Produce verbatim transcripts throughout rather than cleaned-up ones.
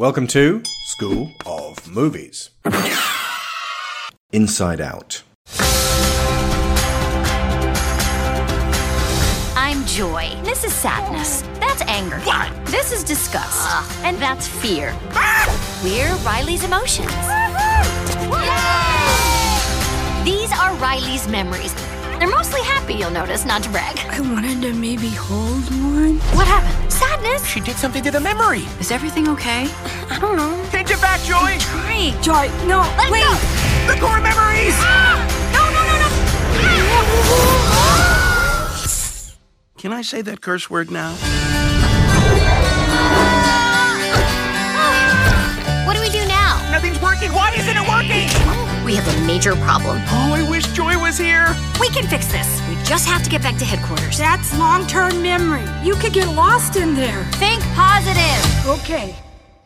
Welcome to School of Movies. Inside Out. I'm joy. This is sadness. That's anger. What? This is disgust. Uh, and that's fear. Uh, We're Riley's emotions. Yay! These are Riley's memories. They're mostly happy, you'll notice, not to brag. I wanted to maybe hold one. What happened? Sadness? She did something to the memory. Is everything okay? I don't know. Take it back, Joy! I'm trying. Joy, no, Let's wait! Go. The core memories! Ah! No, no, no, no! Ah! Can I say that curse word now? What do we do now? Nothing's working. Why isn't it working? We have a major problem. Oh, I wish Joy was here. We can fix this. We just have to get back to headquarters. That's long-term memory. You could get lost in there. Think positive. Okay.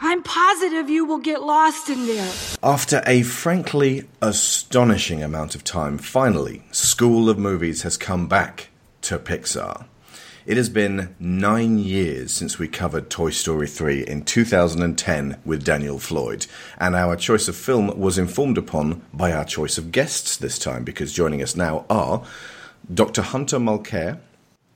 I'm positive you will get lost in there. After a frankly astonishing amount of time, finally, School of Movies has come back to Pixar. It has been nine years since we covered Toy Story three in two thousand ten with Daniel Floyd, and our choice of film was informed upon by our choice of guests this time, because joining us now are Doctor Hunter Mulcair.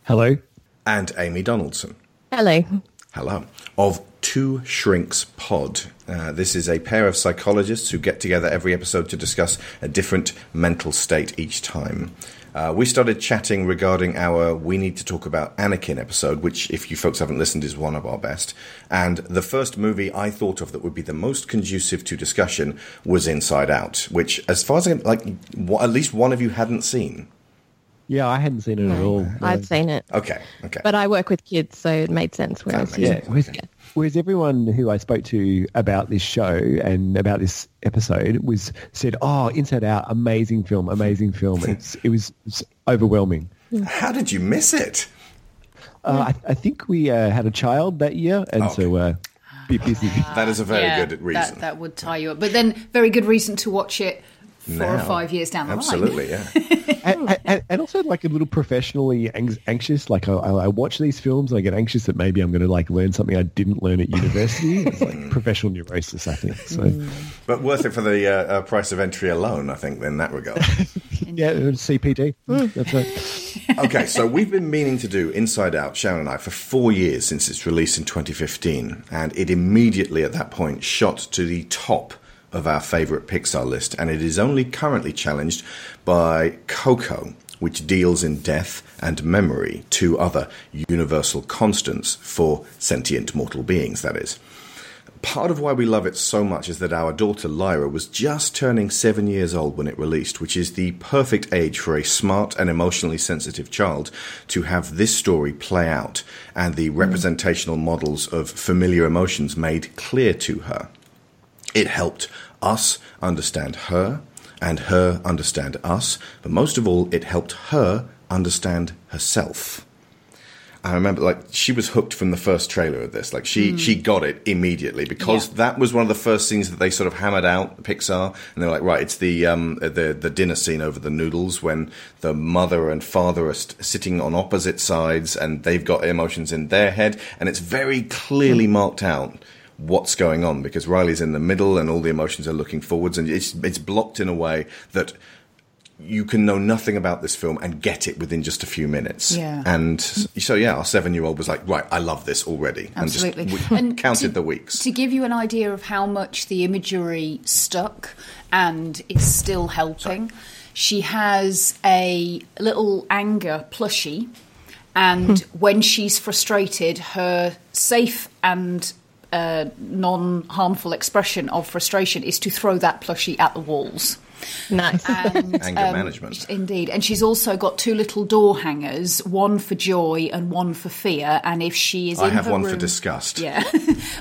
Hello. And Amy Donaldson. Hello. Hello. Of Two Shrinks Pod. Uh, this is a pair of psychologists who get together every episode to discuss a different mental state each time. Uh, we started chatting regarding our We Need to Talk About Anakin episode, which, if you folks haven't listened, is one of our best. And the first movie I thought of that would be the most conducive to discussion was Inside Out, which, as far as I can, like, w- at least one of you hadn't seen. Yeah, I hadn't seen it no, at all. No. I'd seen it. Okay, okay. But I work with kids, so it made sense. Whereas, yeah, sense. Whereas, okay. whereas everyone who I spoke to about this show and about this episode was said, oh, Inside Out, amazing film, amazing film. It's, it was it's overwhelming. How did you miss it? Uh, I, I think we uh, had a child that year, and okay. so... Uh, be busy. That is a very yeah, good reason. That, that would tie you up. But then, very good reason to watch it Four now. or five years down the line. Absolutely, yeah. and, and, and also, like, a little professionally anxious. Like, I, I watch these films and I get anxious that maybe I'm going to, like, learn something I didn't learn at university. It's like professional neurosis, I think. So, but worth it for the uh, price of entry alone, I think, in that regard. Yeah, C P D. Mm, that's right. Okay, so we've been meaning to do Inside Out, Sharon and I, for four years since its release in twenty fifteen. And it immediately, at that point, shot to the top of our favourite Pixar list, and it is only currently challenged by Coco, which deals in death and memory, two other universal constants for sentient mortal beings, that is. Part of why we love it so much is that our daughter Lyra was just turning seven years old when it released, which is the perfect age for a smart and emotionally sensitive child to have this story play out and the representational models of familiar emotions made clear to her. It helped us understand her, and her understand us, but most of all, it helped her understand herself. I remember, like, she was hooked from the first trailer of this. Like, she, mm. she got it immediately, because yeah. that was one of the first scenes that they sort of hammered out, Pixar, and they were like, right, it's the um, the, the dinner scene over the noodles when the mother and father are st- sitting on opposite sides, and they've got emotions in their head, and it's very clearly mm. marked out what's going on, because Riley's in the middle and all the emotions are looking forwards, and it's it's blocked in a way that you can know nothing about this film and get it within just a few minutes. Yeah. And so, yeah, our seven-year-old was like, right, I love this already. Absolutely. And just we and counted to, the weeks. To give you an idea of how much the imagery stuck and it's still helping, Sorry. she has a little anger plushie, and when she's frustrated, her safe and Uh, non-harmful expression of frustration is to throw that plushie at the walls. Nice. And, Anger um, management. Indeed. And she's also got two little door hangers, one for joy and one for fear. And if she is I in have one room, for disgust. Yeah.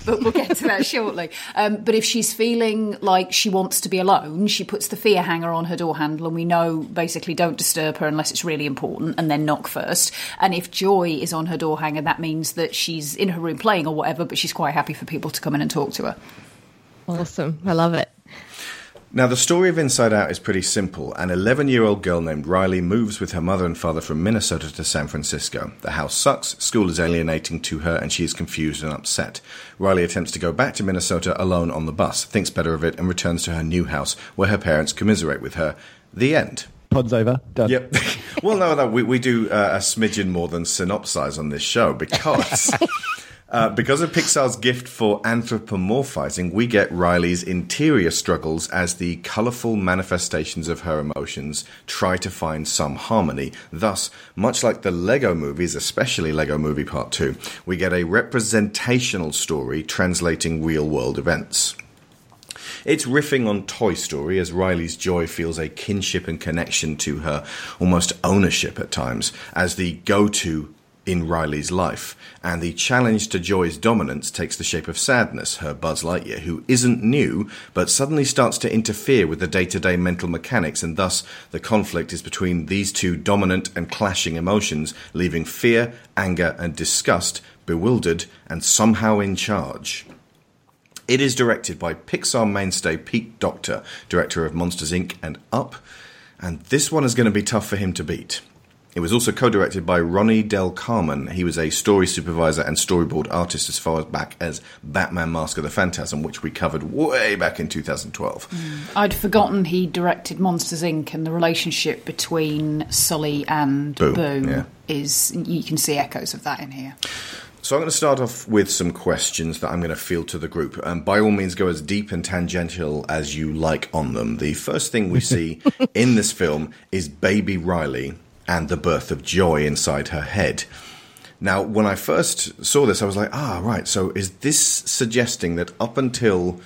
But we'll get to that shortly. Um, but if she's feeling like she wants to be alone, she puts the fear hanger on her door handle, and we know basically don't disturb her unless it's really important, and then knock first. And if joy is on her door hanger, that means that she's in her room playing or whatever, but she's quite happy for people to come in and talk to her. Awesome. I love it. Now, the story of Inside Out is pretty simple. An eleven-year-old girl named Riley moves with her mother and father from Minnesota to San Francisco. The house sucks, school is alienating to her, and she is confused and upset. Riley attempts to go back to Minnesota alone on the bus, thinks better of it, and returns to her new house, where her parents commiserate with her. The end. Pod's over. Done. Yep. Well, no, no, we, we do uh, a smidgen more than synopsize on this show, because... Uh, because of Pixar's gift for anthropomorphizing, we get Riley's interior struggles as the colourful manifestations of her emotions try to find some harmony. Thus, much like the Lego movies, especially Lego Movie Part two, we get a representational story translating real-world events. It's riffing on Toy Story as Riley's joy feels a kinship and connection to her, almost ownership at times, as the go-to in Riley's life, and the challenge to Joy's dominance takes the shape of sadness, her Buzz Lightyear, who isn't new, but suddenly starts to interfere with the day-to-day mental mechanics, and thus the conflict is between these two dominant and clashing emotions, leaving fear, anger, and disgust bewildered and somehow in charge. It is directed by Pixar mainstay Pete Docter, director of Monsters, Incorporated and Up, and this one is going to be tough for him to beat. It was also co-directed by Ronnie Del Carmen. He was a story supervisor and storyboard artist as far back as Batman Mask of the Phantasm, which we covered way back in two thousand twelve. Mm. I'd forgotten he directed Monsters, Incorporated and the relationship between Sully and Boo, Boo yeah. is, you can see echoes of that in here. So I'm going to start off with some questions that I'm going to field to the group. And by all means, go as deep and tangential as you like on them. The first thing we see in this film is baby Riley and the birth of joy inside her head. Now, when I first saw this, I was like, ah, right, so is this suggesting that up until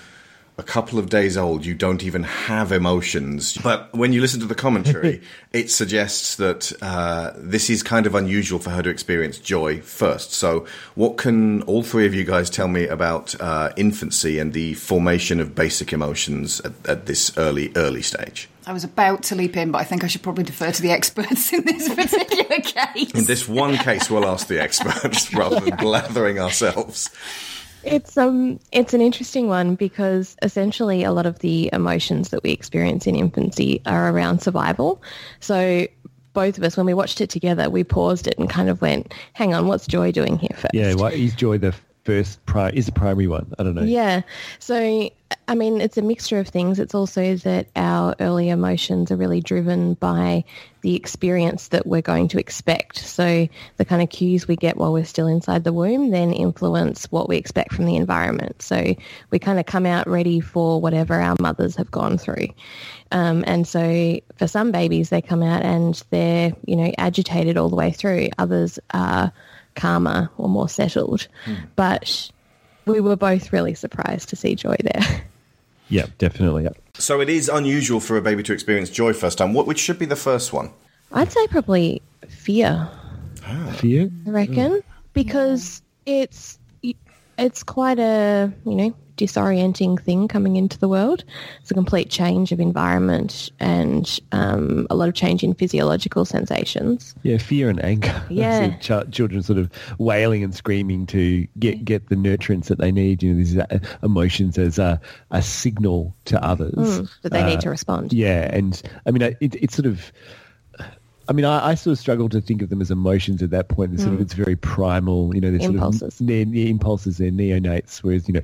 a couple of days old, you don't even have emotions? But when you listen to the commentary, it suggests that uh, this is kind of unusual for her to experience joy first. So what can all three of you guys tell me about uh, infancy and the formation of basic emotions at, at this early, early stage? I was about to leap in, but I think I should probably defer to the experts in this particular case. In this one case, we'll ask the experts rather than blathering ourselves. It's um, it's an interesting one because essentially a lot of the emotions that we experience in infancy are around survival. So both of us, when we watched it together, we paused it and kind of went, hang on, what's Joy doing here first? Yeah, why is Joy the first pri- is the primary one? I don't know. Yeah, so... I mean, it's a mixture of things. It's also that our early emotions are really driven by the experience that we're going to expect. So the kind of cues we get while we're still inside the womb then influence what we expect from the environment. So we kind of come out ready for whatever our mothers have gone through. Um, and so for some babies, they come out and they're, you know, agitated all the way through. Others are calmer or more settled. Mm. But... we were both really surprised to see Joy there. Yeah, definitely. Yep. So it is unusual for a baby to experience joy first time. What which should be the first one? I'd say probably fear. Ah. Fear? I reckon. Oh. Because it's it's quite a, you know, disorienting thing coming into the world. It's a complete change of environment and um, a lot of change in physiological sensations. Yeah, fear and anger. Yeah. So ch- children sort of wailing and screaming to get, get the nurturance that they need, you know, these uh, emotions as a, a signal to others. Mm, that they uh, need to respond. Yeah, and I mean, it, it's sort of... I mean, I, I sort of struggle to think of them as emotions at that point. They're sort mm. of, it's very primal, you know. They're impulses. Sort of, they're, they're impulses, they're neonates, whereas, you know,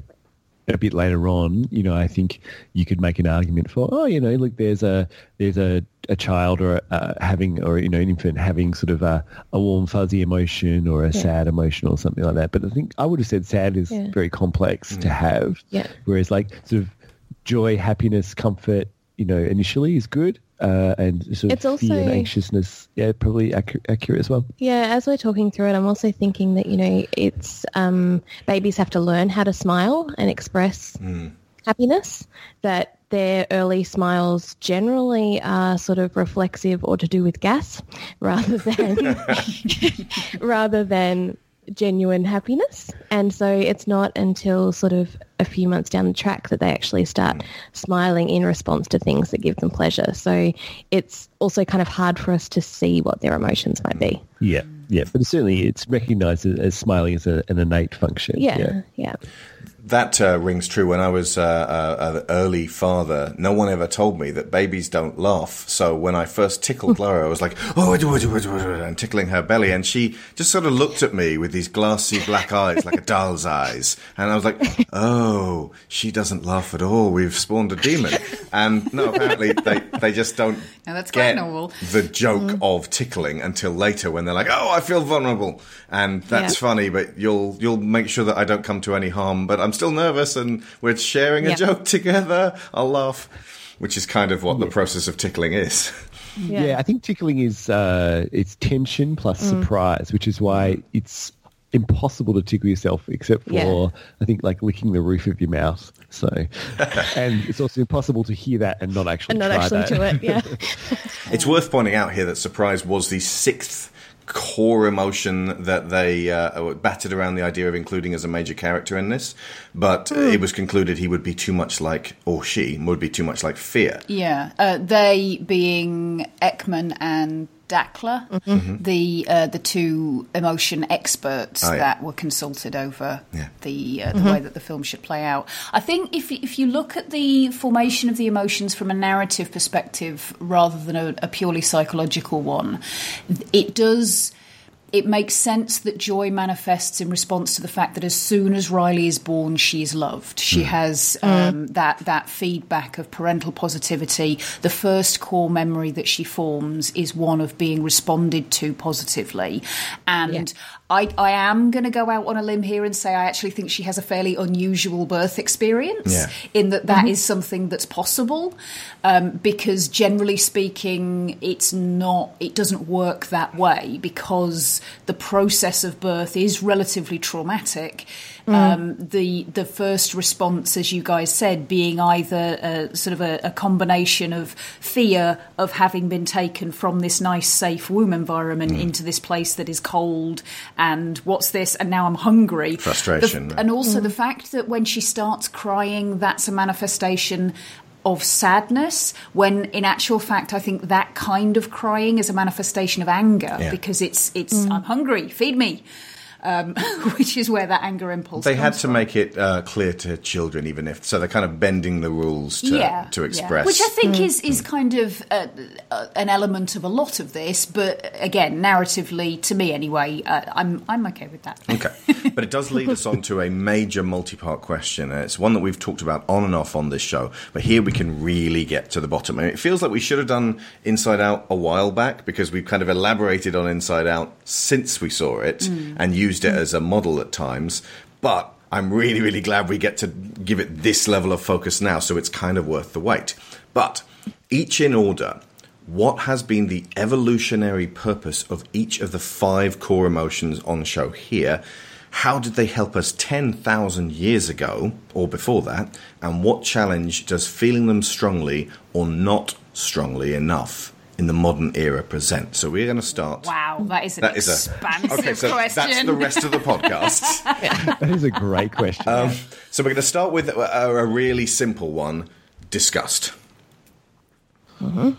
a bit later on, you know, I think you could make an argument for, oh, you know, look, there's a there's a, a child or uh, having or, you know, an infant having sort of a, a warm, fuzzy emotion or a yeah. sad emotion or something like that. But I think I would have said sad is yeah. very complex mm. to have, yeah. whereas like sort of joy, happiness, comfort, you know, initially is good. Uh, and sort of it's also, fear and anxiousness, yeah, probably accurate, accurate as well. Yeah, as we're talking through it, I'm also thinking that, you know, it's um, babies have to learn how to smile and express mm. happiness, that their early smiles generally are sort of reflexive or to do with gas rather than rather than genuine happiness. And so it's not until sort of a few months down the track that they actually start mm. smiling in response to things that give them pleasure. So it's also kind of hard for us to see what their emotions might be. Yeah, yeah, but certainly it's recognised as, as smiling as a, an innate function. Yeah, yeah. yeah. that uh, rings true. When I was uh, an early father, no one ever told me that babies don't laugh. So when I first tickled Lyra, I was like, oh, I do, I do, I do, I do, and tickling her belly. And she just sort of looked at me with these glassy black eyes, like a doll's eyes. And I was like, oh, she doesn't laugh at all. We've spawned a demon. And no, apparently they, they just don't now that's get novel. the joke mm. of tickling until later when they're like, oh, I feel vulnerable. And that's yeah. funny, but you'll you'll make sure that I don't come to any harm. But I'm still nervous and we're sharing a yeah. joke together. I'll laugh, which is kind of what yeah. the process of tickling is. Yeah, yeah I think tickling is uh, it's tension plus mm. surprise, which is why it's impossible to tickle yourself except for, yeah. I think, like licking the roof of your mouth. So, and it's also impossible to hear that and not actually and not try actually that. do it, yeah. It's worth pointing out here that surprise was the sixth core emotion that they uh, batted around the idea of including as a major character in this, but mm. it was concluded he would be too much like, or she would be too much like fear. Yeah, uh, they being Ekman and Dackler, mm-hmm. the uh, the two emotion experts oh, yeah. that were consulted over yeah. the uh, the mm-hmm. way that the film should play out. I think if if you look at the formation of the emotions from a narrative perspective rather than a, a purely psychological one, it does. It makes sense that joy manifests in response to the fact that as soon as Riley is born, she is loved. She has um, that that feedback of parental positivity. The first core memory that she forms is one of being responded to positively. And yeah. I, I am going to go out on a limb here and say I actually think she has a fairly unusual birth experience yeah. in that that mm-hmm. is something that's possible um, because generally speaking, it's not, it doesn't work that way because the process of birth is relatively traumatic. Mm. Um, the the first response, as you guys said, being either a, sort of a, a combination of fear of having been taken from this nice, safe womb environment mm. into this place that is cold and what's this, and now I'm hungry. Frustration. The, right. And also mm. the fact that when she starts crying, that's a manifestation of sadness, when in actual fact I think that kind of crying is a manifestation of anger yeah. because it's it's mm. I'm hungry, feed me, um, which is where that anger impulse they comes had to from. Make it uh, clear to children, even if so they're kind of bending the rules to yeah. to express yeah. which I think mm. is is kind of uh, uh, an element of a lot of this, but again narratively to me anyway uh, I'm I'm okay with that. Okay, but it does lead us on to a major multi-part question, and it's one that we've talked about on and off on this show, but here we can really get to the bottom. I mean, it feels like we should have done Inside Out a while back because we've kind of elaborated on Inside Out since we saw it mm. and used it as a model at times, but I'm really, really glad we get to give it this level of focus now, so it's kind of worth the wait. But each in order, what has been the evolutionary purpose of each of the five core emotions on show here? How did they help us ten thousand years ago or before that? And what challenge does feeling them strongly or not strongly enough in the modern era present? So we're going to start. Wow, that is an that expansive is a, okay, so question. That's the rest of the podcast. That is a great question. Um, so we're going to start with a, a really simple one, disgust. Mm-hmm.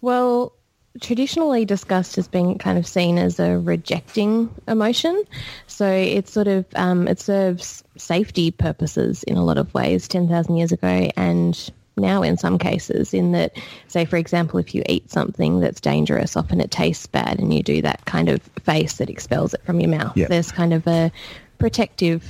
Well, traditionally disgust has been kind of seen as a rejecting emotion. So it's sort of, um, it serves safety purposes in a lot of ways ten thousand years ago and now in some cases, in that, say, for example, if you eat something that's dangerous, often it tastes bad and you do that kind of face that expels it from your mouth. Yep. There's kind of a protective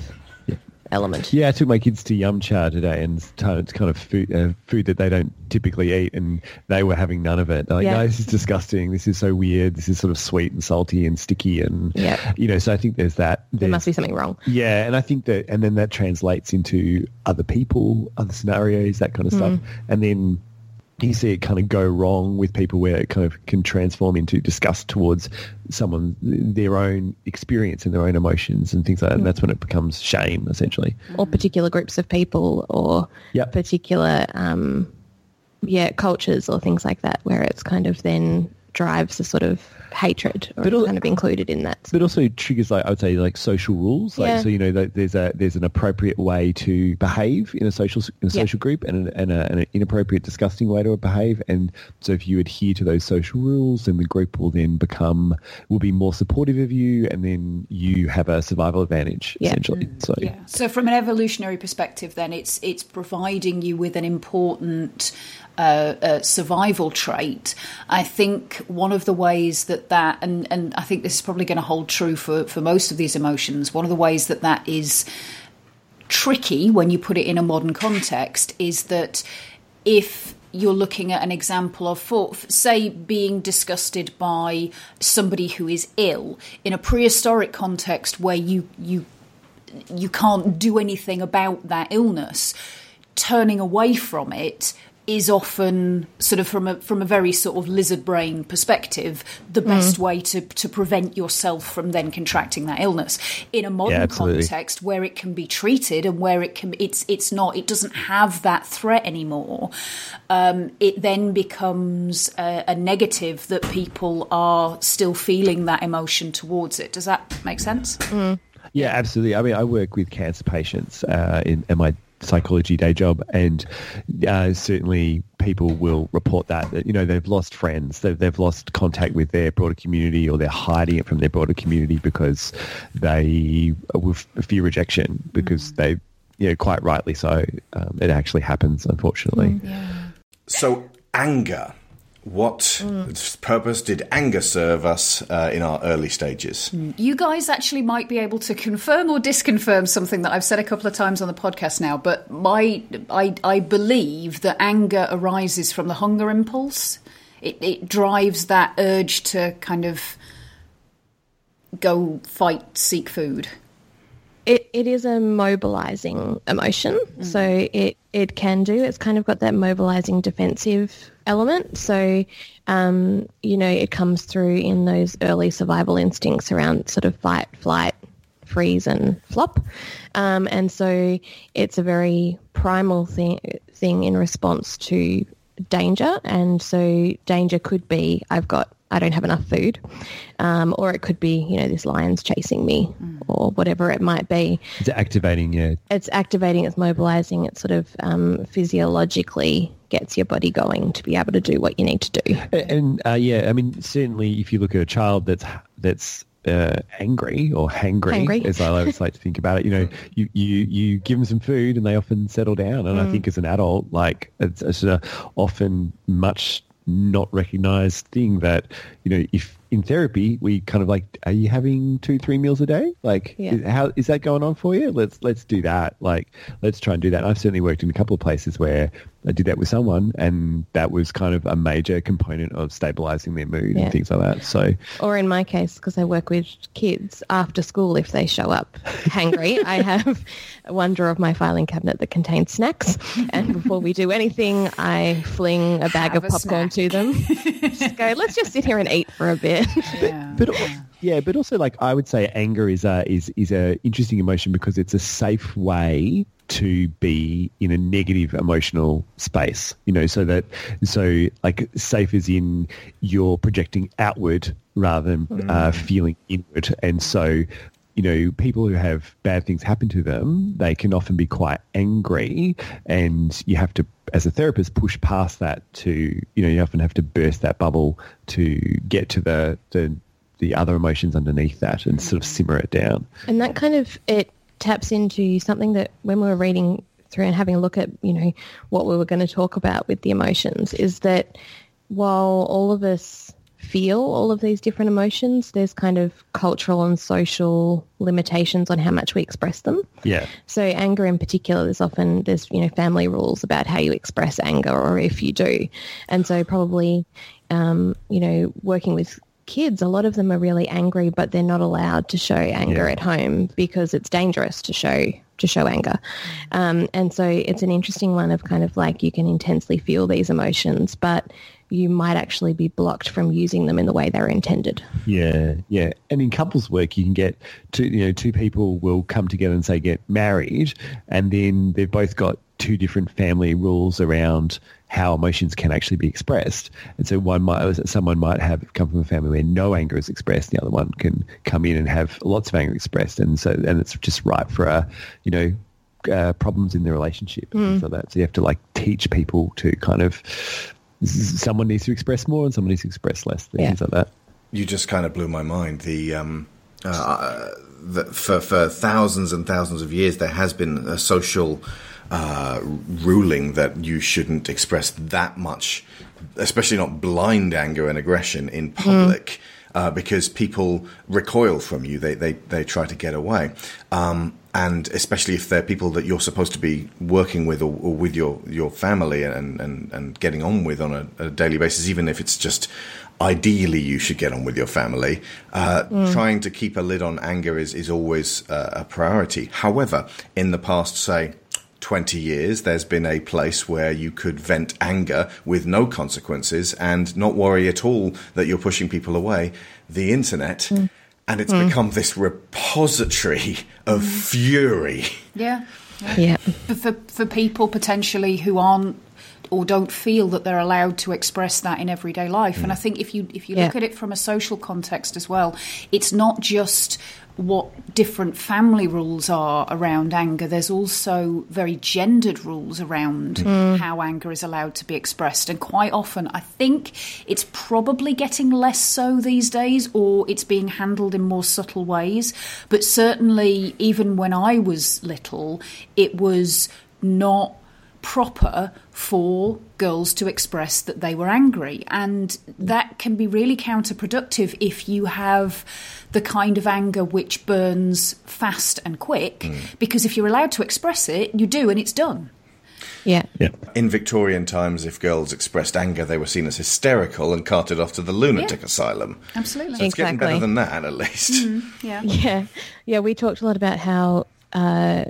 yeah. element. Yeah, I took my kids to Yum Cha today, and it's kind of food, uh, food that they don't typically eat, and they were having none of it. They're like, yeah. no, this is disgusting. This is so weird. This is sort of sweet and salty and sticky and, yep. you know, so I think there's that. There's, there must be something wrong. Yeah, and I think that, and then that translates into other people, other scenarios, that kind of mm. stuff. And then you see it kind of go wrong with people where it kind of can transform into disgust towards someone, their own experience and their own emotions and things like that. And that's when it becomes shame, essentially. Or particular groups of people or yep. particular, um, yeah, cultures or things like that, where it's kind of then drives the sort of hatred or al- kind of included in that. But also triggers, like I would say, like social rules. Like yeah. so, you know, like there's a there's an appropriate way to behave in a social in a yeah. social group, and an, and, a, and an inappropriate, disgusting way to behave. And so, if you adhere to those social rules, then the group will then become will be more supportive of you, and then you have a survival advantage yeah. essentially. Mm. So, yeah. so from an evolutionary perspective, then it's it's providing you with an important uh, uh, survival trait. I think one of the ways that that, and, and I think this is probably going to hold true for, for most of these emotions, one of the ways that that is tricky when you put it in a modern context is that if you're looking at an example of, for, say, being disgusted by somebody who is ill, in a prehistoric context where you you you can't do anything about that illness, turning away from it is often sort of from a from a very sort of lizard brain perspective the best mm. way to, to prevent yourself from then contracting that illness. In a modern yeah, context where it can be treated and where it can it's it's not it doesn't have that threat anymore, um, it then becomes a, a negative that people are still feeling that emotion towards it. Does that make sense? Mm. Yeah, absolutely. I mean, I work with cancer patients uh, in, in my psychology day job, and uh, certainly people will report that, that you know they've lost friends, they've, they've lost contact with their broader community, or they're hiding it from their broader community because they will fear rejection, because mm. they, you know, quite rightly so, um, it actually happens, unfortunately. Mm, yeah. So anger, what mm. purpose did anger serve us uh, in our early stages? You guys actually might be able to confirm or disconfirm something that I've said a couple of times on the podcast now, but my I, I believe that anger arises from the hunger impulse. It, it drives that urge to kind of go fight, seek food. It It is a mobilising emotion, mm. so it, it can do. It's kind of got that mobilising defensive element. So, um, you know, it comes through in those early survival instincts around sort of fight, flight, freeze and flop. Um, and so it's a very primal thing, thing in response to danger. And so danger could be I've got I don't have enough food, um, or it could be, you know, this lion's chasing me, mm. or whatever it might be. It's activating, yeah. It's activating, it's mobilising, it sort of um, physiologically gets your body going to be able to do what you need to do. And, and uh, yeah, I mean, certainly if you look at a child that's that's uh, angry or hangry, hangry, as I always like to think about it, you know, you, you, you give them some food and they often settle down. And mm. I think as an adult, like, it's, it's a often much not recognized thing that, you know, if in therapy we kind of like, are you having two, three meals a day? Like, yeah. is, how is that going on for you? Let's let's do that. Like, let's try and do that. And I've certainly worked in a couple of places where I did that with someone, and that was kind of a major component of stabilizing their mood yeah. and things like that. So, or in my case, because I work with kids after school, if they show up hangry, I have one drawer of my filing cabinet that contains snacks, and before we do anything, I fling a bag have of a popcorn snack. To them. Just go, let's just sit here and eat for a bit. Yeah. But, but yeah. yeah, but also, like, I would say anger is a is is a interesting emotion because it's a safe way to be in a negative emotional space, you know, so that, so like safe is in you're projecting outward rather than mm. uh, feeling inward. And so, you know, people who have bad things happen to them, they can often be quite angry, and you have to, as a therapist, push past that to, you know, you often have to burst that bubble to get to the, the, the other emotions underneath that and sort of simmer it down. And that kind of, it, taps into something that when we were reading through and having a look at, you know, what we were going to talk about with the emotions, is that while all of us feel all of these different emotions, there's kind of cultural and social limitations on how much we express them. Yeah. So anger in particular, there's often, there's, you know, family rules about how you express anger, or if you do. And so probably, um, you know, working with kids, a lot of them are really angry, but they're not allowed to show anger yeah. at home because it's dangerous to show to show anger. Um, and so it's an interesting one of kind of like you can intensely feel these emotions, but you might actually be blocked from using them in the way they're intended. Yeah, yeah. And in couples work, you can get two, you know, two people will come together and say get married, and then they've both got two different family rules around how emotions can actually be expressed. And so one might, someone might have come from a family where no anger is expressed. The other one can come in and have lots of anger expressed. And so, and it's just ripe for, uh, you know, uh, problems in the relationship and mm. things like that. So you have to like teach people to kind of, someone needs to express more and someone needs to express less, things yeah. like that. You just kind of blew my mind. The, um, uh, the for, for thousands and thousands of years, there has been a social, uh, ruling that you shouldn't express that much, especially not blind anger and aggression in public, mm. uh, because people recoil from you. They, they, they try to get away. Um, And especially if they're people that you're supposed to be working with or, or with your, your family and, and, and getting on with on a, a daily basis, even if it's just ideally you should get on with your family, uh, mm. trying to keep a lid on anger is, is always uh, a priority. However, in the past, say, twenty years, there's been a place where you could vent anger with no consequences and not worry at all that you're pushing people away, the internet. Mm. And it's mm. become this repository of mm. fury. Yeah. Yeah. For, for people potentially who aren't or don't feel that they're allowed to express that in everyday life. Mm. And I think if you if you yeah. look at it from a social context as well, it's not just what different family rules are around anger. There's also very gendered rules around mm. how anger is allowed to be expressed. And quite often, I think it's probably getting less so these days, or it's being handled in more subtle ways. But certainly, even when I was little, it was not proper for girls to express that they were angry. And that can be really counterproductive if you have the kind of anger which burns fast and quick, mm. because if you're allowed to express it, you do and it's done. Yeah. yeah. In Victorian times, if girls expressed anger, they were seen as hysterical and carted off to the lunatic yeah. asylum. Absolutely. So it's exactly. getting better than that, at least. Mm-hmm. Yeah. Yeah. Yeah, we talked a lot about how, uh,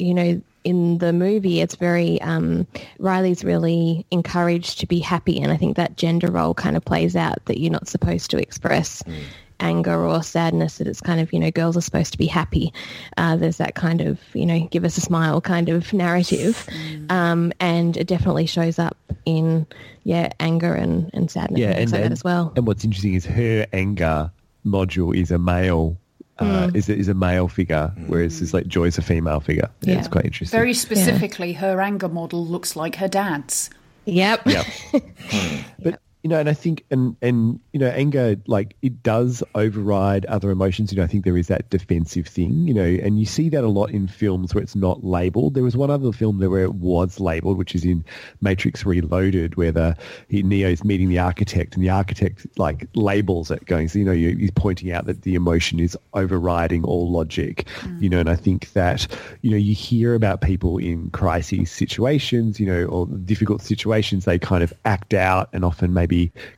you know, in the movie, it's very um, Riley's really encouraged to be happy, and I think that gender role kind of plays out that you're not supposed to express mm. anger or sadness. That it's kind of, you know, girls are supposed to be happy. Uh, there's that kind of, you know, give us a smile kind of narrative, mm. um, and it definitely shows up in yeah anger and, and sadness yeah, and, and, and as well. And what's interesting is her anger module is a male. Uh, mm. is, is a male figure, whereas it's like Joy's a female figure. Yeah. It's quite interesting. Very specifically, yeah. her anger model looks like her dad's. Yep. Yep. But, you know, and I think, and, and, you know, anger, like, it does override other emotions. You know, I think there is that defensive thing, you know, and you see that a lot in films where it's not labelled. There was one other film there where it was labelled, which is in Matrix Reloaded, where the he, Neo's meeting the architect, and the architect, like, labels it going, so, you know, you, he's pointing out that the emotion is overriding all logic, mm. you know, and I think that, you know, you hear about people in crisis situations, you know, or difficult situations, they kind of act out and often maybe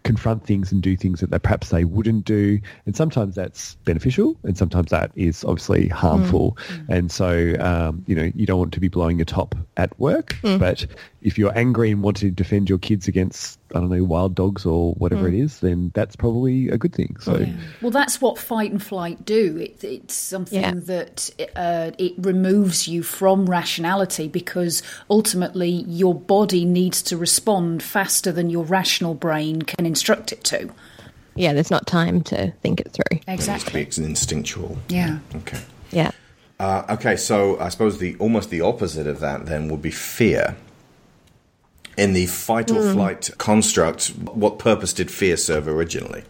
confront things and do things that they, perhaps they wouldn't do, and sometimes that's beneficial and sometimes that is obviously harmful. Mm. And so um, you know, you don't want to be blowing your top at work, mm. but if you're angry and want to defend your kids against, I don't know, wild dogs or whatever mm. it is, then that's probably a good thing. So, yeah. Well, that's what fight and flight do. It, it's something yeah. that uh, it removes you from rationality, because ultimately your body needs to respond faster than your rational brain can instruct it to. Yeah, there's not time to think it through. Exactly. It's instinctual. Yeah. Okay. Yeah. Uh, okay, so I suppose the almost the opposite of that then would be fear. In the fight or flight mm. construct, what purpose did fear serve originally?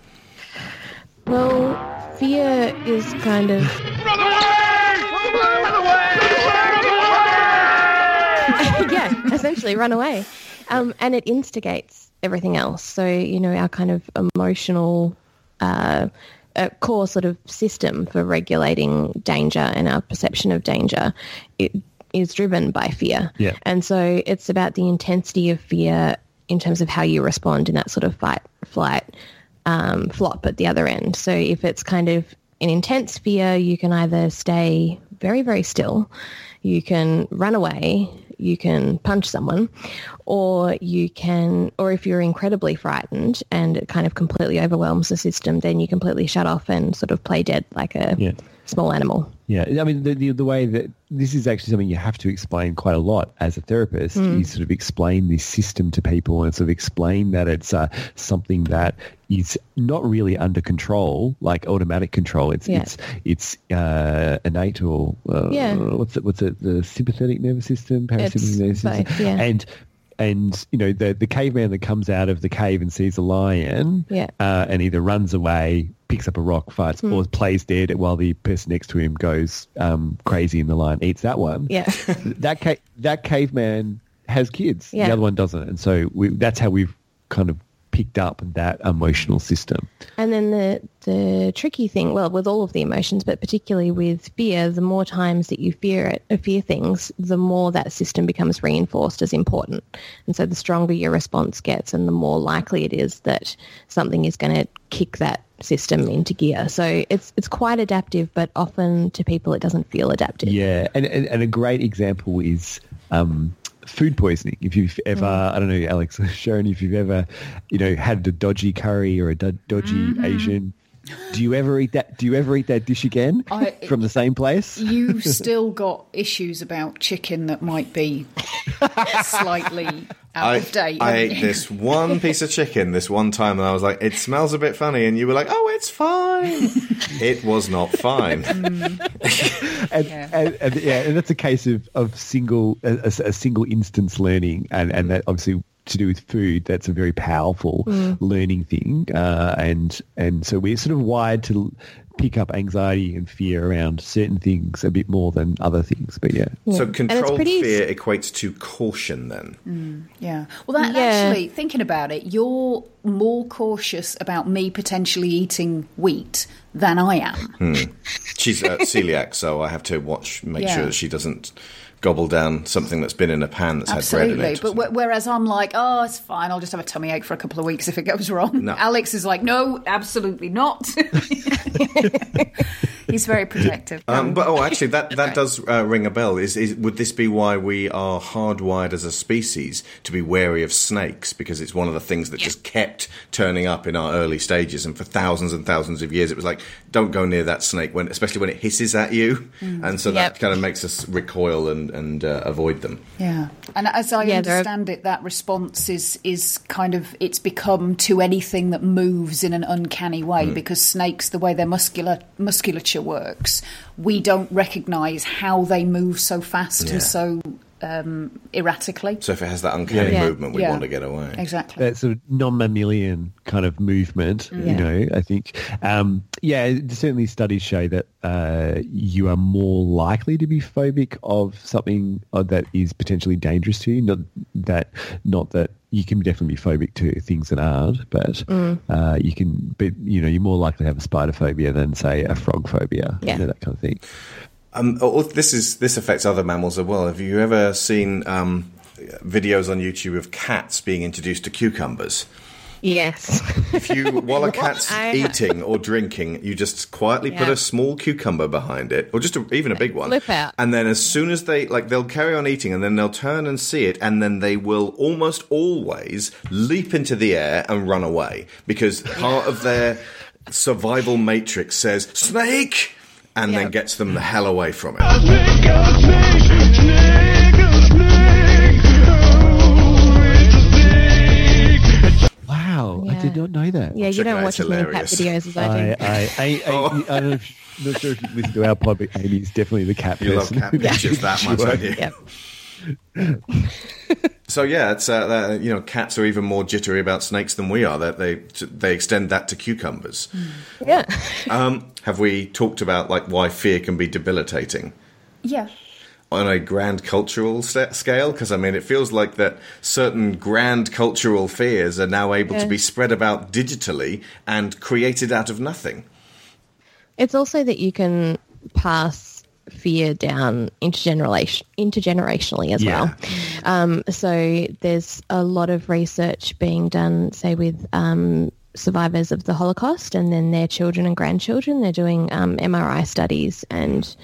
Well, fear is kind of... Run away! Run away! Run away! Yeah, essentially, run away. Um, and it instigates everything else. So, you know, our kind of emotional uh, uh, core sort of system for regulating danger and our perception of danger, it is driven by fear. Yeah. And so it's about the intensity of fear in terms of how you respond in that sort of fight, flight, um, flop at the other end. So if it's kind of an intense fear, you can either stay very, very still, you can run away, you can punch someone, or you can, or if you're incredibly frightened and it kind of completely overwhelms the system, then you completely shut off and sort of play dead like a yeah. small animal. Yeah, I mean, the, the the way that this is actually something you have to explain quite a lot as a therapist. Mm. You sort of explain this system to people and sort of explain that it's uh, something that is not really under control, like automatic control. It's yeah. it's it's uh, innate or uh, yeah. what's it? What's it? The sympathetic nervous system, parasympathetic nervous both, system, yeah. and. And, you know, the the caveman that comes out of the cave and sees a lion yeah. uh, and either runs away, picks up a rock, fights, mm. or plays dead while the person next to him goes um, crazy and the lion eats that one. Yeah. that, ca- that caveman has kids. Yeah. The other one doesn't. And so we, that's how we've kind of picked up that emotional system. And then the, the tricky thing, well, with all of the emotions, but particularly with fear, the more times that you fear it, fear things, the more that system becomes reinforced as important. And so the stronger your response gets and the more likely it is that something is going to kick that system into gear. So it's it's quite adaptive, but often to people it doesn't feel adaptive. Yeah, and, and, and a great example is... Um, food poisoning. If you've ever, mm. I don't know, Alex, Sharon, if you've ever, you know, had a dodgy curry or a do- dodgy mm-hmm. Asian, do you ever eat that? Do you ever eat that dish again I, from the same place? You've still got issues about chicken that might be slightly out I, of date. I ate this one piece of chicken this one time, and I was like, "It smells a bit funny," and you were like, "Oh, it's fine." It was not fine. Mm. and, yeah. And, and yeah, and that's a case of of single a, a single instance learning, and and that obviously. To do with food, that's a very powerful mm. learning thing, uh, and and so we're sort of wired to pick up anxiety and fear around certain things a bit more than other things. But yeah, yeah. so controlled pretty... fear equates to caution, then. Mm. Yeah. Well, that yeah. actually, thinking about it, you're more cautious about me potentially eating wheat than I am. Hmm. She's uh, celiac, so I have to watch, make yeah. sure that she doesn't. Gobble down something that's been in a pan that's Absolutely. had bread in it. Absolutely, but w- whereas I'm like, oh, it's fine, I'll just have a tummy ache for a couple of weeks if it goes wrong. No. Alex is like, no, absolutely not. He's very protective. Um, but oh, actually, that, that does uh, ring a bell. Is, is would this be why we are hardwired as a species to be wary of snakes? Because it's one of the things that just kept turning up in our early stages, and for thousands and thousands of years, it was like, don't go near that snake, when, especially when it hisses at you. Mm. And so yep. that kind of makes us recoil and and uh, avoid them. Yeah. And as I yeah, understand it, that response is is kind of, it's become to anything that moves in an uncanny way, mm. because snakes, the way their muscular musculature works, we don't recognise how they move so fast yeah. and so um, erratically. So if it has that uncanny yeah. movement, we yeah. want to get away. Exactly. That sort of non-mammalian kind of movement, mm. you yeah. know, I think. Um, yeah, certainly studies show that uh, you are more likely to be phobic of something that is potentially dangerous to you. Not that, not that you can definitely be phobic to things that aren't, but mm. uh, you can, but you know, you're more likely to have a spider phobia than, say, a frog phobia, yeah. you know, that kind of thing. Um, this is this affects other mammals as well. Have you ever seen um, videos on YouTube of cats being introduced to cucumbers? Yes. If you, while a cat's I... eating or drinking, you just quietly yeah. put a small cucumber behind it, or just a, even a big one. Flip out. And then as soon as they, like, they'll carry on eating, and then they'll turn and see it, and then they will almost always leap into the air and run away, because part of their survival matrix says, snake! And yep. then gets them the hell away from it. I think, I think, snake, a snake, oh, it's a snake. Wow, yeah. I did not know that. Yeah, you Check don't watch as many cat videos as I do. I, I, I, I, oh. I, I don't know if, I'm not sure if you listen to our pod, but Amy's definitely the cat you person. You love cat pictures that much, don't you? Yep. So yeah, it's uh, uh, you know, cats are even more jittery about snakes than we are. That they they extend that to cucumbers. Yeah. um, have we talked about like why fear can be debilitating? Yeah. On a grand cultural scale, because I mean, it feels like that certain grand cultural fears are now able yeah. to be spread about digitally and created out of nothing. It's also that you can pass fear down intergeneration intergenerationally as yeah. well. Um, so there's a lot of research being done, say, with um, survivors of the Holocaust and then their children and grandchildren. They're doing um, M R I studies and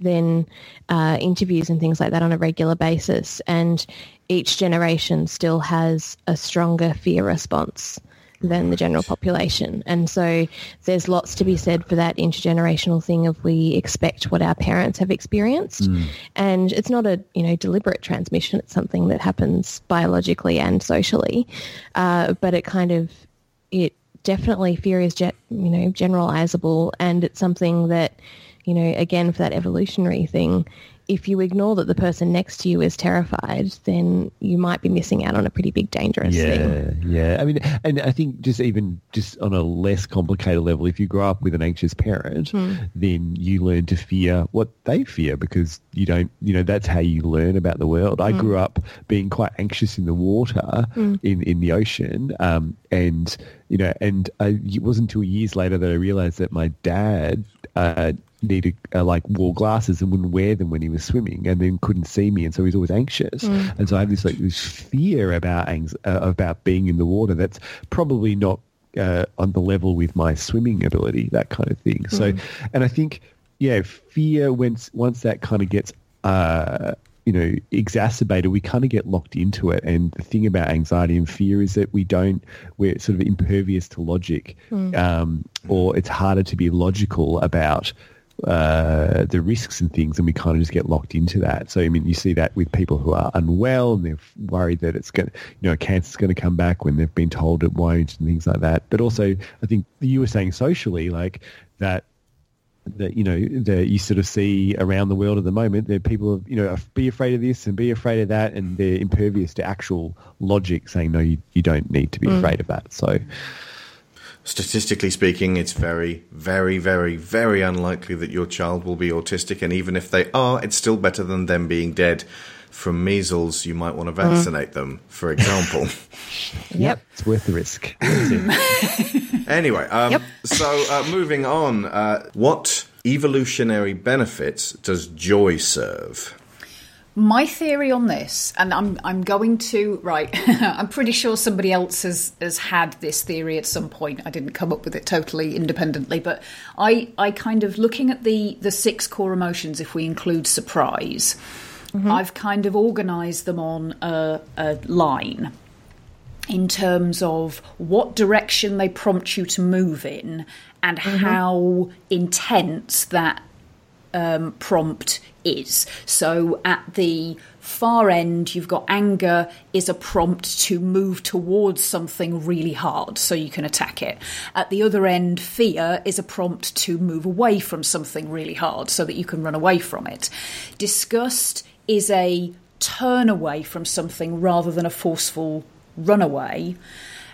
then uh, interviews and things like that on a regular basis. And each generation still has a stronger fear response than the general population. And so there's lots to be said for that intergenerational thing of we expect what our parents have experienced. Mm. And it's not a, you know, deliberate transmission. It's something that happens biologically and socially. Uh, but it kind of, it definitely fear is, you know, generalizable. And it's something that, you know, again, for that evolutionary thing, if you ignore that the person next to you is terrified, then you might be missing out on a pretty big dangerous yeah, thing. Yeah, yeah. I mean, and I think just even just on a less complicated level, if you grow up with an anxious parent, mm. then you learn to fear what they fear because you don't, you know, that's how you learn about the world. I mm. grew up being quite anxious in the water, mm. in, in the ocean, um, and, you know, and I, it wasn't until years later that I realized that my dad uh needed uh, like wore glasses and wouldn't wear them when he was swimming, and then couldn't see me, and so he's always anxious. Mm. And so I have this like this fear about ang- uh, about being in the water that's probably not uh, on the level with my swimming ability, that kind of thing. Mm. So, and I think yeah, fear once once that kind of gets uh, you know exacerbated, we kind of get locked into it. And the thing about anxiety and fear is that we don't we're sort of impervious to logic, mm. um, or it's harder to be logical about. Uh, the risks and things, and we kind of just get locked into that. So, I mean, you see that with people who are unwell and they're worried that it's going to, you know, cancer's going to come back when they've been told it won't and things like that. But also, I think you were saying socially, like that, that, you know, that you sort of see around the world at the moment that people, you know, be afraid of this and be afraid of that, and they're impervious to actual logic saying, no, you, you don't need to be mm. afraid of that. So... Statistically speaking, it's very, very, very, very unlikely that your child will be autistic, and even if they are, it's still better than them being dead from measles. You might want to vaccinate mm. them, for example. Yep. It's worth the risk. Anyway, um, yep. so uh, moving on, uh, what evolutionary benefits does joy serve? My theory on this, and I'm I'm going to, right, I'm pretty sure somebody else has, has had this theory at some point. I didn't come up with it totally independently, but I, I kind of, looking at the, the six core emotions, if we include surprise, mm-hmm. I've kind of organised them on a, a line in terms of what direction they prompt you to move in and mm-hmm. how intense that um, prompt is. So at the far end, you've got anger is a prompt to move towards something really hard so you can attack it. At the other end, fear is a prompt to move away from something really hard so that you can run away from it. Disgust is a turn away from something rather than a forceful runaway.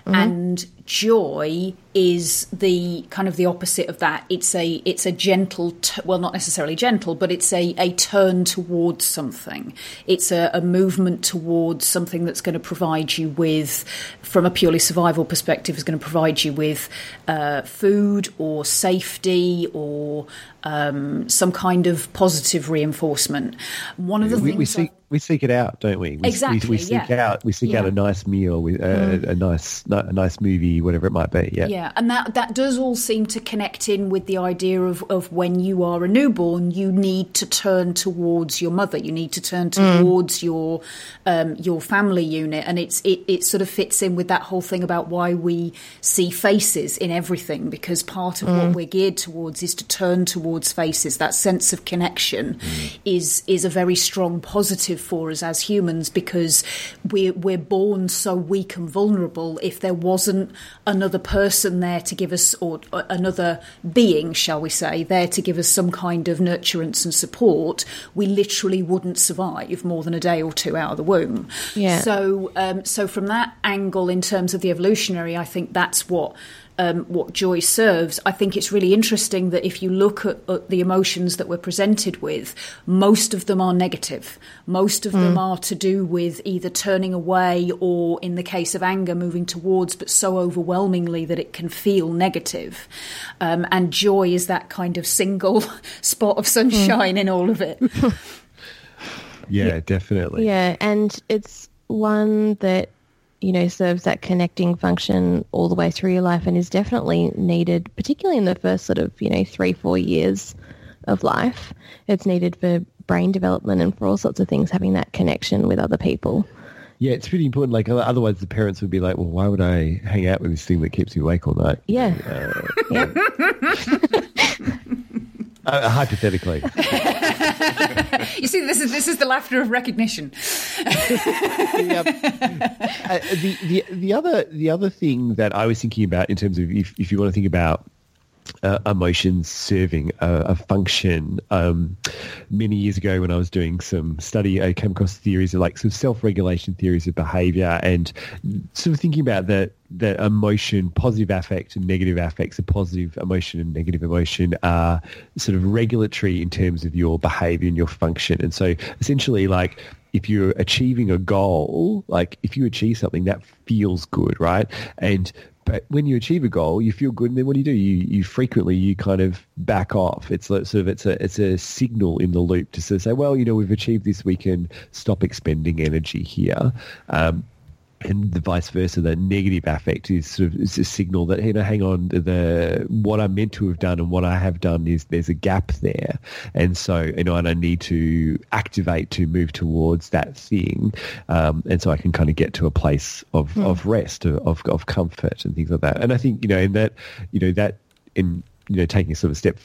Mm-hmm. And joy is the kind of the opposite of that. It's a it's a gentle, t- well, not necessarily gentle, but it's a, a turn towards something. It's a, a movement towards something that's going to provide you with, from a purely survival perspective, is going to provide you with uh, food or safety or um, some kind of positive reinforcement. One of the we, things we seek, I- we seek it out, don't we? we exactly. We, we seek yeah. out we seek yeah. out a nice meal, with uh, mm. a nice a nice movie, whatever it might be. Yeah. Yeah, and that, that does all seem to connect in with the idea of, of when you are a newborn, you need to turn towards your mother, you need to turn towards mm. your um, your family unit, and it's it, it sort of fits in with that whole thing about why we see faces in everything, because part of mm. what we're geared towards is to turn towards faces. That sense of connection mm. is is a very strong positive for us as humans, because we're, we're born so weak and vulnerable. If there wasn't another person there to give us, or another being, shall we say, there to give us some kind of nurturance and support, we literally wouldn't survive more than a day or two out of the womb. Yeah. So, um, so from that angle, in terms of the evolutionary, I think that's what um, what joy serves. I think it's really interesting that if you look at, at the emotions that we're presented with, most of them are negative. Most of mm. them are to do with either turning away or, in the case of anger, moving towards, but so overwhelmingly that it can feel negative. Um, and joy is that kind of single spot of sunshine mm. in all of it. yeah, yeah, definitely. Yeah, and it's one that, you know, serves that connecting function all the way through your life, and is definitely needed, particularly in the first sort of, you know, three, four years of life. It's needed for brain development and for all sorts of things, having that connection with other people. Yeah, it's really important. Like, otherwise the parents would be like, well, why would I hang out with this thing that keeps me awake all night? Yeah. Uh, yeah. Uh, hypothetically. You see, this is this is the laughter of recognition. the, uh, uh, the, the, the, other, the other thing that I was thinking about in terms of if, if you want to think about uh, emotions serving a, a function, um, many years ago when I was doing some study, I came across theories of like some self-regulation theories of behaviour and sort of thinking about that. That emotion, positive affect and negative affects, a positive emotion and negative emotion are sort of regulatory in terms of your behavior and your function. And so essentially, like, if you're achieving a goal, like if you achieve something, that feels good, right? And but when you achieve a goal, you feel good, and then what do you do? You you frequently you kind of back off. It's like sort of it's a it's a signal in the loop to sort of say, well, you know, we've achieved this, we can stop expending energy here. Um, And the vice versa, the negative affect is sort of is a signal that, you know, hang on, the what I'm meant to have done and what I have done is there's a gap there, and so you know, and I need to activate to move towards that thing, um, and so I can kind of get to a place of, mm. of rest, of of comfort, and things like that. And I think you know, and that you know that in you know taking a sort of step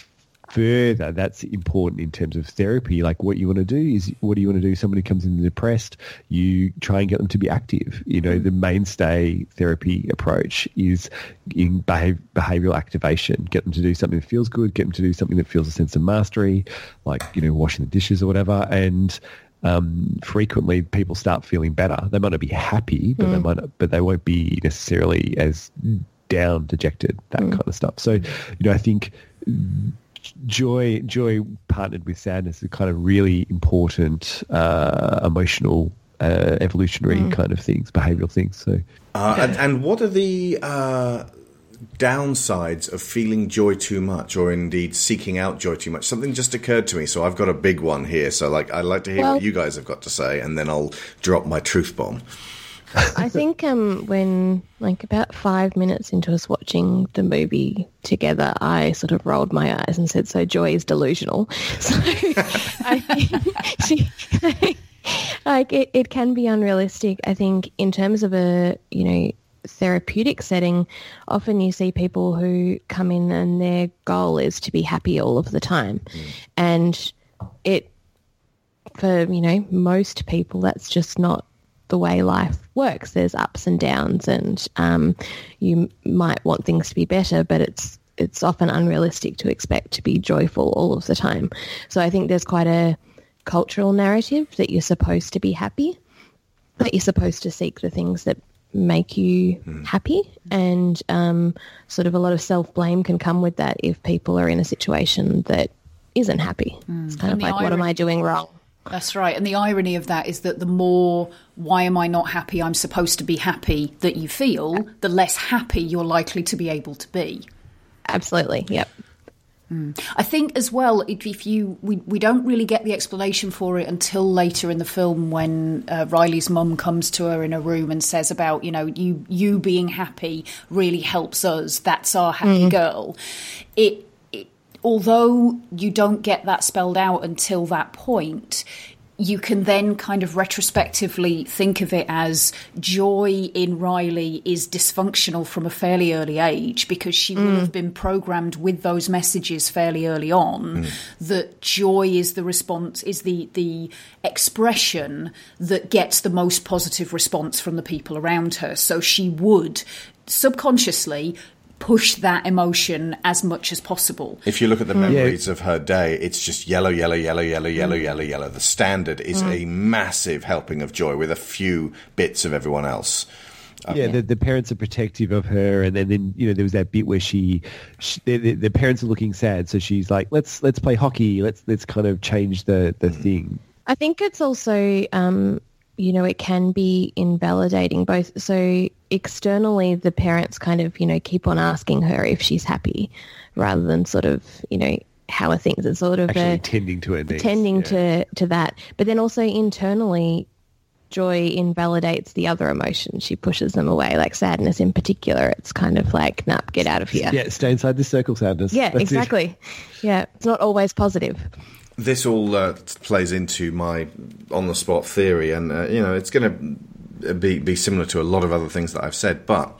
further, that's important in terms of therapy. Like, what you want to do is, what do you want to do? Somebody comes in depressed, you try and get them to be active. You know, the mainstay therapy approach is in behavior, behavioral activation. Get them to do something that feels good, get them to do something that feels a sense of mastery, like, you know, washing the dishes or whatever. And um, frequently people start feeling better. They might not be happy, but mm. they might not, but they won't be necessarily as down, dejected, that mm. kind of stuff. So, you know, I think Joy, joy partnered with sadness is a kind of really important uh, emotional, uh, evolutionary mm. kind of things, behavioural things. So, uh, and, and what are the uh, downsides of feeling joy too much, or indeed seeking out joy too much? Something just occurred to me, so I've got a big one here. So, like, I'd like to hear well, what you guys have got to say, and then I'll drop my truth bomb. I think um, when, like, about five minutes into us watching the movie together, I sort of rolled my eyes and said, so joy is delusional. So I think she, like, like it, it can be unrealistic. I think in terms of a, you know, therapeutic setting, often you see people who come in and their goal is to be happy all of the time. Mm. And it, for, you know, most people, that's just not the way life works. There's ups and downs, and um, you might want things to be better, but it's it's often unrealistic to expect to be joyful all of the time. So I think there's quite a cultural narrative that you're supposed to be happy, that you're supposed to seek the things that make you mm. happy, and um, sort of a lot of self-blame can come with that if people are in a situation that isn't happy. Mm. It's kind and of like, irony- what am I doing wrong? That's right. And the irony of that is that the more, why am I not happy, I'm supposed to be happy, that you feel, the less happy you're likely to be able to be. Absolutely. Yep. Mm. I think as well, if you we, we don't really get the explanation for it until later in the film when uh, Riley's mum comes to her in a room and says about, you know, you, you being happy really helps us. That's our happy mm. girl. It Although you don't get that spelled out until that point, you can then kind of retrospectively think of it as joy in Riley is dysfunctional from a fairly early age because she mm. would have been programmed with those messages fairly early on mm. that joy is the response, is the, the expression that gets the most positive response from the people around her. So she would subconsciously push that emotion as much as possible. If you look at the mm. memories yeah. of her day, it's just yellow, yellow, yellow, yellow, yellow, mm. yellow, yellow. The standard is mm. a massive helping of joy with a few bits of everyone else. Um, yeah, the, the parents are protective of her, and then, then you know there was that bit where she, she the, the parents are looking sad, so she's like, let's let's play hockey, let's let's kind of change the the mm. thing. I think it's also, um, you know, it can be invalidating both. So externally, the parents kind of, you know, keep on asking her if she's happy rather than sort of, you know, how are things? It's sort of actually a, tending to her needs. Tending yeah. to, to that. But then also internally, joy invalidates the other emotion. She pushes them away, like sadness in particular. It's kind of like, nah, get out of here. Yeah, stay inside the circle, sadness. Yeah, That's exactly. It. Yeah, it's not always positive. This all uh, plays into my on-the-spot theory, and, uh, you know, it's going to be, be similar to a lot of other things that I've said, but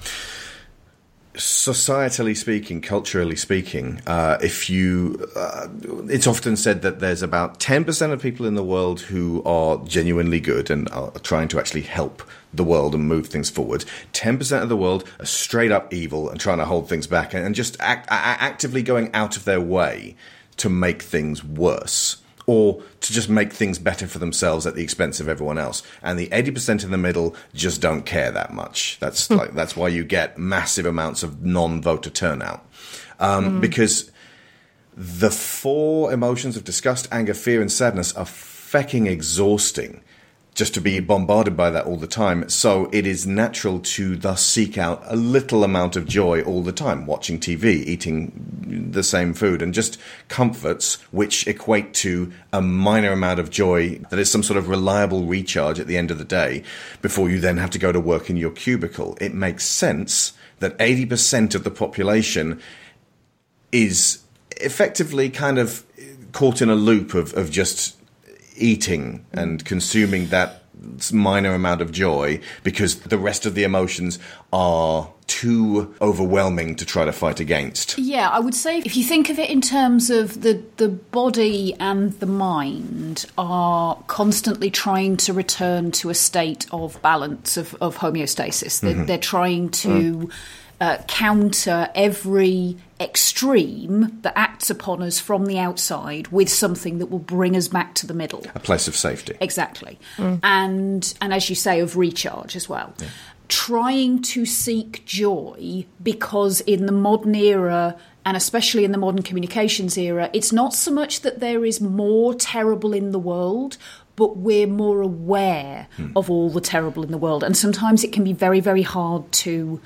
societally speaking, culturally speaking, uh, if you, uh, it's often said that there's about ten percent of people in the world who are genuinely good and are trying to actually help the world and move things forward. ten percent of the world are straight up evil and trying to hold things back and just act, actively going out of their way to make things worse, or to just make things better for themselves at the expense of everyone else. And the eighty percent in the middle just don't care that much. That's like that's why you get massive amounts of non-voter turnout. Um, mm. Because the four emotions of disgust, anger, fear, and sadness are fucking exhausting just to be bombarded by that all the time. So it is natural to thus seek out a little amount of joy all the time, watching T V, eating the same food, and just comforts which equate to a minor amount of joy that is some sort of reliable recharge at the end of the day before you then have to go to work in your cubicle. It makes sense that eighty percent of the population is effectively kind of caught in a loop of, of just eating and consuming that minor amount of joy because the rest of the emotions are too overwhelming to try to fight against. Yeah, I would say if you think of it in terms of the, the body and the mind are constantly trying to return to a state of balance, of, of homeostasis. They're, mm-hmm. they're trying to... Mm. Uh, counter every extreme that acts upon us from the outside with something that will bring us back to the middle. A place of safety. Exactly. Mm. And, and as you say, of recharge as well. Yeah. Trying to seek joy, because in the modern era, and especially in the modern communications era, it's not so much that there is more terrible in the world, but we're more aware mm. of all the terrible in the world. And sometimes it can be very, very hard to...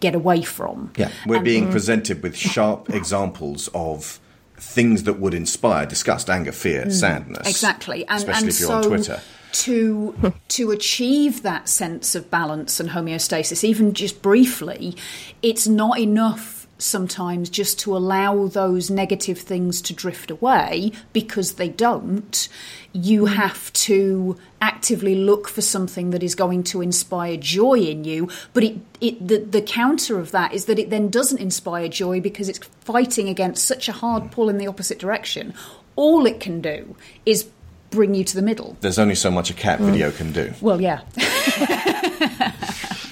get away from. Yeah, we're and, being presented with sharp examples of things that would inspire disgust, anger, fear, mm, sadness. Exactly. And, especially and if you're so on Twitter. To, to achieve that sense of balance and homeostasis, even just briefly, it's not enough sometimes just to allow those negative things to drift away, because they don't. You have to actively look for something that is going to inspire joy in you. But it, it the, the counter of that is that it then doesn't inspire joy, because it's fighting against such a hard pull in the opposite direction. All it can do is bring you to the middle. There's only so much a cat mm. video can do. Well, yeah.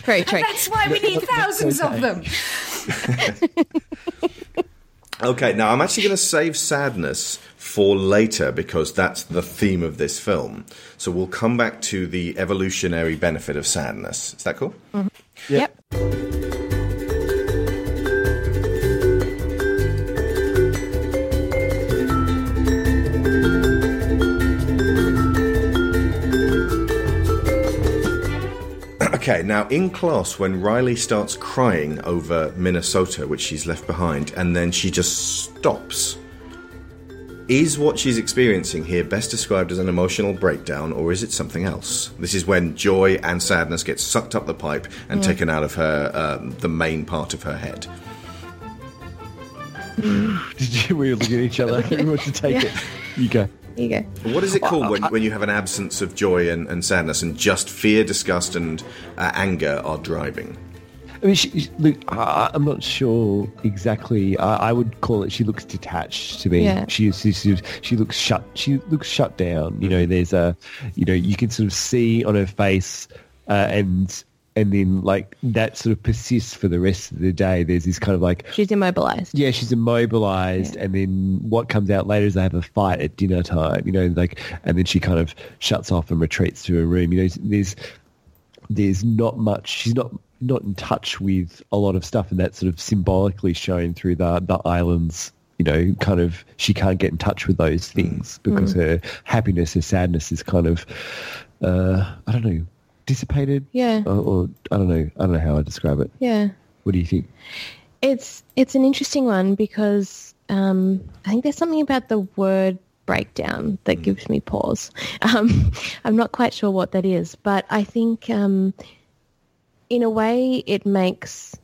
Very true. And that's why we need thousands okay. of them. Okay, now I'm actually going to save sadness for later, because that's the theme of this film. So we'll come back to the evolutionary benefit of sadness. Is that cool? Mm-hmm. Yeah. Yep. Okay, now in class, when Riley starts crying over Minnesota, which she's left behind, and then she just stops. Is what she's experiencing here best described as an emotional breakdown, or is it something else? This is when joy and sadness get sucked up the pipe and mm. taken out of her, um, the main part of her head. Did you? We were looking at each other. We want to take yeah. it. You go. You go. What is it called when, when you have an absence of joy and, and sadness, and just fear, disgust, and uh, anger are driving? I mean, she, look, uh, I'm not sure exactly. Uh, I would call it. She looks detached to me. Yeah. She, she she looks shut. She looks shut down. You know, there's a, you know, you can sort of see on her face, uh, and and then like that sort of persists for the rest of the day. There's this kind of like she's immobilized. Yeah, she's immobilized, yeah. And then what comes out later is they have a fight at dinner time. You know, like, and then she kind of shuts off and retreats to her room. You know, there's there's not much. She's not. not in touch with a lot of stuff, and that's sort of symbolically shown through the the islands, you know, kind of she can't get in touch with those things mm. because mm. her happiness, her sadness is kind of, uh, I don't know, dissipated? Yeah. Or, or I don't know, I don't know how I describe it. Yeah. What do you think? It's it's an interesting one, because um, I think there's something about the word breakdown that mm. gives me pause. Um, I'm not quite sure what that is, but I think... Um, in a way, it makes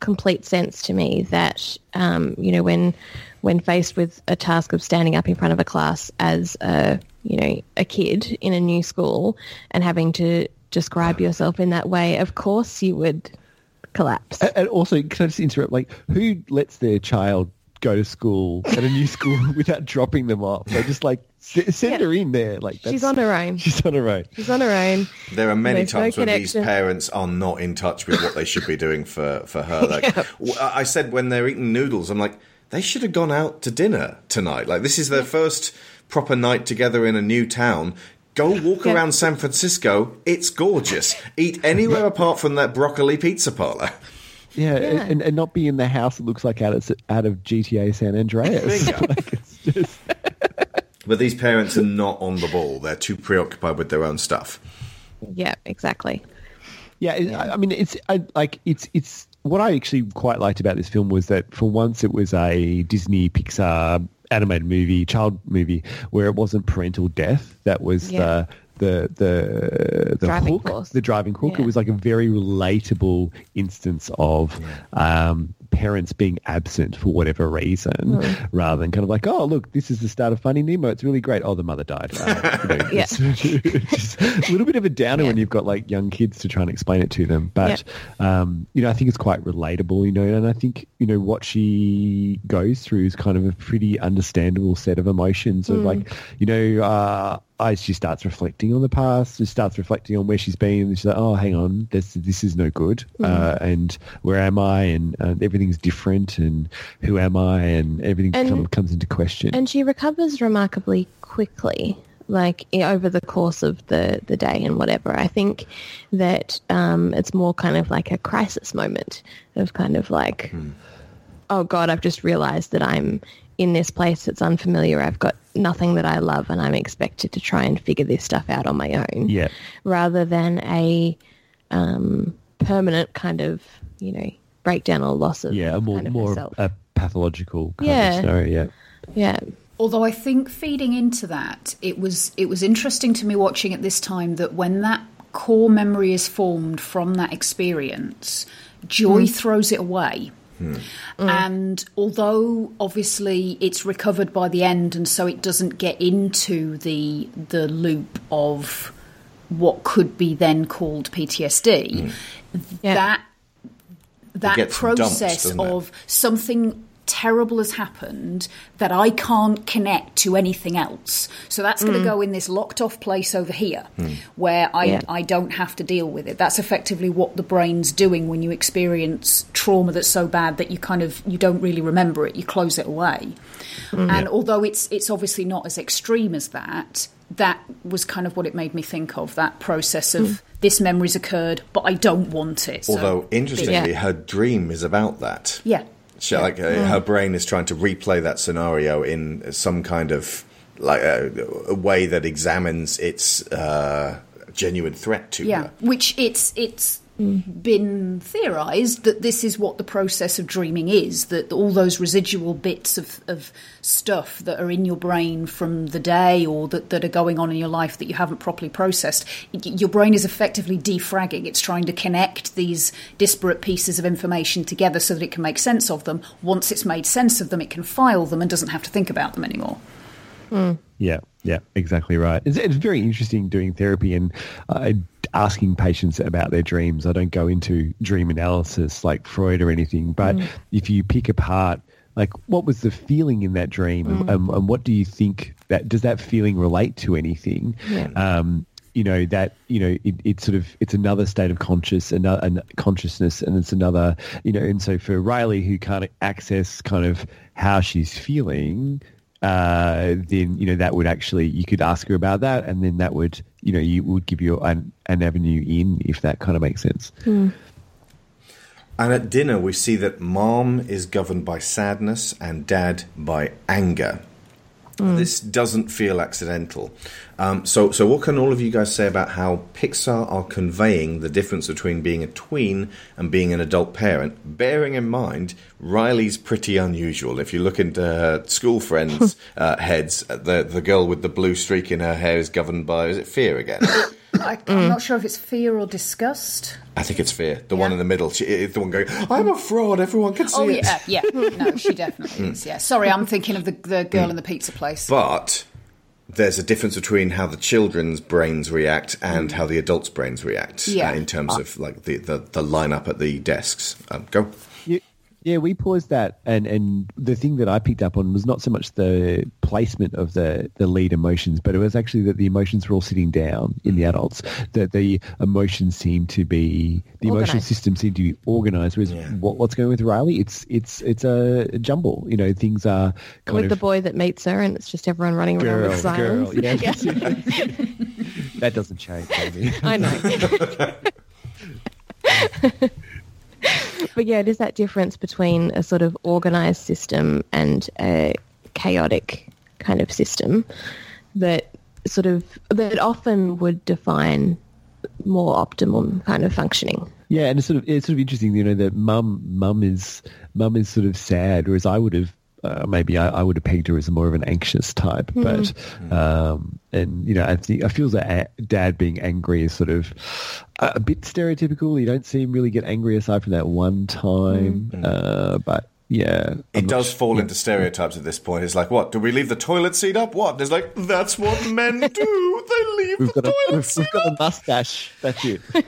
complete sense to me that, um, you know, when when faced with a task of standing up in front of a class as a, you know, a kid in a new school and having to describe yourself in that way, of course you would collapse. And also, can I just interrupt? Like, who lets their child go to school at a new school without dropping them off? They just like s- send yeah. her in there. Like that's, she's on her own. She's on her own. She's on her own. There are many There's times no when connection. These parents are not in touch with what they should be doing for for her. Like yeah. I said, when they're eating noodles, I'm like, they should have gone out to dinner tonight. Like this is their first proper night together in a new town. Go walk yeah. around San Francisco. It's gorgeous. Eat anywhere apart from that broccoli pizza parlor. Yeah, yeah. And, and not be in the house that looks like out of, out of G T A San Andreas. Like it's just... But these parents are not on the ball. They're too preoccupied with their own stuff. Yeah, exactly. Yeah, it, yeah. I mean, it's I, like it's it's what I actually quite liked about this film was that for once it was a Disney Pixar animated movie, child movie, where it wasn't parental death. That was yeah. the... the the the driving hook, course. the driving hook. Yeah. It was like a very relatable instance of yeah. um, parents being absent for whatever reason, mm. rather than kind of like, oh, look, this is the start of Finding Nemo. It's really great. Oh, the mother died. Uh, you know, yeah. it's, just a little bit of a downer yeah. when you've got like young kids to try and explain it to them. But, yeah. um, you know, I think it's quite relatable, you know, and I think, you know, what she goes through is kind of a pretty understandable set of emotions mm. of like, you know, uh, I, she starts reflecting on the past. She starts reflecting on where she's been. And she's like, "Oh, hang on, this this is no good. Mm-hmm. Uh, and where am I? And uh, everything's different. And who am I? And everything and, kind of comes into question." And she recovers remarkably quickly, like over the course of the, the day and whatever. I think that um, it's more kind of like a crisis moment of kind of like, mm. "Oh God, I've just realised that I'm in this place that's unfamiliar. I've got nothing that I love and I'm expected to try and figure this stuff out on my own." Yeah. Rather than a um, permanent kind of, you know, breakdown or loss of yeah, a more, kind of more herself. A pathological kind yeah. of story. Yeah. Yeah. Although I think feeding into that, it was it was interesting to me watching at this time that when that core memory is formed from that experience, joy mm. throws it away. Mm. And although obviously it's recovered by the end, and so it doesn't get into the the loop of what could be then called P T S D, mm. yeah. that that process dumped, of something terrible has happened that I can't connect to anything else. So that's mm. going to go in this locked off place over here mm. where I, yeah. I don't have to deal with it. That's effectively what the brain's doing when you experience trauma that's so bad that you kind of, you don't really remember it. You close it away. Mm, and yeah. although it's, it's obviously not as extreme as that, that was kind of what it made me think of, that process of mm. this memory's occurred, but I don't want it. Although so, interestingly, yeah. her dream is about that. Yeah. She, like uh, yeah. her brain is trying to replay that scenario in some kind of like uh, a way that examines its uh, genuine threat to yeah. her. Which it's it's mm. been theorised that this is what the process of dreaming is, that all those residual bits of, of stuff that are in your brain from the day or that, that are going on in your life that you haven't properly processed, your brain is effectively defragging. It's trying to connect these disparate pieces of information together so that it can make sense of them. Once it's made sense of them, it can file them and doesn't have to think about them anymore. Mm. Yeah, yeah, exactly right. It's, it's very interesting doing therapy and uh, asking patients about their dreams. I don't go into dream analysis like Freud or anything, but mm. if you pick apart, like, what was the feeling in that dream mm. and, and, and what do you think that, does that feeling relate to anything? Yeah. Um, you know, that, you know, it, it's sort of, it's another state of conscious and an, consciousness and it's another, you know, and so for Riley who can't access kind of how she's feeling, uh, then, you know, that would actually, you could ask her about that and then that would, you know, you would give you an, an avenue in if that kind of makes sense. Mm. And at dinner, we see that mom is governed by sadness and dad by anger. Mm. This doesn't feel accidental. Um, so, so what can all of you guys say about how Pixar are conveying the difference between being a tween and being an adult parent, bearing in mind Riley's pretty unusual. If you look into her school friends' uh, heads, the, the girl with the blue streak in her hair is governed by, is it fear again? I, I'm mm. not sure if it's fear or disgust. I think it's fear. The yeah. one in the middle. She, the one going, "I'm a fraud. Everyone can see oh, it." Oh yeah, yeah. No, she definitely mm. is. Yeah. Sorry, I'm thinking of the the girl mm. in the pizza place. But there's a difference between how the children's brains react and how the adults' brains react yeah. uh, in terms of like the, the, the lineup at the desks. Um, go. You- Yeah, we paused that, and, and the thing that I picked up on was not so much the placement of the, the lead emotions, but it was actually that the emotions were all sitting down in the adults, that the emotions seemed to be – the organized. emotion system seemed to be organised, whereas yeah. what, what's going on with Riley, it's it's it's a jumble. You know, things are kind with of – With the boy that meets her, and it's just everyone running girl, around with silence. Girl, yeah. yeah. That doesn't change, baby. I know. But yeah, there's that difference between a sort of organised system and a chaotic kind of system that sort of that often would define more optimum kind of functioning. Yeah, and it's sort of it's sort of interesting, you know, that mum mum is mum is sort of sad, whereas I would have uh, maybe I, I would have pegged her as more of an anxious type, mm-hmm. but um, and you know I think I feel that dad being angry is sort of. A bit stereotypical. You don't see him really get angry aside from that one time. Mm-hmm. Uh, but yeah, I'm it does sure. fall into stereotypes at this point. It's like, what? Do we leave the toilet seat up? What? There's like, that's what men do. They leave we've the got toilet a, seat we've up. We've got a mustache. That's it. it,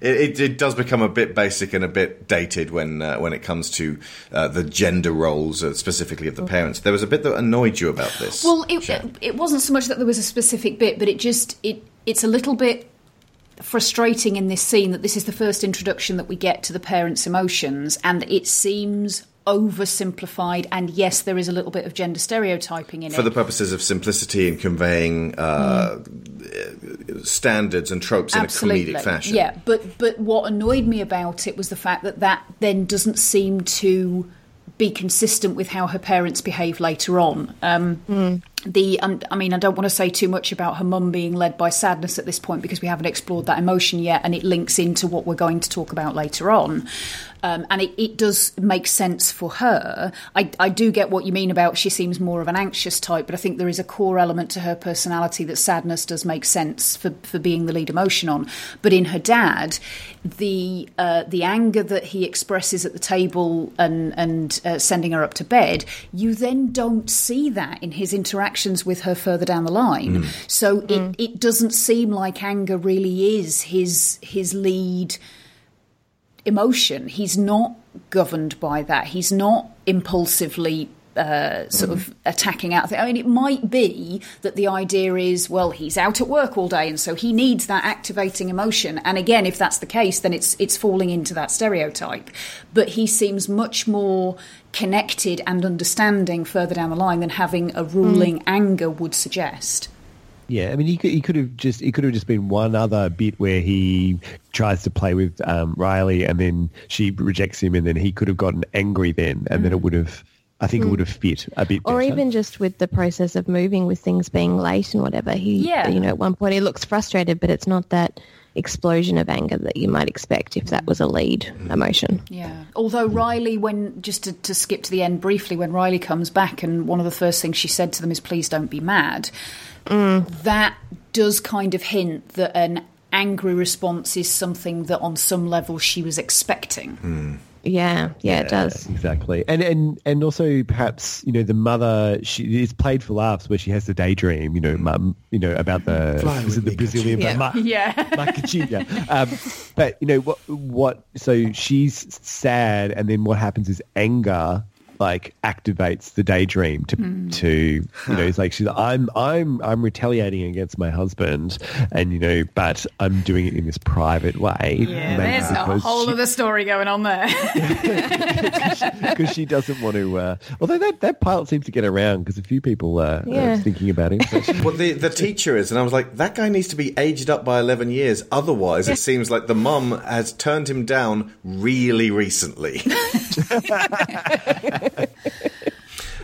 it. It does become a bit basic and a bit dated when uh, when it comes to uh, the gender roles, uh, specifically of the parents. There was a bit that annoyed you about this. Well, it, it it wasn't so much that there was a specific bit, but it just it it's a little bit. Frustrating in this scene that this is the first introduction that we get to the parents' emotions, and it seems oversimplified, and yes, there is a little bit of gender stereotyping in it. For the purposes of simplicity and conveying uh, mm. standards and tropes Absolutely. in a comedic fashion. Yeah, but, but what annoyed me about it was the fact that that then doesn't seem to be consistent with how her parents behave later on. Um, mm. The, um, I mean, I don't want to say too much about her mum being led by sadness at this point because we haven't explored that emotion yet, and it links into what we're going to talk about later on. Um, and it, it does make sense for her. I, I do get what you mean about she seems more of an anxious type, but I think there is a core element to her personality that sadness does make sense for, for being the lead emotion on. But in her dad, the uh, the anger that he expresses at the table and, and uh, sending her up to bed, you then don't see that in his interaction with her further down the line. Mm. So it, mm. it doesn't seem like anger really is his his lead emotion. He's not governed by that. He's not impulsively uh, sort mm. of attacking out. I mean, it might be that the idea is, well, he's out at work all day and so he needs that activating emotion. And again, if that's the case, then it's it's falling into that stereotype. But he seems much more connected and understanding further down the line than having a ruling mm. anger would suggest. Yeah, I mean, he could, he could have just it could have just been one other bit where he tries to play with um, Riley and then she rejects him, and then he could have gotten angry then, and mm. then it would have, I think, mm. it would have fit a bit. Or better. Even just with the process of moving, with things being late and whatever. He, yeah. you know, at one point he looks frustrated, but it's not that explosion of anger that you might expect if that was a lead emotion. Yeah. Although Riley, when just to, to skip to the end briefly, when Riley comes back and one of the first things she said to them is, please don't be mad, mm. that does kind of hint that an angry response is something that on some level she was expecting. Mm. Yeah, yeah, it does. Exactly. And and and also perhaps, you know, the mother, she is played for laughs where she has the daydream, you know, mum, you know, about the is it the Brazilian yeah. Ma, yeah. Macajuga. Um but you know what what so she's sad, and then what happens is anger like activates the daydream to mm. to you huh. know, it's like she's I'm I'm I'm retaliating against my husband, and you know, but I'm doing it in this private way. Yeah, there's a whole she, other story going on there because she, she doesn't want to. Uh, although that, that pilot seems to get around because a few people uh, yeah. are thinking about him. Well, the the teacher is, and I was like, that guy needs to be aged up by eleven years. Otherwise, it seems like the mum has turned him down really recently.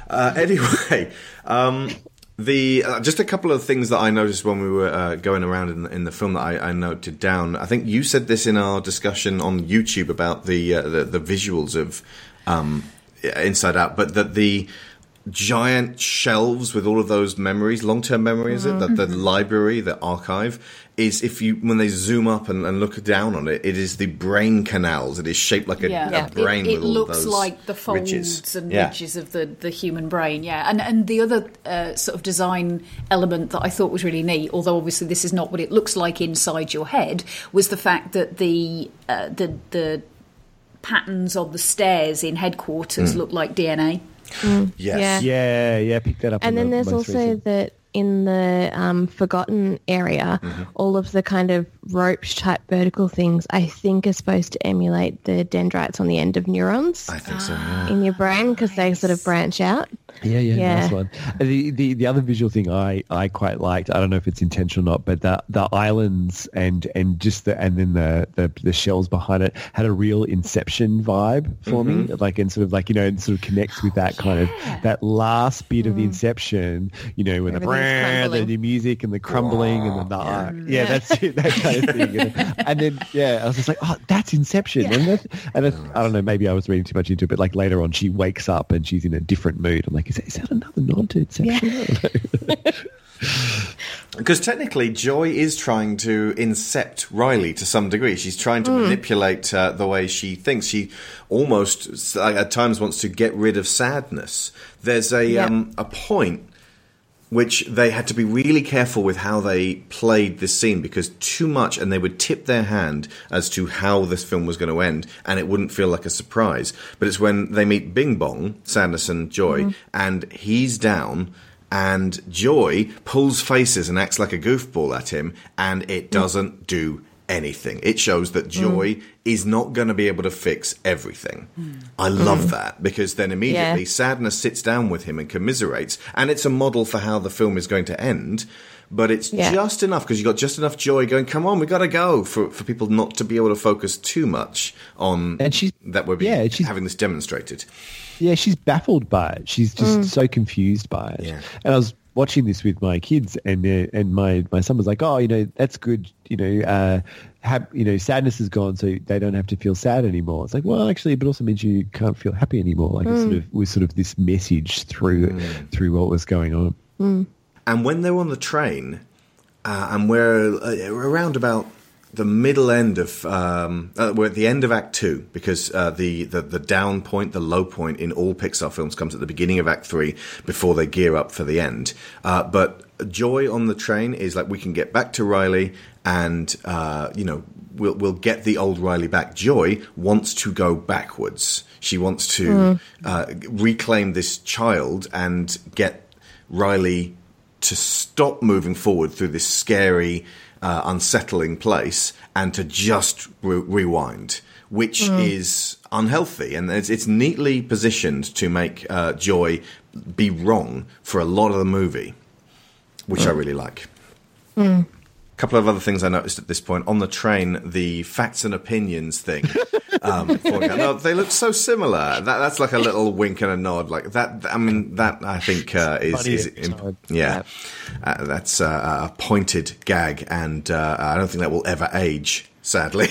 uh, anyway, um, the uh, just a couple of things that I noticed when we were uh, going around in, in the film that I, I noted down. I think you said this in our discussion on YouTube about the uh, the, the visuals of um, Inside Out, but that the giant shelves with all of those memories, long-term memories, mm-hmm. that the library, the archive, is if you when they zoom up and, and look down on it, it is the brain canals. It is shaped like a, yeah. a yeah. brain. It, it with all looks those like the folds ridges. and yeah. ridges of the, the human brain. Yeah, and and the other uh, sort of design element that I thought was really neat, although obviously this is not what it looks like inside your head, was the fact that the uh, the the patterns on the stairs in headquarters mm. look like D N A. Mm. Yes. Yeah, yeah, yeah. Pick that up. And then the there's also that in the um, forgotten area, mm-hmm. all of the kind of rope-type vertical things I think are supposed to emulate the dendrites on the end of neurons. I think so, yeah. In your brain, because nice. they sort of branch out. Yeah, yeah, yeah. Nice one. The, the the other visual thing I, I quite liked, I don't know if it's intentional or not, but the the islands and and just the and then the, the, the shells behind it had a real Inception vibe for mm-hmm. me, like and sort of like you know and sort of connects with that oh, kind yeah. of that last bit mm. of the Inception, you know, when the brand and the music and the crumbling oh, and the yeah. yeah, that's it, that kind of thing. And then yeah, I was just like, oh, that's Inception, yeah. and that's, and that's, I don't know, maybe I was reading too much into it, but like later on she wakes up and she's in a different mood. I'm like, Is that, is that another nod to Inception? Yeah. Because technically, Joy is trying to incept Riley to some degree. She's trying to mm. manipulate uh, the way she thinks. She almost, uh, at times, wants to get rid of sadness. There's a yeah. um, a point which they had to be really careful with how they played this scene, because too much, and they would tip their hand as to how this film was going to end, and it wouldn't feel like a surprise. But it's when they meet Bing Bong, Sanderson, Joy, mm-hmm. and he's down, and Joy pulls faces and acts like a goofball at him, and it doesn't mm-hmm. do anything. It shows that Joy mm. is not going to be able to fix everything. Mm. I love mm. that, because then immediately yeah. sadness sits down with him and commiserates, and it's a model for how the film is going to end. But it's yeah. just enough, because you've got just enough Joy going, come on, we got to go, for, for people not to be able to focus too much on and she's, that we're yeah, having this demonstrated. Yeah, she's baffled by it. She's just mm. so confused by it. Yeah. And I was watching this with my kids, and uh, and my, my son was like, oh, you know, that's good, you know, uh, ha- you know, sadness is gone, so they don't have to feel sad anymore. It's like, well, actually, but also means you can't feel happy anymore. Like mm. it sort of was sort of this message through mm. through what was going on. Mm. And when they were on the train, uh, and we're uh, around about the middle end of um, uh, we're at the end of Act Two, because uh, the, the the down point, the low point in all Pixar films comes at the beginning of Act Three before they gear up for the end. Uh, but Joy on the train is like, we can get back to Riley, and uh, you know we'll we'll get the old Riley back. Joy wants to go backwards. She wants to mm. uh, reclaim this child and get Riley to stop moving forward through this scary, uh, unsettling place, and to just re- rewind, which mm. is unhealthy. And it's, it's neatly positioned to make uh, Joy be wrong for a lot of the movie, which mm. I really like. Mm. A couple of other things I noticed at this point. On the train, the facts and opinions thing. Um, no, they look so similar. That, that's like a little wink and a nod. Like that. I mean, that I think uh, is, is imp- yeah. Uh, that's uh, a pointed gag, and uh, I don't think that will ever age, sadly.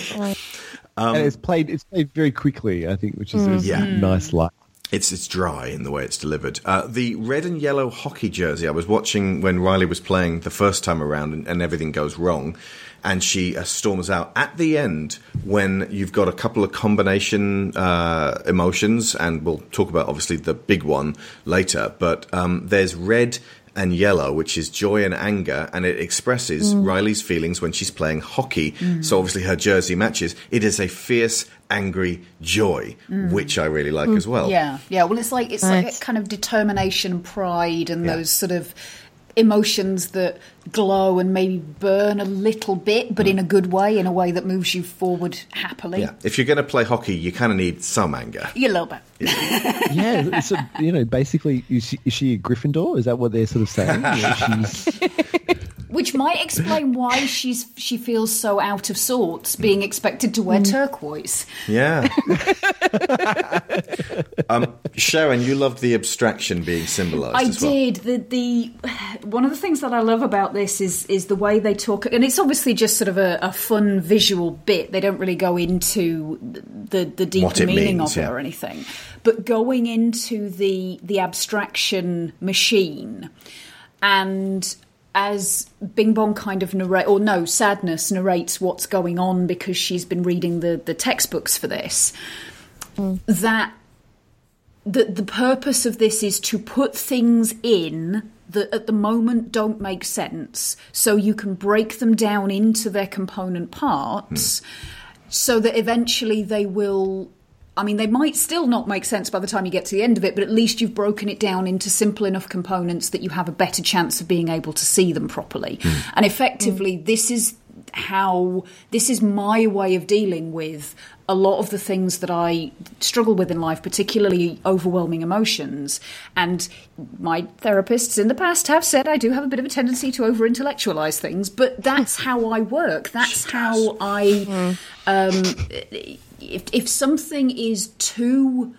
Um, and it's played. It's played very quickly, I think, which is mm-hmm. yeah. nice light. It's it's dry in the way it's delivered. Uh, the red and yellow hockey jersey I was watching when Riley was playing the first time around, and, and everything goes wrong, and she uh, storms out. At the end, when you've got a couple of combination uh, emotions, and we'll talk about obviously the big one later, but um, there's red and yellow, which is joy and anger, and it expresses mm. Riley's feelings when she's playing hockey. Mm. So obviously her jersey matches. It is a fierce angry joy, mm. which I really like mm. as well. Yeah, yeah. Well, it's like it's right. like a kind of determination, pride, and yeah. those sort of emotions that glow and maybe burn a little bit, but mm. in a good way, in a way that moves you forward happily. Yeah. If you're going to play hockey, you kind of need some anger. A little bit. Yeah. So, you know, basically, is she, is she a Gryffindor? Is that what they're sort of saying? Yeah, she's... Which might explain why she's she feels so out of sorts, being expected to wear turquoise. Yeah. um, Sharon, you loved the abstraction being symbolised. I as well. did. The the one of the things that I love about this is is the way they talk, and it's obviously just sort of a, a fun visual bit. They don't really go into the the deeper meaning means, of yeah. it or anything, but going into the the abstraction machine. And as Bing Bong kind of narrate, or no, Sadness narrates what's going on because she's been reading the, the textbooks for this, mm. that the, the purpose of this is to put things in that at the moment don't make sense, so you can break them down into their component parts, mm. so that eventually they will... I mean, they might still not make sense by the time you get to the end of it, but at least you've broken it down into simple enough components that you have a better chance of being able to see them properly. Mm. And effectively, mm. this is how, this is my way of dealing with a lot of the things that I struggle with in life, particularly overwhelming emotions. And my therapists in the past have said I do have a bit of a tendency to over-intellectualise things, but that's how I work. That's how I... Mm. Um, If, if something is too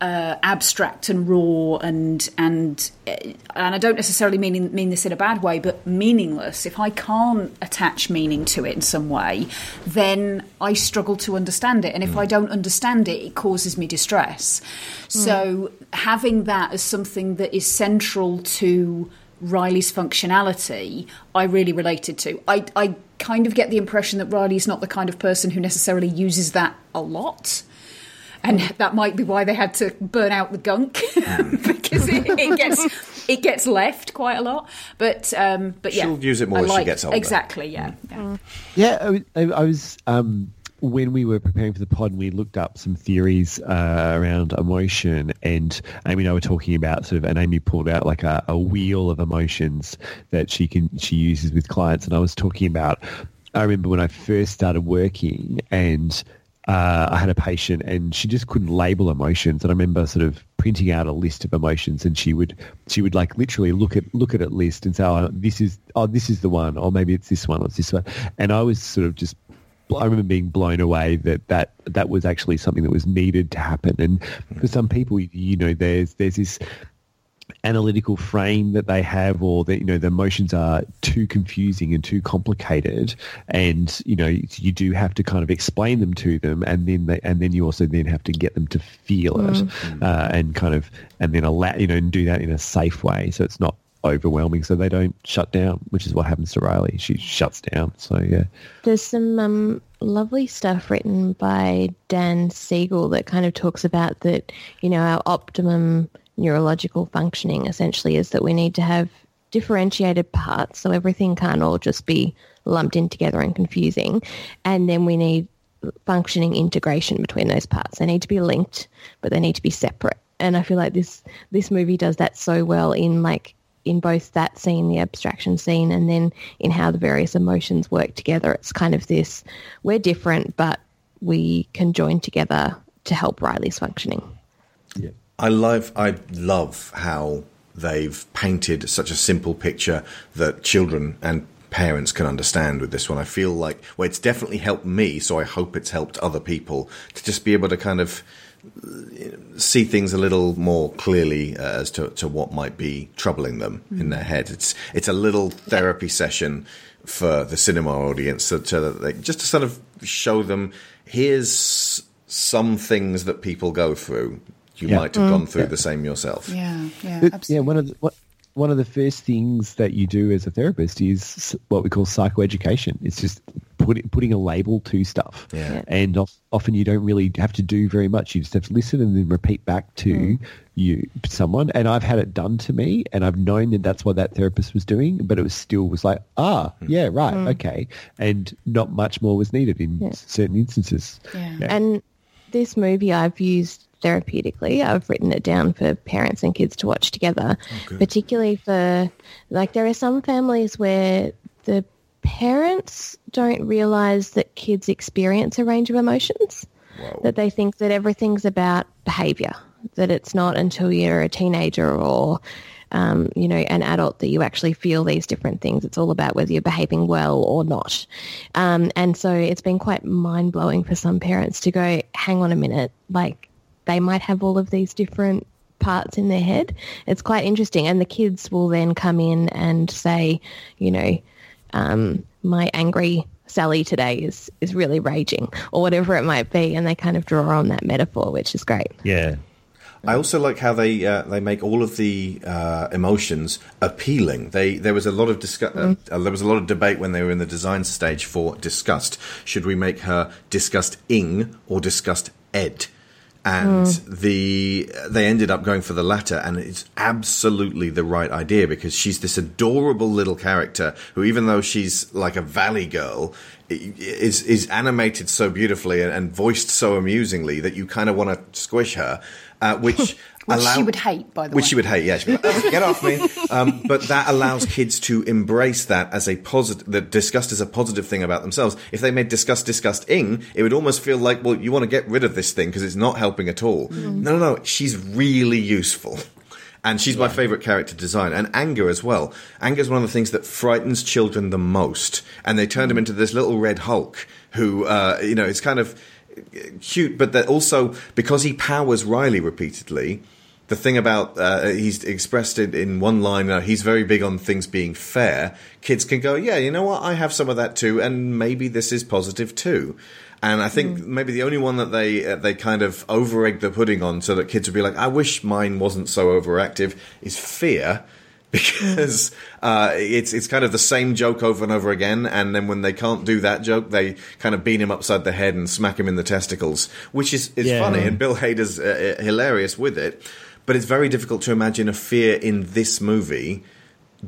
uh, abstract and raw and and and I don't necessarily mean mean this in a bad way, but meaningless, if I can't attach meaning to it in some way, then I struggle to understand it. And if mm. I don't understand it, it causes me distress. Mm. So having that as something that is central to Riley's functionality, I really related to. I, I kind of get the impression that Riley's not the kind of person who necessarily uses that a lot. And that might be why they had to burn out the gunk, because it, it gets it gets left quite a lot. But um, but yeah, she'll use it more I as like, she gets older. Exactly, yeah. Yeah, yeah I, I was... Um... When we were preparing for the pod, we looked up some theories uh, around emotion, and Amy and I were talking about sort of, and Amy pulled out like a, a wheel of emotions that she can she uses with clients, and I was talking about, I remember when I first started working, and uh, I had a patient, and she just couldn't label emotions, and I remember sort of printing out a list of emotions, and she would she would like literally look at look at a list and say, oh, this is oh this is the one, or maybe it's this one, or it's this one, and I was sort of just. I remember being blown away that, that that was actually something that was needed to happen. And for some people, you know, there's there's this analytical frame that they have, or that, you know, the emotions are too confusing and too complicated, and, you know, you do have to kind of explain them to them, and then they, and then you also then have to get them to feel mm. it, uh, and kind of and then allow, you know, and do that in a safe way, so it's not overwhelming, so they don't shut down, which is what happens to Riley. She shuts down. So yeah, there's some um, lovely stuff written by Dan Siegel that kind of talks about that. You know, our optimum neurological functioning essentially is that we need to have differentiated parts, so everything can't all just be lumped in together and confusing. And then we need functioning integration between those parts. They need to be linked, but they need to be separate. And I feel like this this movie does that so well in like. in both that scene, the abstraction scene, and then in how the various emotions work together. It's kind of this, we're different, but we can join together to help Riley's functioning. Yeah. I love, I love how they've painted such a simple picture that children and parents can understand with this one. I feel like, well, it's definitely helped me, so I hope it's helped other people to just be able to kind of see things a little more clearly uh, as to, to what might be troubling them mm. in their head. It's it's a little therapy session for the cinema audience, so to, they, just to sort of show them, here's some things that people go through. You yeah. might have mm. gone through yeah. the same yourself. Yeah, yeah, it, absolutely. Yeah, one of the, what, one of the first things that you do as a therapist is what we call psychoeducation. It's just Put, putting a label to stuff, yeah. and of, often you don't really have to do very much. You just have to listen and then repeat back to mm. you someone. And I've had it done to me, and I've known that that's what that therapist was doing, but it was still was like, ah, yeah, right, mm. okay, and not much more was needed in yeah. certain instances. Yeah. Yeah. And this movie I've used therapeutically. I've written it down for parents and kids to watch together, oh, particularly for like there are some families where the parents don't realise that kids experience a range of emotions, Whoa. that they think that everything's about behaviour, that it's not until you're a teenager or um, you know, an adult that you actually feel these different things. It's all about whether you're behaving well or not. Um, and so it's been quite mind-blowing for some parents to go, hang on a minute, like they might have all of these different parts in their head. It's quite interesting. And the kids will then come in and say, you know, um, my angry Sally today is, is really raging, or whatever it might be. And they kind of draw on that metaphor, which is great. Yeah. I also like how they uh, they make all of the uh, emotions appealing. They there was a lot of discuss- mm-hmm. uh, there was a lot of debate when they were in the design stage for disgust. Should we make her disgusting or disgust-ed? And mm. the they ended up going for the latter, and it's absolutely the right idea, because she's this adorable little character who, even though she's like a valley girl, is is animated so beautifully and, and voiced so amusingly that you kind of want to squish her, uh, which. Which allow- she would hate, by the which way. Which she would hate, yeah. She'd be like, oh, get off me. Um, but that allows kids to embrace that as a positive, that disgust is a positive thing about themselves. If they made disgust disgusting, it would almost feel like, well, you want to get rid of this thing because it's not helping at all. Mm. No, no, no. She's really useful. And she's yeah. my favourite character design. And anger as well. Anger is one of the things that frightens children the most. And they turned him into this little red Hulk who, uh, you know, it's kind of cute, but that also, because he powers Riley repeatedly, the thing about uh, he's expressed it in one line, uh, he's very big on things being fair. Kids can go, yeah, you know what, I have some of that too, and maybe this is positive too. And I think mm. maybe the only one that they uh, they kind of over-egg the pudding on, so that kids would be like, I wish mine wasn't so overactive, is fear. Because uh, it's it's kind of the same joke over and over again, and then when they can't do that joke, they kind of beat him upside the head and smack him in the testicles, which is, is yeah. funny, and Bill Hader's uh, hilarious with it. But it's very difficult to imagine a fear in this movie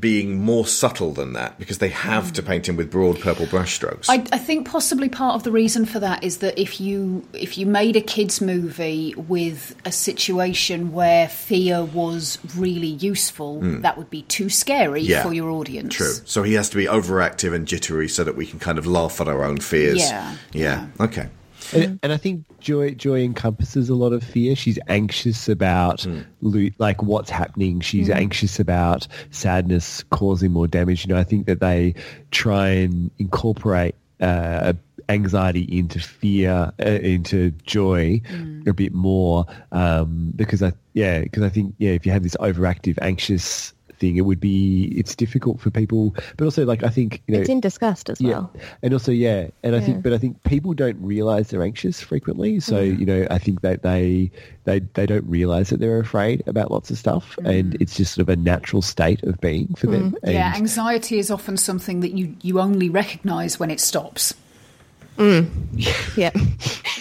being more subtle than that, because they have to paint him with broad purple brushstrokes. I, I think possibly part of the reason for that is that if you if you made a kids' movie with a situation where fear was really useful, mm. that would be too scary yeah. for your audience. True. So he has to be overactive and jittery so that we can kind of laugh at our own fears. Yeah. Yeah. yeah. Okay. And, and I think Joy Joy encompasses a lot of fear. She's anxious about mm. lo- like what's happening. She's mm. anxious about sadness causing more damage. You know, I think that they try and incorporate uh, anxiety into fear, uh, into joy mm. a bit more um, because I yeah because I think yeah if you have this overactive anxious thing, it would be it's difficult for people, but also like I think you know, it's in disgust as yeah. well, and also yeah, and I yeah. think but I think people don't realise they're anxious frequently, so mm. you know I think that they they they don't realise that they're afraid about lots of stuff, mm. and it's just sort of a natural state of being for mm. them. And yeah, anxiety is often something that you you only recognise when it stops. Mm. Yeah.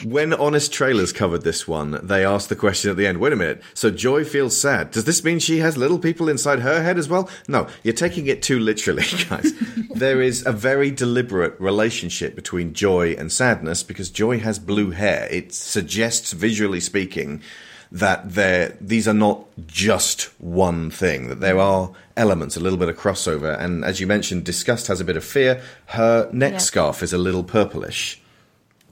When Honest Trailers covered this one, they asked the question at the end, wait a minute, so Joy feels sad. Does this mean she has little people inside her head as well? No, you're taking it too literally, guys. There is a very deliberate relationship between joy and sadness because Joy has blue hair. It suggests, visually speaking, that there these are not just one thing, that there are elements, a little bit of crossover. And as you mentioned, disgust has a bit of fear. Her neck yeah. scarf is a little purplish.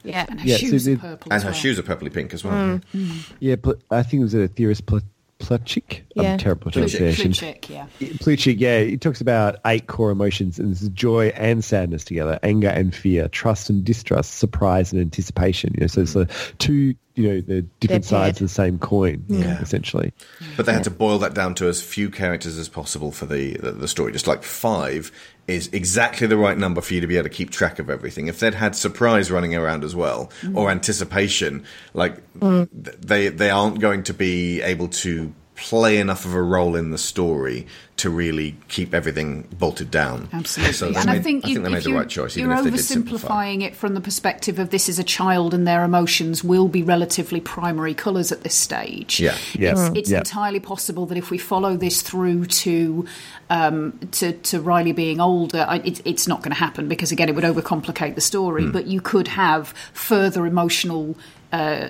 Yeah, and her, yeah, shoes, so are purple and her well. shoes are purpley pink as well. Mm. Mm. Yeah, but I think it was a theorist, Pl- Plutchik. Yeah. I'm terrible at pronunciation. Plutchik, yeah. Plutchik, yeah. He talks about eight core emotions, and this is joy and sadness together, anger and fear, trust and distrust, surprise and anticipation. You know, so it's so two, you know, the different sides of the same coin, yeah. you know, essentially. But they had to boil that down to as few characters as possible for the, the, the story. Just like five is exactly the right number for you to be able to keep track of everything. If they'd had surprise running around as well, mm. or anticipation, like mm. they they aren't going to be able to play enough of a role in the story to really keep everything bolted down. Absolutely. So and made, I think, I think you, they made the you, right choice. You're even if oversimplifying it from the perspective of this is a child and their emotions will be relatively primary colours at this stage. Yeah, yeah. It's, it's yeah. entirely possible that if we follow this through to um, to, to Riley being older, it, it's not going to happen because, again, it would overcomplicate the story. Mm. But you could have further emotional Uh,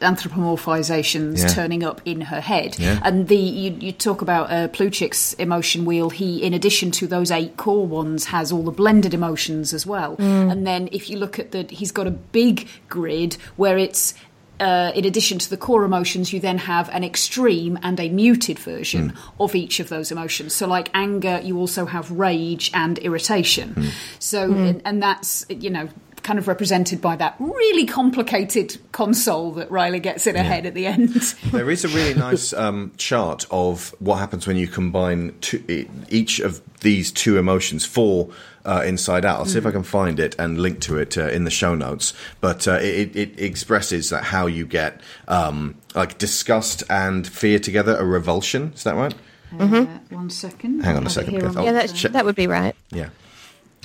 anthropomorphizations yeah. turning up in her head, yeah. and the you, you talk about uh, Plutchik's emotion wheel. He, in addition to those eight core ones, has all the blended emotions as well. Mm. And then if you look at the, he's got a big grid where it's Uh, in addition to the core emotions, you then have an extreme and a muted version mm. of each of those emotions. So like anger, you also have rage and irritation. Mm. So, mm. And, and that's, you know, kind of represented by that really complicated console that Riley gets in her yeah. head at the end. There is a really nice um, chart of what happens when you combine two, each of these two emotions for uh, Inside Out. I'll see mm. if I can find it and link to it uh, in the show notes. But uh, it, it expresses that how you get um, like disgust and fear together, a revulsion. Is that right? Uh, mm-hmm. One second. Hang on a second. On yeah, that's, that would be right. Yeah.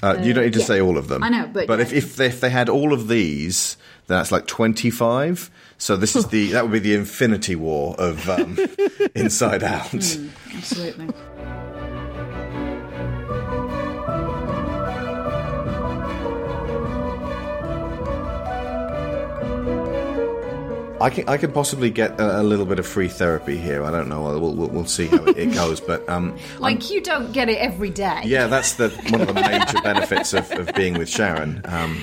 Uh, you don't need to yeah. say all of them. I know, but... But yeah. if, if, they, if they had all of these, that's like twenty-five. So this is the that would be the Infinity War of um, Inside Out. Mm, absolutely. I can, I could possibly get a, a little bit of free therapy here. I don't know. We'll, we'll, we'll see how it, it goes. But um, like I'm, you don't get it every day. Yeah, that's the one of the major benefits of, of being with Sharon. Um,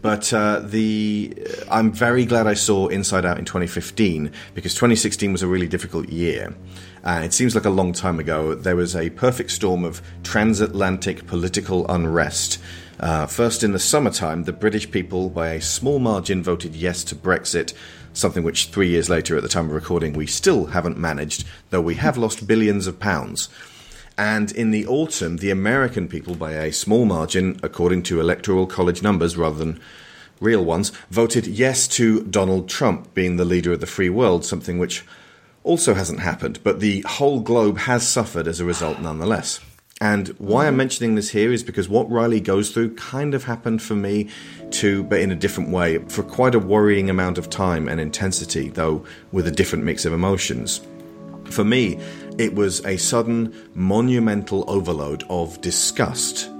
but uh, the I'm very glad I saw Inside Out in twenty fifteen, because twenty sixteen was a really difficult year. Uh, it seems like a long time ago. There was a perfect storm of transatlantic political unrest. Uh, first, in the summertime, the British people, by a small margin, voted yes to Brexit, something which three years later, at the time of recording, we still haven't managed, though we have lost billions of pounds. And in the autumn, the American people, by a small margin, according to electoral college numbers rather than real ones, voted yes to Donald Trump being the leader of the free world, something which also hasn't happened, but the whole globe has suffered as a result nonetheless. And why I'm mentioning this here is because what Riley goes through kind of happened for me too, but in a different way, for quite a worrying amount of time and intensity, though with a different mix of emotions. For me, it was a sudden, monumental overload of disgust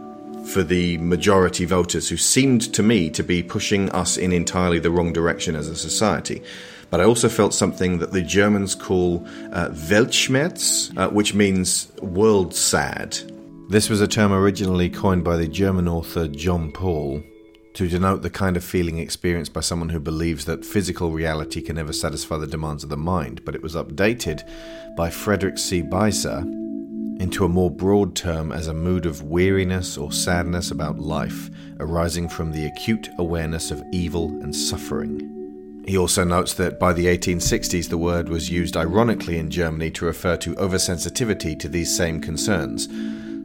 for the majority voters who seemed to me to be pushing us in entirely the wrong direction as a society. But I also felt something that the Germans call uh, Weltschmerz, uh, which means world sad. This was a term originally coined by the German author John Paul to denote the kind of feeling experienced by someone who believes that physical reality can never satisfy the demands of the mind, but it was updated by Frederick C. Beiser into a more broad term as a mood of weariness or sadness about life arising from the acute awareness of evil and suffering. He also notes that by the eighteen sixties, the word was used ironically in Germany to refer to oversensitivity to these same concerns.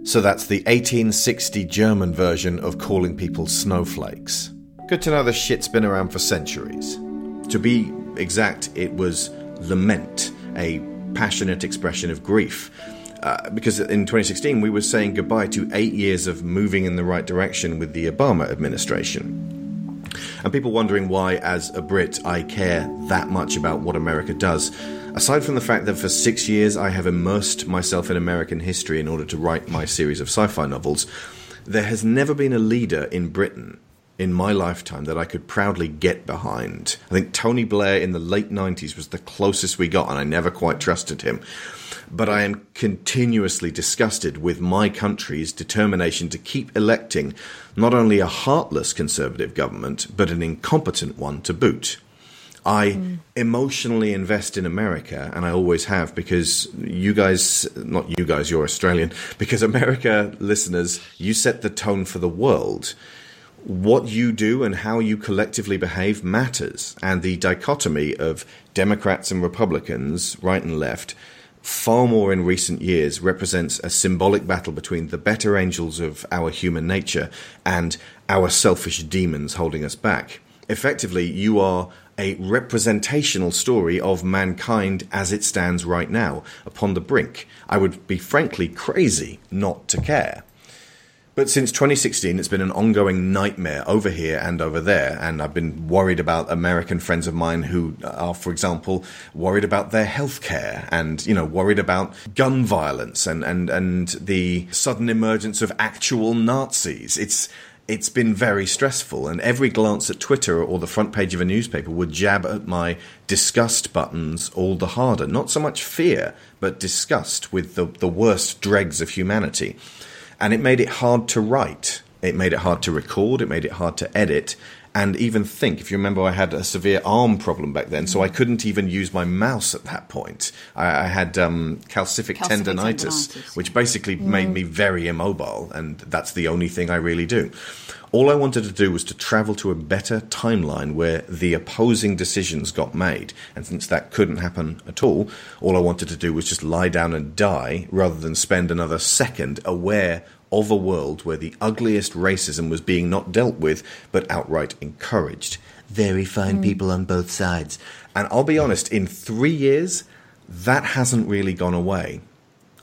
So that's the eighteen sixty German version of calling people snowflakes. Good to know this shit's been around for centuries. To be exact, it was lament, a passionate expression of grief. Uh, because in twenty sixteen, we were saying goodbye to eight years of moving in the right direction with the Obama administration. And people wondering why, as a Brit, I care that much about what America does. Aside from the fact that for six years I have immersed myself in American history in order to write my series of sci-fi novels, there has never been a leader in Britain in my lifetime that I could proudly get behind. I think Tony Blair in the late nineties was the closest we got, and I never quite trusted him. But I am continuously disgusted with my country's determination to keep electing not only a heartless Conservative government, but an incompetent one to boot. I mm. emotionally invest in America, and I always have, because you guys, not you guys, you're Australian, because America listeners, you set the tone for the world. What you do and how you collectively behave matters, and the dichotomy of Democrats and Republicans, right and left, far more in recent years represents a symbolic battle between the better angels of our human nature and our selfish demons holding us back. Effectively, you are a representational story of mankind as it stands right now, upon the brink. I would be frankly crazy not to care. But since twenty sixteen, it's been an ongoing nightmare over here and over there, and I've been worried about American friends of mine who are, for example, worried about their healthcare and, you know, worried about gun violence and, and, and the sudden emergence of actual Nazis. It's it's been very stressful, and every glance at Twitter or the front page of a newspaper would jab at my disgust buttons all the harder. Not so much fear, but disgust with the, the worst dregs of humanity. And it made it hard to write, it made it hard to record, it made it hard to edit, and even think. If you remember, I had a severe arm problem back then, so I couldn't even use my mouse at that point. I, I had um, calcific, calcific tendonitis, tendonitis, which basically mm. made me very immobile, and that's the only thing I really do. All I wanted to do was to travel to a better timeline where the opposing decisions got made. And since that couldn't happen at all, all I wanted to do was just lie down and die rather than spend another second aware of a world where the ugliest racism was being not dealt with, but outright encouraged. Very fine mm. people on both sides. And I'll be honest, in three years, that hasn't really gone away.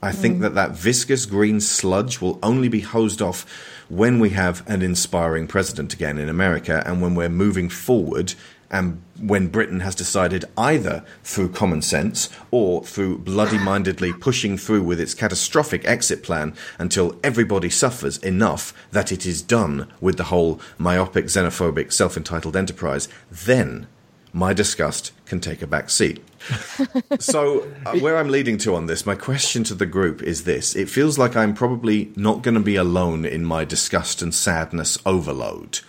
I think mm. that that viscous green sludge will only be hosed off when we have an inspiring president again in America, and when we're moving forward, and when Britain has decided, either through common sense or through bloody-mindedly pushing through with its catastrophic exit plan until everybody suffers enough that it is done with the whole myopic, xenophobic, self-entitled enterprise, then my disgust can take a back seat. So uh, where I'm leading to on this, my question to the group is this. It feels like I'm probably not going to be alone in my disgust and sadness overload.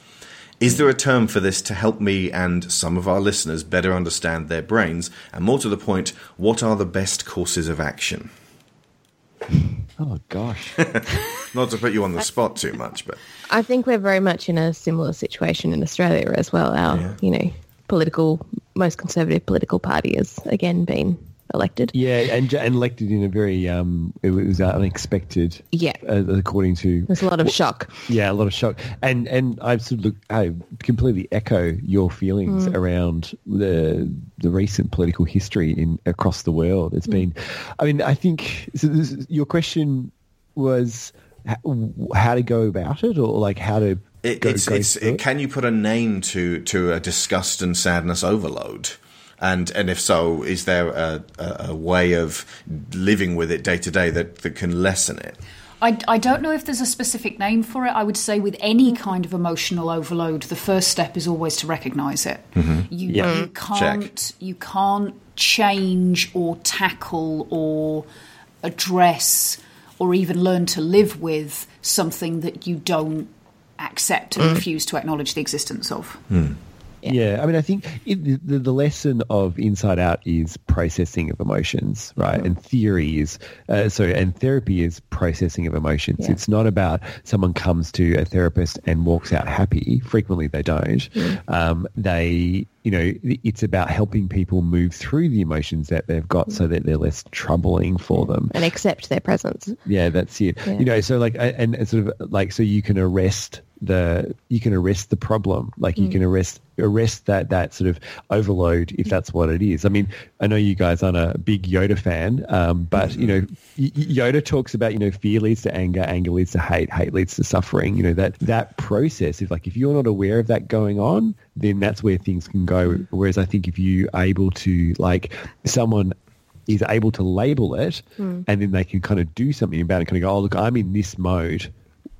Is there a term for this to help me and some of our listeners better understand their brains? And more to the point, what are the best courses of action? Oh, gosh. Not to put you on the spot too much, but I think we're very much in a similar situation in Australia as well. Our, yeah. you know, political, most conservative political party has again been elected. Yeah, and, and elected in a very, um, it was unexpected. Yeah. Uh, according to... There's a lot of well, shock. Yeah, a lot of shock. And and I sort of look, I completely echo your feelings mm. around the the recent political history in across the world. It's mm. been, I mean, I think, so this, your question was how to go about it, or like how to... It, go, it's, go it's, it, can you put a name to, to a disgust and sadness overload? And and if so, is there a, a, a way of living with it day to day that, that can lessen it? I, I don't know if there's a specific name for it. I would say with any kind of emotional overload, the first step is always to recognise it. Mm-hmm. You, yeah. you can't Check. you can't change or tackle or address or even learn to live with something that you don't accept and refuse to acknowledge the existence of. Mm. Yeah. yeah, I mean, I think it, the, the lesson of Inside Out is processing of emotions, right? Mm. And theory is, uh, sorry, and therapy is processing of emotions. Yeah. It's not about someone comes to a therapist and walks out happy. Frequently they don't. Mm. Um, they... You know, it's about helping people move through the emotions that they've got so that they're less troubling for them. And accept their presence. Yeah, that's it. Yeah. You know, so like, and, and sort of like, so you can arrest the, you can arrest the problem. Like mm. you can arrest, arrest that, that sort of overload if that's what it is. I mean, I know you guys aren't a big Yoda fan, um, but, mm-hmm. you know, Yoda talks about, you know, fear leads to anger, anger leads to hate, hate leads to suffering. You know, that, that process, if like, if you're not aware of that going on, then that's where things can go. Whereas I think if you are able to, like, someone is able to label it mm. and then they can kind of do something about it, kind of go, oh, look, I'm in this mode.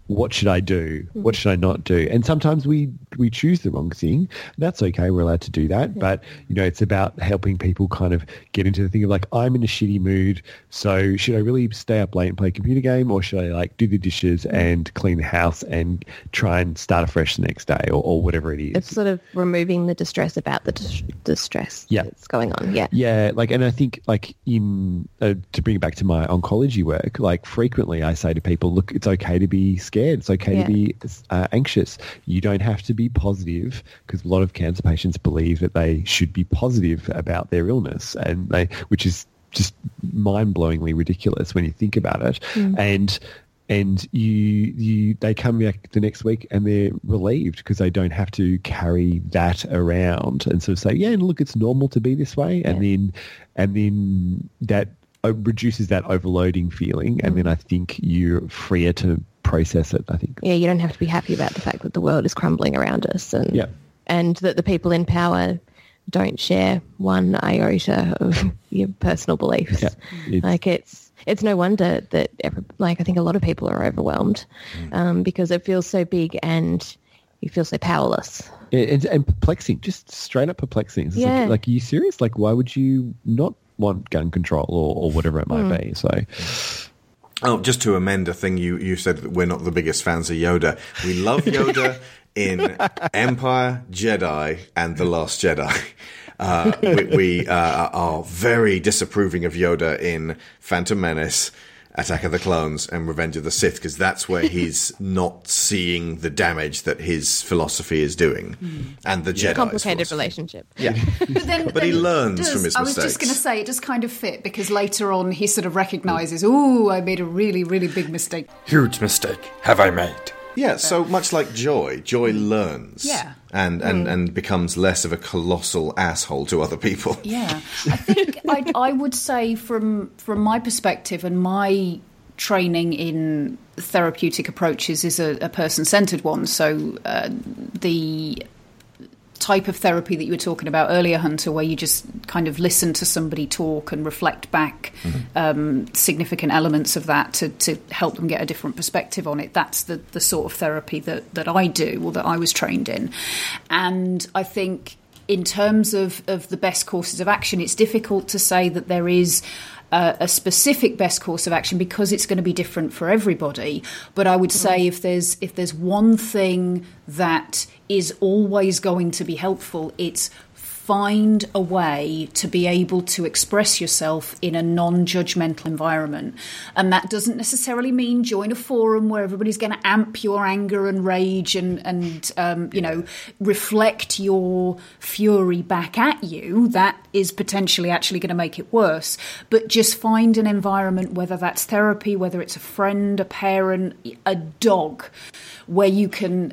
What should I do? Mm. What should I not do? And sometimes we, we choose the wrong thing. That's okay. We're allowed to do that. Yeah. But, you know, it's about helping people kind of get into the thing of like, I'm in a shitty mood. So should I really stay up late and play a computer game, or should I like do the dishes mm. and clean the house and try and start afresh the next day, or, or whatever it is? It's sort of removing the distress about the dis- distress yeah. that's going on. Yeah. Yeah. Like, and I think like in, uh, to bring it back to my oncology work, like frequently I say to people, look, it's okay to be scared. It's okay yeah. to be uh, anxious. You don't have to be positive, because a lot of cancer patients believe that they should be positive about their illness, and they, which is just mind-blowingly ridiculous when you think about it. Mm. And and you you they come back the next week and they're relieved because they don't have to carry that around and sort of say, yeah, look, it's normal to be this way. Yeah. And then and then that reduces that overloading feeling, and mm. then I think you're freer to process it, I think. Yeah, you don't have to be happy about the fact that the world is crumbling around us, and yeah. and that the people in power don't share one iota of your personal beliefs. Yeah, it's, like it's it's no wonder that every, like I think a lot of people are overwhelmed um, because it feels so big and you feel so powerless. And, and perplexing, just straight up perplexing. It's yeah. like, like, are you serious? Like, why would you not want gun control or, or whatever it might mm. be? So... Oh, just to amend a thing, you, you said that we're not the biggest fans of Yoda. We love Yoda in Empire, Jedi, and The Last Jedi. Uh, we we uh, are very disapproving of Yoda in Phantom Menace, Attack of the Clones, and Revenge of the Sith, because that's where he's not seeing the damage that his philosophy is doing, mm. and the yeah. Jedi's complicated philosophy. Relationship. Yeah, but, then, but then he learns does, from his mistakes. I was just going to say it does kind of fit, because later on he sort of recognises, "Ooh, I made a really, really big mistake. Huge mistake have I made?" Yeah, so much like Joy, Joy learns yeah. and, and, mm. and becomes less of a colossal asshole to other people. Yeah, I think I, I would say from from my perspective and my training in therapeutic approaches is a, a person-centred one. So uh, the type of therapy that you were talking about earlier, Hunter, where you just kind of listen to somebody talk and reflect back mm-hmm. um, significant elements of that to, to help them get a different perspective on it. That's the, the sort of therapy that, that I do, or that I was trained in. And I think in terms of, of the best courses of action, it's difficult to say that there is Uh, a specific best course of action, because it's going to be different for everybody. But I would say if there's if there's one thing that is always going to be helpful, it's find a way to be able to express yourself in a non-judgmental environment. And that doesn't necessarily mean join a forum where everybody's going to amp your anger and rage and, and um, you know, reflect your fury back at you. That is potentially actually going to make it worse. But just find an environment, whether that's therapy, whether it's a friend, a parent, a dog, where you can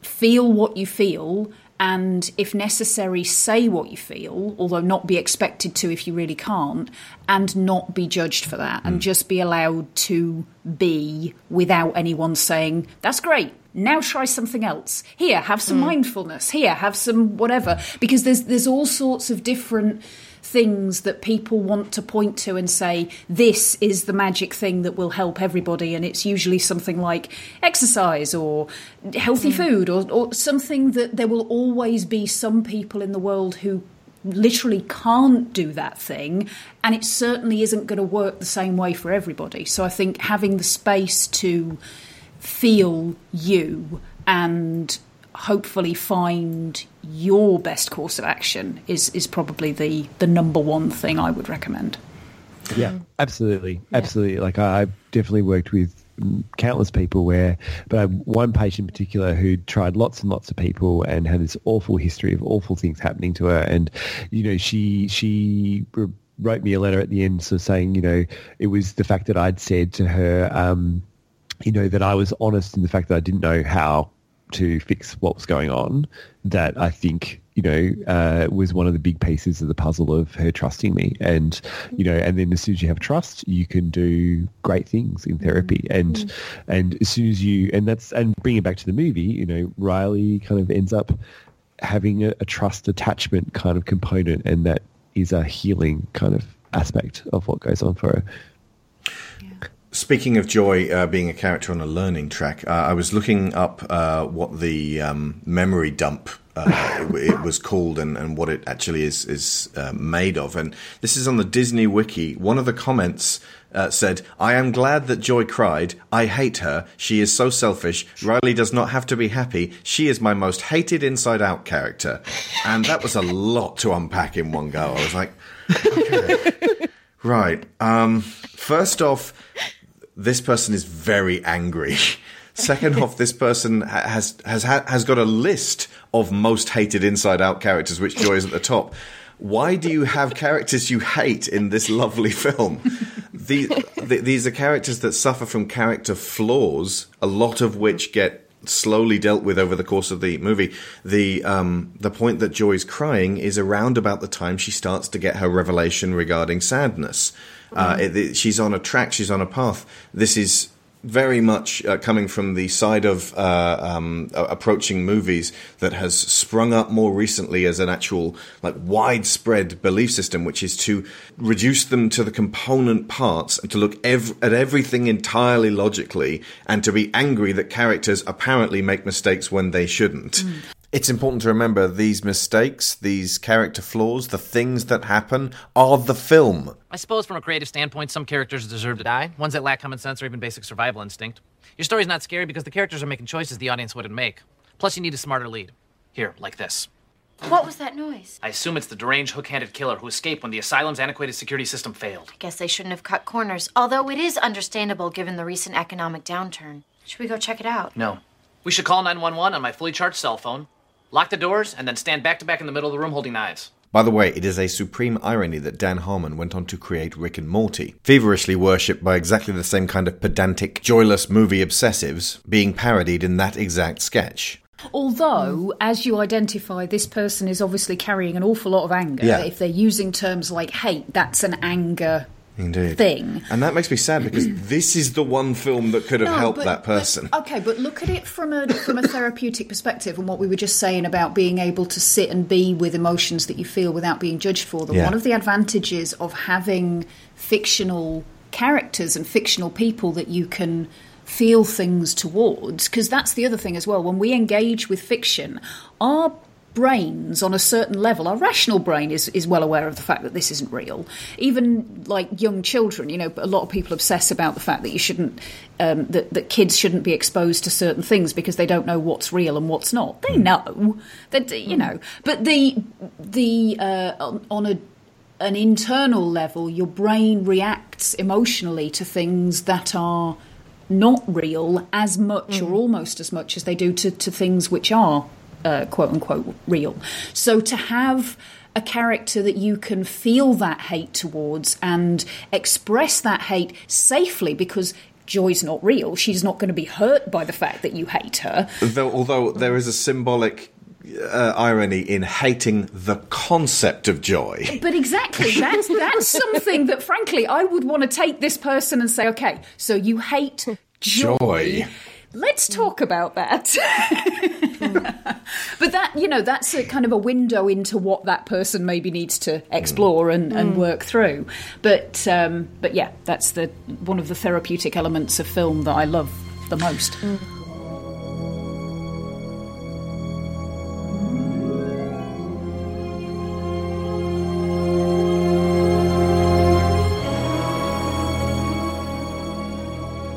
feel what you feel, and if necessary, say what you feel, although not be expected to if you really can't, and not be judged for that, and mm. just be allowed to be without anyone saying, "That's great, now try something else. Here, have some mm. mindfulness. Here, have some whatever." Because there's there's all sorts of different things that people want to point to and say, this is the magic thing that will help everybody, and it's usually something like exercise or healthy mm. food or, or something. That there will always be some people in the world who literally can't do that thing, and it certainly isn't going to work the same way for everybody. So I think having the space to feel you and hopefully find your best course of action is is probably the the number one thing I would recommend. Yeah, absolutely, absolutely. Yeah. Like I, I've definitely worked with countless people where, but I have one patient in particular who tried lots and lots of people and had this awful history of awful things happening to her, and you know she she. wrote me a letter at the end, sort of saying, you know, it was the fact that I'd said to her, um, you know, that I was honest in the fact that I didn't know how to fix what was going on, that I think, you know, uh, was one of the big pieces of the puzzle of her trusting me. And, you know, and then as soon as you have trust, you can do great things in therapy. And, mm-hmm. and as soon as you, and that's, and bringing it back to the movie, you know, Riley kind of ends up having a, a trust attachment kind of component, and that is a healing kind of aspect of what goes on for her. Yeah. Speaking of Joy uh, being a character on a learning track, uh, I was looking up uh, what the um, memory dump uh, it, it was called and, and what it actually is, is uh, made of. And this is on the Disney Wiki. One of the comments uh, said, "I am glad that Joy cried. I hate her. She is so selfish. Riley does not have to be happy. She is my most hated Inside Out character." And that was a lot to unpack in one go. I was like, okay. Right. Um, first off, this person is very angry. Second off, this person has has has got a list of most hated Inside Out characters, which Joy is at the top. Why do you have characters you hate in this lovely film? These, these are characters that suffer from character flaws, a lot of which get slowly dealt with over the course of the movie. The um, the point that Joy's crying is around about the time she starts to get her revelation regarding sadness. Uh, it, it, she's on a track, she's on a path. This is very much uh, coming from the side of uh, um, approaching movies that has sprung up more recently as an actual like widespread belief system, which is to reduce them to the component parts and to look ev- at everything entirely logically, and to be angry that characters apparently make mistakes when they shouldn't. Mm. It's important to remember these mistakes, these character flaws, the things that happen are the film. I suppose from a creative standpoint, some characters deserve to die, ones that lack common sense or even basic survival instinct. Your story's not scary because the characters are making choices the audience wouldn't make. Plus, you need a smarter lead. Here, like this. What was that noise? I assume it's the deranged hook-handed killer who escaped when the asylum's antiquated security system failed. I guess they shouldn't have cut corners, although it is understandable given the recent economic downturn. Should we go check it out? No. We should call nine one one on my fully charged cell phone, lock the doors, and then stand back-to-back in the middle of the room holding knives. By the way, it is a supreme irony that Dan Harmon went on to create Rick and Morty, feverishly worshipped by exactly the same kind of pedantic, joyless movie obsessives, being parodied in that exact sketch. Although, as you identify, this person is obviously carrying an awful lot of anger. Yeah. If they're using terms like hate, that's an anger Indeed. thing. And that makes me sad because this is the one film that could have no, helped but, that person. But, okay, but look at it from a from a therapeutic perspective and what we were just saying about being able to sit and be with emotions that you feel without being judged for them. Yeah. One of the advantages of having fictional characters and fictional people that you can feel things towards, because that's the other thing as well. When we engage with fiction, our brains on a certain level, our rational brain is, is well aware of the fact that this isn't real. Even like young children, you know, a lot of people obsess about the fact that you shouldn't, um, that, that kids shouldn't be exposed to certain things because they don't know what's real and what's not. They know that, you know, but the, the, uh, on a, an internal level, your brain reacts emotionally to things that are not real as much mm. or almost as much as they do to, to things which are uh, quote-unquote real. So to have a character that you can feel that hate towards and express that hate safely, because Joy's not real, she's not going to be hurt by the fact that you hate her. Though, although there is a symbolic Uh, irony in hating the concept of joy. But exactly, that's, that's something that, frankly, I would want to take this person and say, okay, so you hate joy. joy. Let's talk about that. But that, you know, that's a kind of a window into what that person maybe needs to explore and, mm. and work through. But, um, but yeah, that's the one of the therapeutic elements of film that I love the most. Mm.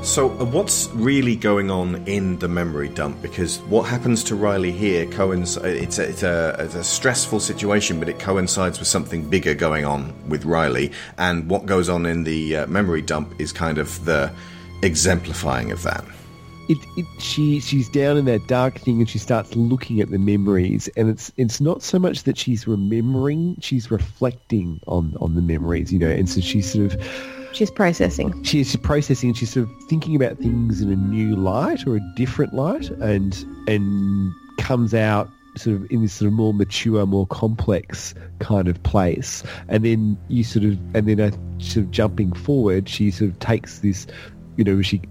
So what's really going on in the memory dump? Because what happens to Riley here coincides. It's, it's, it's a stressful situation, but it coincides with something bigger going on with Riley. And what goes on in the uh, memory dump is kind of the exemplifying of that. It, it, she she's down in that dark thing, and she starts looking at the memories. And it's it's not so much that she's remembering; she's reflecting on on the memories, you know. And so she's sort of. She's processing. She's processing and she's sort of thinking about things in a new light or a different light, and and comes out sort of in this sort of more mature, more complex kind of place. And then you sort of, and then uh, sort of jumping forward, she sort of takes this, you know, she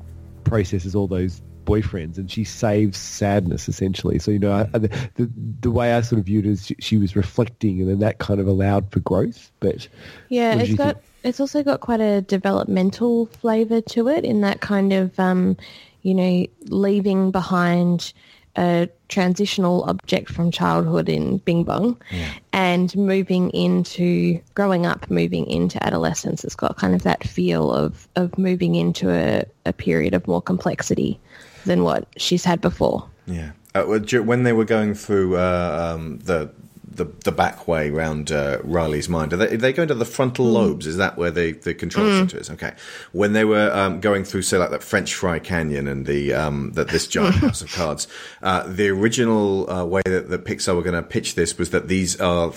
processes all those boyfriends and she saves sadness essentially. So, you know, I, the, the the way I sort of viewed it is she, she was reflecting, and then that kind of allowed for growth. But yeah, it's got... Think? It's also got quite a developmental flavour to it, in that kind of, um, you know, leaving behind a transitional object from childhood in Bing Bong yeah. and moving into growing up, moving into adolescence. It's got kind of that feel of, of moving into a, a period of more complexity than what she's had before. Yeah. Uh, when they were going through uh, um, the... The, the back way round uh, Riley's mind. Are they, are they going to the frontal lobes? Is that where the, the control mm. center is? Okay. When they were um, going through, say, like that French Fry Canyon and the um, that this giant house of cards, uh, the original uh, way that, that Pixar were going to pitch this was that these are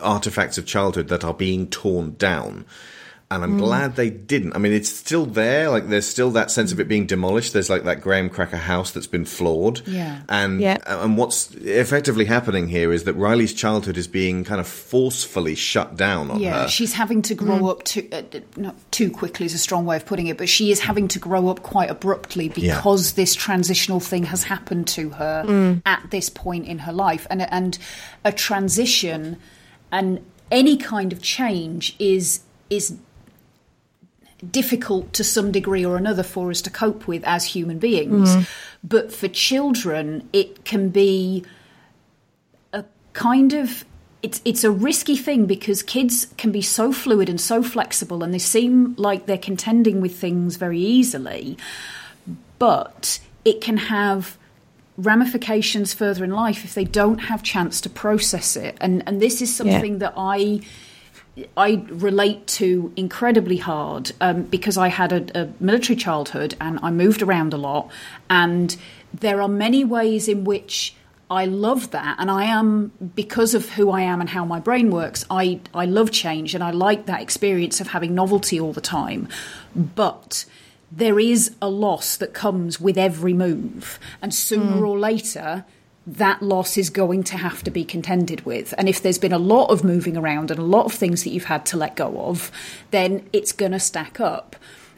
artifacts of childhood that are being torn down. And I'm mm. glad they didn't. I mean, it's still there. Like, there's still that sense of it being demolished. There's like that graham cracker house that's been floored. Yeah. And yeah. and what's effectively happening here is that Riley's childhood is being kind of forcefully shut down on yeah, her. Yeah, she's having to grow mm. up too, uh, not too quickly is a strong way of putting it, but she is having to grow up quite abruptly because yeah. this transitional thing has happened to her mm. at this point in her life. And and a transition and any kind of change is is difficult to some degree or another for us to cope with as human beings. Mm. But for children, it can be a kind of... It's it's a risky thing because kids can be so fluid and so flexible, and they seem like they're contending with things very easily. But it can have ramifications further in life if they don't have chance to process it. And and this is something yeah. that I I relate to incredibly hard um, because I had a, a military childhood and I moved around a lot. And there are many ways in which I love that, and I am, because of who I am and how my brain works, I, I love change and I like that experience of having novelty all the time. But there is a loss that comes with every move, and sooner mm. or later that loss is going to have to be contended with. And if there's been a lot of moving around and a lot of things that you've had to let go of, then it's going to stack up.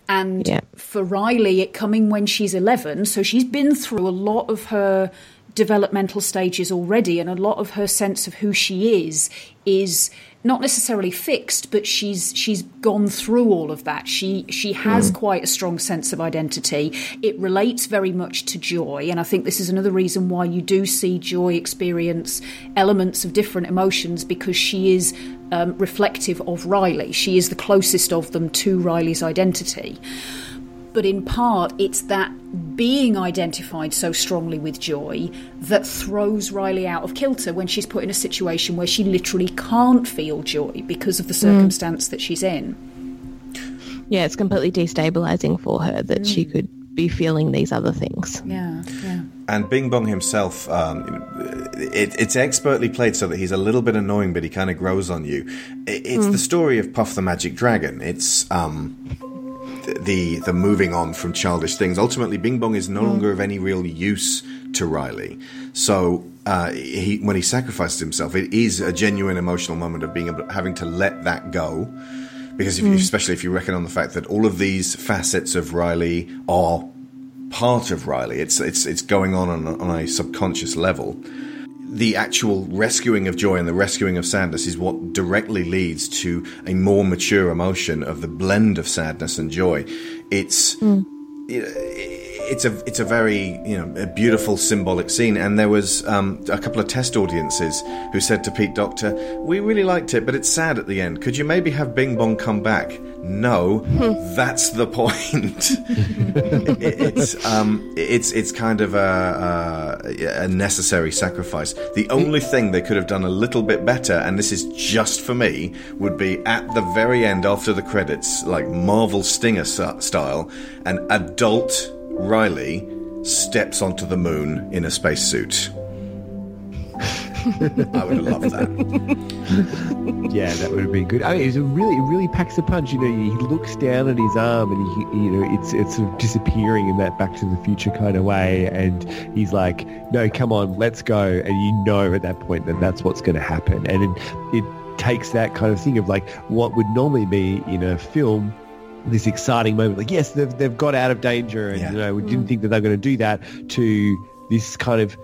And yeah. for Riley, it coming when she's eleven, so she's been through a lot of her developmental stages already, and a lot of her sense of who she is is not necessarily fixed, but she's she's gone through all of that. She she has mm. quite a strong sense of identity. It relates very much to joy, and I think this is another reason why you do see Joy experience elements of different emotions, because she is um, reflective of Riley. She is the closest of them to Riley's identity. But in part, it's that being identified so strongly with Joy that throws Riley out of kilter when she's put in a situation where she literally can't feel joy because of the circumstance mm. that she's in. Yeah, it's completely destabilising for her that mm. she could be feeling these other things. Yeah, yeah. And Bing Bong himself, um, it, it's expertly played so that he's a little bit annoying, but he kind of grows on you. It, it's mm. the story of Puff the Magic Dragon. It's... Um, the the moving on from childish things. Ultimately, Bing Bong is no mm. longer of any real use to Riley. So uh, he when he sacrifices himself, it is a genuine emotional moment of being able, having to let that go. Because if, mm. especially if you reckon on the fact that all of these facets of Riley are part of Riley, it's it's it's going on on a, on a subconscious level. The actual rescuing of Joy and the rescuing of sadness is what directly leads to a more mature emotion of the blend of sadness and joy. It's mm. it, it's a it's a very you know a beautiful symbolic scene. And there was um, a couple of test audiences who said to Pete Docter, "We really liked it, but it's sad at the end. Could you maybe have Bing Bong come back?" No, that's the point. it, it's um, it's it's kind of a, a, a necessary sacrifice. The only thing they could have done a little bit better, and this is just for me, would be at the very end after the credits, like Marvel Stinger style, an adult Riley steps onto the moon in a spacesuit. I would have loved that. Yeah, that would have been good. I mean, it's a really, it really packs a punch. You know, he looks down at his arm, and he, you know, it's it's sort of disappearing in that Back to the Future kind of way. And he's like, "No, come on, let's go." And you know, at that point, that that's what's going to happen. And it, it takes that kind of thing of like what would normally be in a film, this exciting moment, like yes, they've they've got out of danger, and yeah. you know, we didn't think that they're going to do that. To this kind of.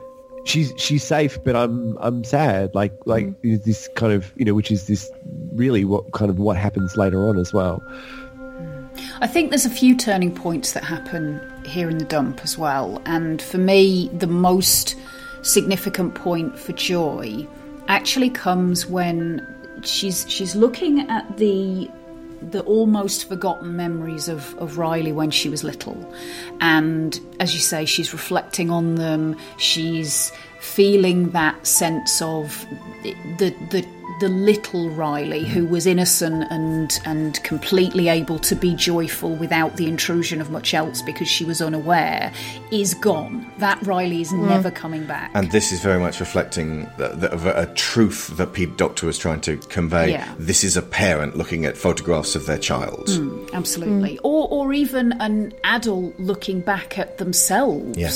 She's she's safe, but I'm I'm sad. Like like mm. this kind of you know, which is this really what kind of what happens later on as well. I think there's a few turning points that happen here in the dump as well. And for me, the most significant point for Joy actually comes when she's she's looking at the the almost forgotten memories of, of Riley when she was little. And as you say, she's reflecting on them. She's feeling that sense of the the, the little Riley who was innocent and, and completely able to be joyful without the intrusion of much else because she was unaware, is gone. That Riley is mm. never coming back. And this is very much reflecting the, the, a truth that Pete Docter was trying to convey. Yeah. This is a parent looking at photographs of their child. Mm, absolutely. Mm. Or, or even an adult looking back at themselves yeah.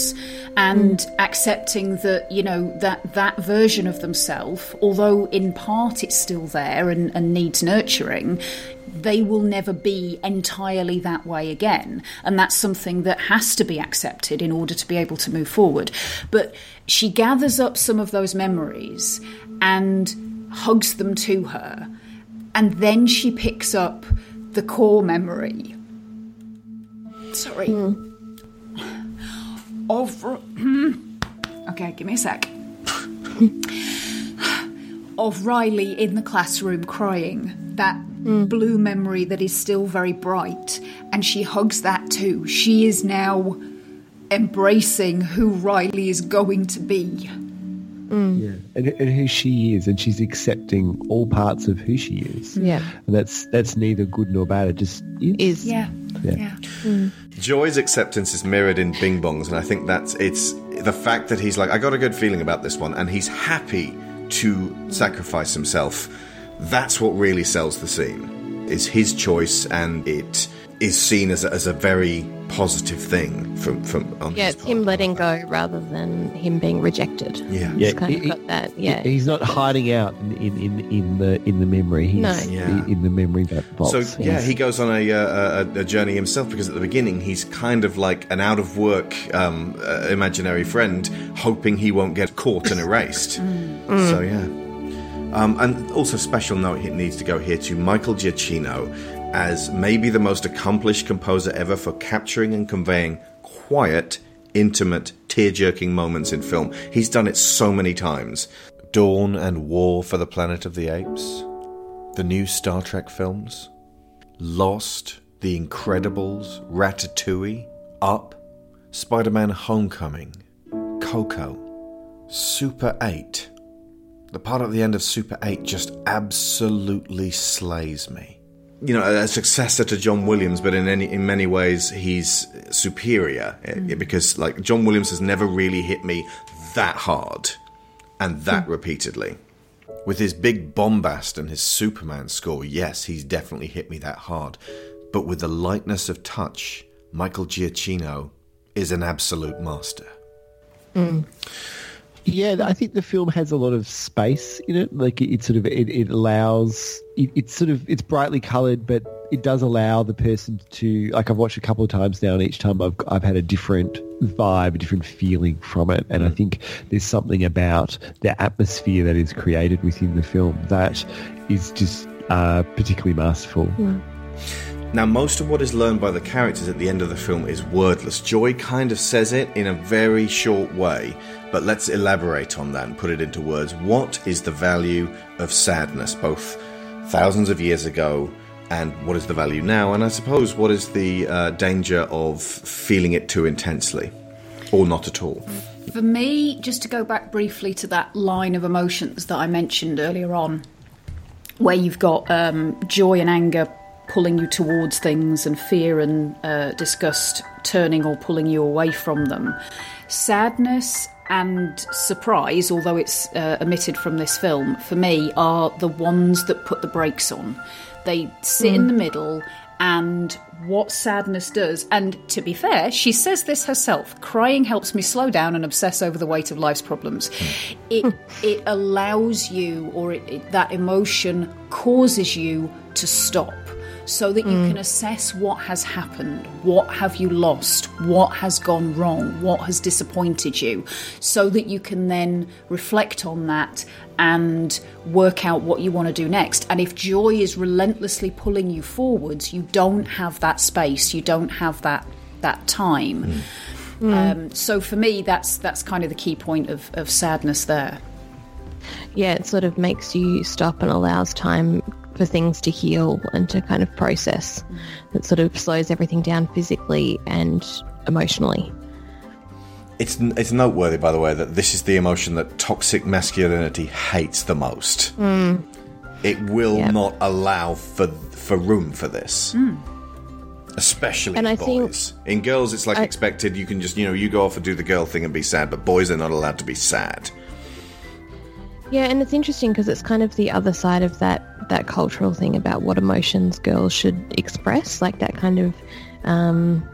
and mm. accepting that, you know, that, that version of themselves, although in part it's still there and, and needs nurturing, they will never be entirely that way again. And that's something that has to be accepted in order to be able to move forward. But she gathers up some of those memories and hugs them to her. And then she picks up the core memory. Sorry. Mm. Of... okay, give me a sec. Of Riley in the classroom crying, that mm. blue memory that is still very bright, and she hugs that too. She is now embracing who Riley is going to be. Mm. Yeah, and, and who she is, and she's accepting all parts of who she is. Yeah, and that's that's neither good nor bad. It just is. is. Yeah, yeah. yeah. Mm. Joy's acceptance is mirrored in Bing Bong's, and I think that's it's the fact that he's like, I got a good feeling about this one, and he's happy to sacrifice himself. That's what really sells the scene. It's his choice, and it is seen as a, as a very positive thing from from on yeah, his part. It's him letting go rather than him being rejected. Yeah, he's yeah. kind he, of got that. Yeah, he's not hiding out in in, in the in the memory. He's, no, yeah. in the memory that box. So yes. yeah, he goes on a, a a journey himself, because at the beginning he's kind of like an out of work um, uh, imaginary friend, hoping he won't get caught and erased. mm. So yeah, um, and also special note it needs to go here to Michael Giacchino, as maybe the most accomplished composer ever for capturing and conveying quiet, intimate, tear-jerking moments in film. He's done it so many times. Dawn and War for the Planet of the Apes, the new Star Trek films, Lost, The Incredibles, Ratatouille, Up, Spider-Man Homecoming, Coco, Super eight. The part at the end of Super eight just absolutely slays me. You know, a successor to John Williams, but in any in many ways he's superior, mm. because like John Williams has never really hit me that hard, and that mm. repeatedly. With his big bombast and his Superman score, yes, he's definitely hit me that hard. But with the lightness of touch, Michael Giacchino is an absolute master. Mm. Yeah, I think the film has a lot of space in it. Like it, it sort of it, it allows it, it's sort of it's brightly coloured, but it does allow the person to, like, I've watched a couple of times now, and each time I've I've had a different vibe, a different feeling from it. And I think there's something about the atmosphere that is created within the film that is just uh, particularly masterful. Yeah. Now, most of what is learned by the characters at the end of the film is wordless. Joy kind of says it in a very short way, but let's elaborate on that and put it into words. What is the value of sadness, both thousands of years ago, and what is the value now? And I suppose what is the uh, danger of feeling it too intensely, or not at all? For me, just to go back briefly to that line of emotions that I mentioned earlier on, where you've got um, joy and anger pulling you towards things, and fear and uh, disgust turning or pulling you away from them. Sadness and surprise, although it's uh, omitted from this film, for me are the ones that put the brakes on. They sit mm. in the middle, and what sadness does, and to be fair, she says this herself, crying helps me slow down and obsess over the weight of life's problems. It it allows you, or it, it, that emotion causes you to stop, so that you mm. can assess what has happened, what have you lost, what has gone wrong, what has disappointed you, so that you can then reflect on that and work out what you want to do next. And if joy is relentlessly pulling you forwards, you don't have that space, you don't have that that time. Mm. Mm. Um, so for me, that's that's kind of the key point of, of sadness there. Yeah, it sort of makes you stop and allows time for things to heal and to kind of process. It sort of slows everything down physically and emotionally. It's it's noteworthy, by the way, that this is the emotion that toxic masculinity hates the most. Mm. It will yep. not allow for for room for this, mm. especially and I boys. Think in girls, it's like I, expected. You can just, you know, you go off and do the girl thing and be sad, but boys are not allowed to be sad. Yeah, and it's interesting because it's kind of the other side of that, that cultural thing about what emotions girls should express, like that kind of, um,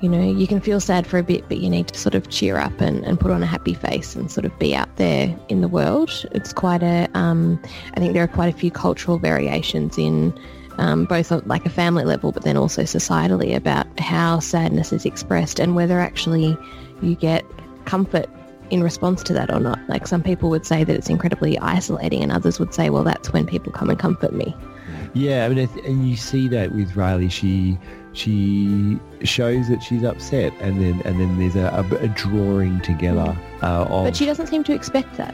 you know, you can feel sad for a bit, but you need to sort of cheer up and, and put on a happy face and sort of be out there in the world. It's quite a, um, I think there are quite a few cultural variations in um, both like a family level, but then also societally, about how sadness is expressed and whether actually you get comfort in response to that or not. Like some people would say that it's incredibly isolating, and others would say, well, that's when people come and comfort me. Yeah, I mean, I th- and you see that with Riley. She she shows that she's upset, and then and then there's a, a, a drawing together. Uh, of... But she doesn't seem to expect that.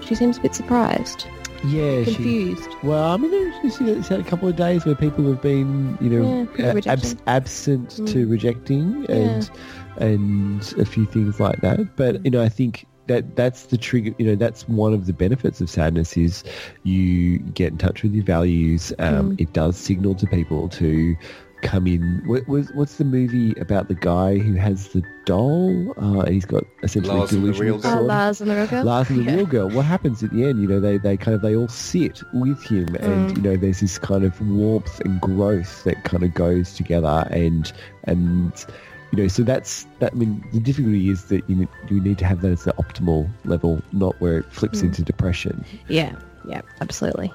She seems a bit surprised. Yeah, confused. She, well, I mean, it's, it's had a couple of days where people have been, you know, yeah, abs- absent mm. to rejecting, and. Yeah. and a few things like that. But, you know, I think that that's the trigger, you know, that's one of the benefits of sadness is you get in touch with your values. Um, mm. It does signal to people to come in. What, what's the movie about the guy who has the doll? Uh, and he's got essentially Lars delusional and the real girl. Oh, Lars and the real girl. Lars and the yeah. real girl. What happens at the end? You know, they, they kind of they all sit with him, mm. and you know, there's this kind of warmth and growth that kind of goes together, and and you know, so that's that. I mean, the difficulty is that you you need to have that as the optimal level, not where it flips mm. into depression. Yeah, yeah, absolutely.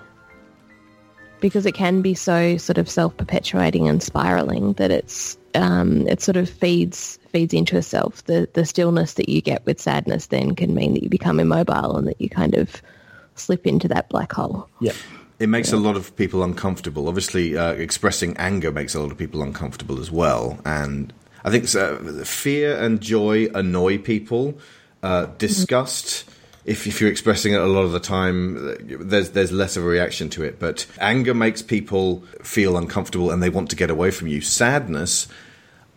Because it can be so sort of self-perpetuating and spiraling that it's um, it sort of feeds feeds into itself. The the stillness that you get with sadness then can mean that you become immobile and that you kind of slip into that black hole. Yeah, it makes yeah. a lot of people uncomfortable. Obviously, uh, expressing anger makes a lot of people uncomfortable as well. And I think uh, fear and joy annoy people. Uh, disgust. Mm-hmm. If, if you're expressing it a lot of the time, there's there's less of a reaction to it. But anger makes people feel uncomfortable and they want to get away from you. Sadness,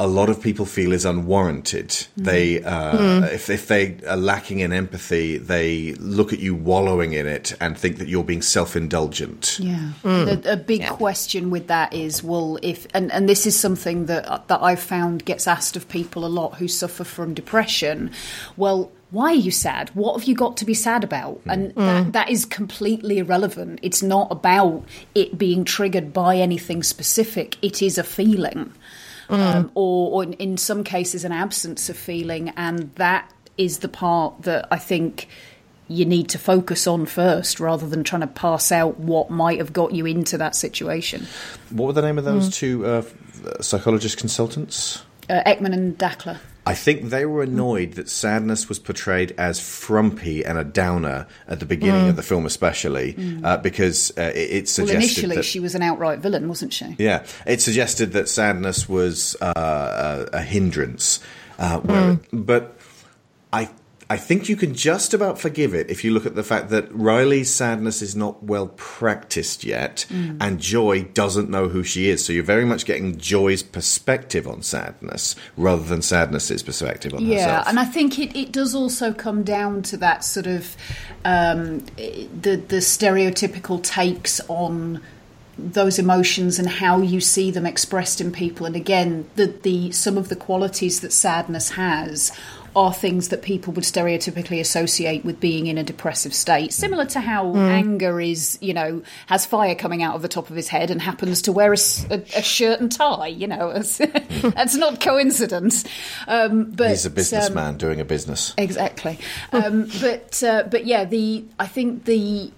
a lot of people feel is unwarranted. Mm. They uh, mm. if, if they are lacking in empathy, they look at you wallowing in it and think that you're being self-indulgent. Yeah. Mm. A, a big yeah. question with that is, well, if and, and this is something that that I've found gets asked of people a lot who suffer from depression. Well, why are you sad? What have you got to be sad about? And mm. that, that is completely irrelevant. It's not about it being triggered by anything specific. It is a feeling, mm. um, or, or in some cases an absence of feeling. And that is the part that I think you need to focus on first rather than trying to parse out what might have got you into that situation. What were the name of those mm. two uh, psychologist consultants? Uh, Ekman and Dackler. I think they were annoyed that sadness was portrayed as frumpy and a downer at the beginning mm. of the film, especially mm. uh, because uh, it, it suggested well, initially that, she was an outright villain, wasn't she? Yeah, it suggested that sadness was uh, a, a hindrance. Uh, where, mm. But I, I think you can just about forgive it if you look at the fact that Riley's sadness is not well practiced yet, mm. and Joy doesn't know who she is. So you're very much getting Joy's perspective on sadness rather than sadness's perspective on yeah, herself. Yeah, and I think it, it does also come down to that sort of um, the the stereotypical takes on those emotions and how you see them expressed in people. And again, the, the some of the qualities that sadness has are things that people would stereotypically associate with being in a depressive state, similar to how mm. anger is, you know, has fire coming out of the top of his head and happens to wear a, a, a shirt and tie, you know. That's not coincidence. Um, but, he's a businessman um, doing a business. Exactly. Um, but, uh, but yeah, the I think the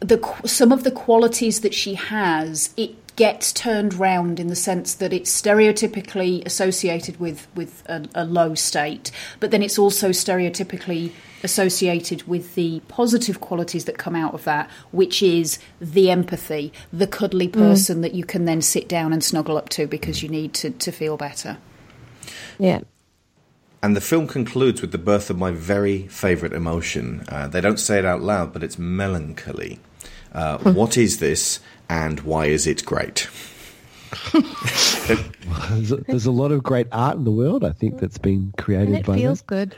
the some of the qualities that she has, it gets turned round in the sense that it's stereotypically associated with, with a, a low state, but then it's also stereotypically associated with the positive qualities that come out of that, which is the empathy, the cuddly person mm. that you can then sit down and snuggle up to because you need to, to feel better. Yeah. And the film concludes with the birth of my very favourite emotion. Uh, they don't say it out loud, but it's melancholy. Uh, hmm. What is this? And why is it great? There's a lot of great art in the world, I think, that's been created it by it feels them. Good.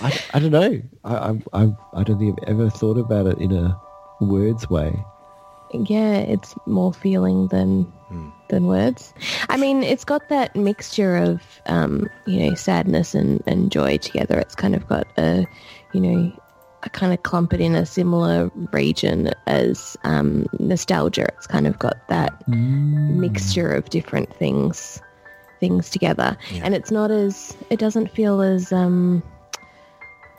I, I don't know. I, I, I don't think I've ever thought about it in a words way. Yeah, it's more feeling than hmm. than words. I mean, it's got that mixture of, um, you know, sadness and, and joy together. It's kind of got a, you know, I kind of clump it in a similar region as um, nostalgia. It's kind of got that mm. mixture of different things things together. Yeah. And it's not as, it doesn't feel as, um,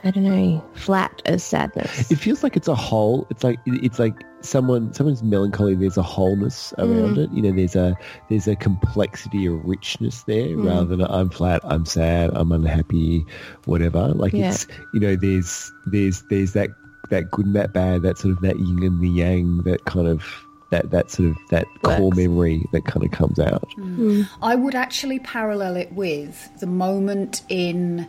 I don't know, flat as sadness. It feels like it's a whole, it's like, it's like someone, someone's melancholy, there's a wholeness around mm. it. You know, there's a, there's a complexity, a richness there mm. rather than I'm flat, I'm sad, I'm unhappy, whatever. Like yeah. it's, you know, there's, there's, there's that, that good and that bad, that sort of that yin and the yang, that kind of, that, that sort of, that Works. core memory that kind of comes out. Mm. Mm. I would actually parallel it with the moment in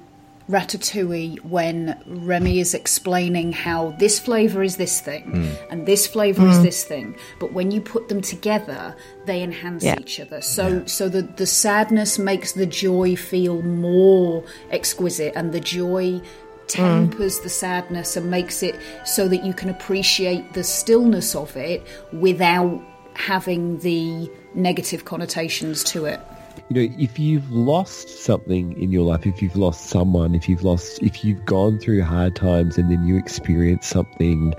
Ratatouille when Remy is explaining how this flavour is this thing mm. and this flavour mm. is this thing, but when you put them together they enhance yeah. each other, so yeah. so the, the sadness makes the joy feel more exquisite, and the joy tempers mm. the sadness and makes it so that you can appreciate the stillness of it without having the negative connotations to it. You know, if you've lost something in your life, if you've lost someone, if you've lost, if you've gone through hard times and then you experience something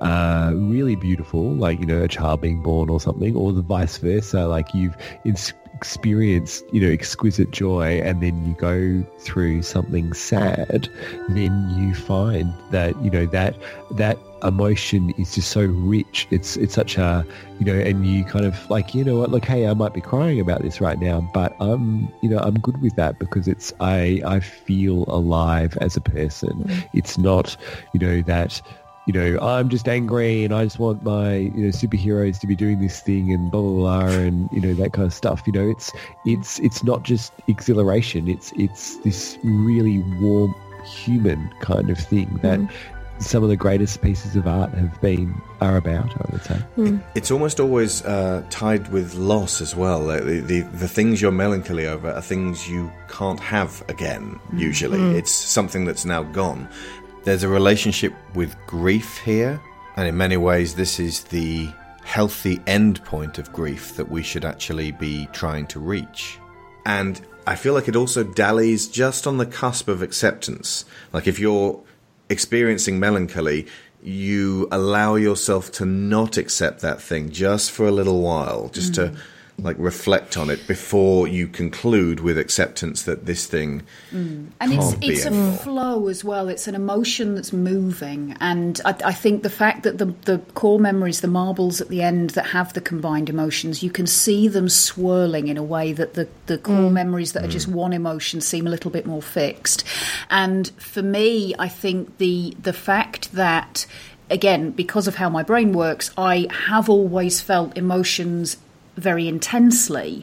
uh, really beautiful, like, you know, a child being born or something, or the vice versa, like you've ins- experienced, you know, exquisite joy, and then you go through something sad, then you find that, you know, that, that, emotion is just so rich. It's it's such a, you know, and you kind of like, you know what, look, hey, I might be crying about this right now, but I'm, you know, I'm good with that because it's, I, I feel alive as a person. Mm-hmm. It's not, you know, that, you know, I'm just angry and I just want my, you know, superheroes to be doing this thing and blah, blah, blah, and, you know, that kind of stuff. You know, it's, it's, it's not just exhilaration. It's, it's this really warm human kind of thing that, mm-hmm. some of the greatest pieces of art have been are about, I would say. Mm. It's almost always uh, tied with loss as well. Like the, the the things you're melancholy over are things you can't have again, usually. Mm. It's something that's now gone. There's a relationship with grief here, and in many ways this is the healthy end point of grief that we should actually be trying to reach. And I feel like it also dallies just on the cusp of acceptance. Like if you're experiencing melancholy, you allow yourself to not accept that thing just for a little while, just mm. to like reflect on it before you conclude with acceptance that this thing mm. and it's it's anymore. A flow as well. It's an emotion that's moving, and I, I think the fact that the the core memories, the marbles at the end that have the combined emotions, you can see them swirling in a way that the the core mm. memories that mm. are just one emotion seem a little bit more fixed. And for me, I think the the fact that, again, because of how my brain works, I have always felt emotions very intensely,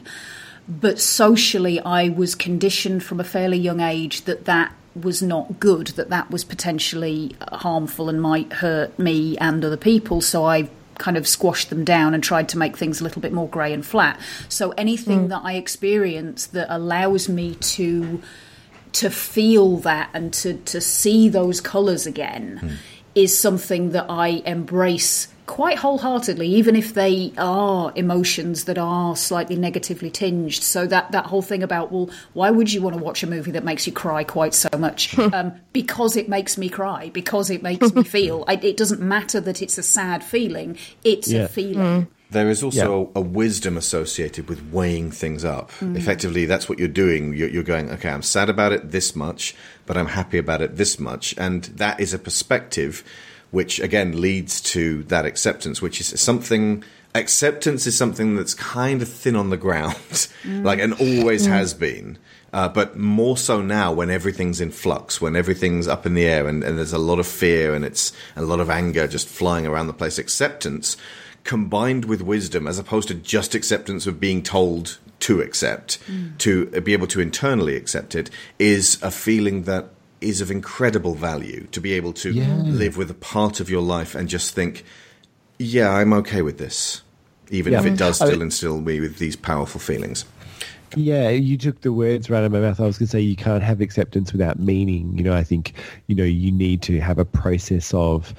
but socially I was conditioned from a fairly young age that that was not good, that that was potentially harmful and might hurt me and other people, so I kind of squashed them down and tried to make things a little bit more grey and flat. So anything mm. that I experience that allows me to to feel that and to, to see those colours again mm. is something that I embrace quite wholeheartedly, even if they are emotions that are slightly negatively tinged. So that that whole thing about, well, why would you want to watch a movie that makes you cry quite so much? um, because it makes me cry, because it makes me feel. I, it doesn't matter that it's a sad feeling, it's yeah. a feeling. Mm. There is also yeah. a, a wisdom associated with weighing things up. Mm. Effectively, that's what you're doing. You're, you're going, okay, I'm sad about it this much, but I'm happy about it this much. And that is a perspective which again leads to that acceptance, which is something, acceptance is something that's kind of thin on the ground, mm. like, and always mm. has been, uh, but more so now when everything's in flux, when everything's up in the air and, and there's a lot of fear and it's a lot of anger just flying around the place. Acceptance combined with wisdom, as opposed to just acceptance of being told to accept, mm. to be able to internally accept it, is a feeling that is of incredible value, to be able to yeah. live with a part of your life and just think, yeah, I'm okay with this, even yeah. if it does still I mean, instill me with these powerful feelings. Yeah, you took the words right out of my mouth. I was going to say you can't have acceptance without meaning. You know, I think, you know, you need to have a process of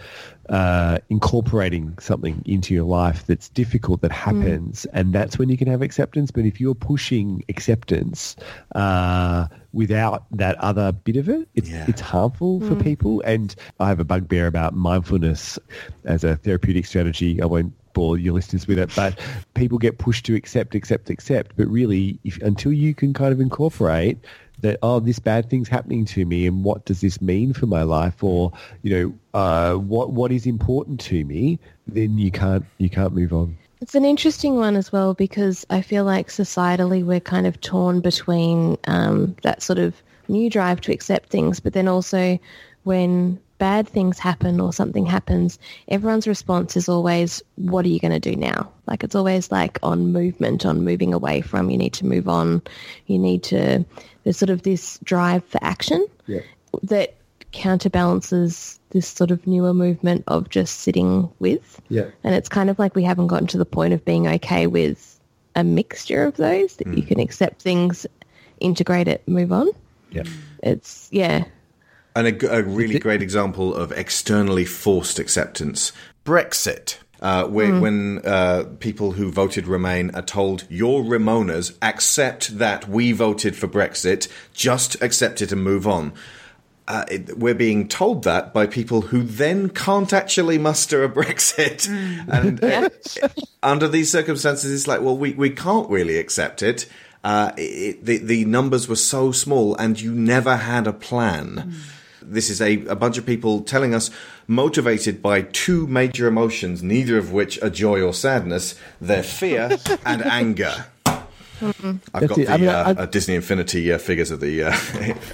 uh, incorporating something into your life that's difficult, that happens, mm. and that's when you can have acceptance. But if you're pushing acceptance uh, without that other bit of it, it's, yeah. it's harmful mm. for people. And I have a bugbear about mindfulness as a therapeutic strategy. I won't bore your listeners with it, but people get pushed to accept, accept, accept. But really, if, until you can kind of incorporate that, oh, this bad thing's happening to me, and what does this mean for my life, or, you know, uh, what what is important to me, then you can't you can't move on. It's an interesting one as well, because I feel like societally we're kind of torn between um, that sort of new drive to accept things, but then also when bad things happen or something happens, everyone's response is always, what are you going to do now? Like, it's always like on movement, on moving away from, you need to move on, you need to, there's sort of this drive for action. yeah. that counterbalances this sort of newer movement of just sitting with. Yeah. And it's kind of like we haven't gotten to the point of being okay with a mixture of those, that mm. you can accept things, integrate it, move on. Yeah. It's, yeah. And a, a really great example of externally forced acceptance, Brexit. Uh, where, mm. When uh, people who voted Remain are told, your Ramonas accept that we voted for Brexit, just accept it and move on. Uh, it, we're being told that by people who then can't actually muster a Brexit. Mm. And uh, under these circumstances, it's like, well, we, we can't really accept it. Uh, it the, the numbers were so small and you never had a plan. Mm. This is a, a bunch of people telling us, motivated by two major emotions, neither of which are joy or sadness, they're fear and anger. Mm-mm. I've got the I mean, uh, I, uh, Disney Infinity uh, figures of the uh,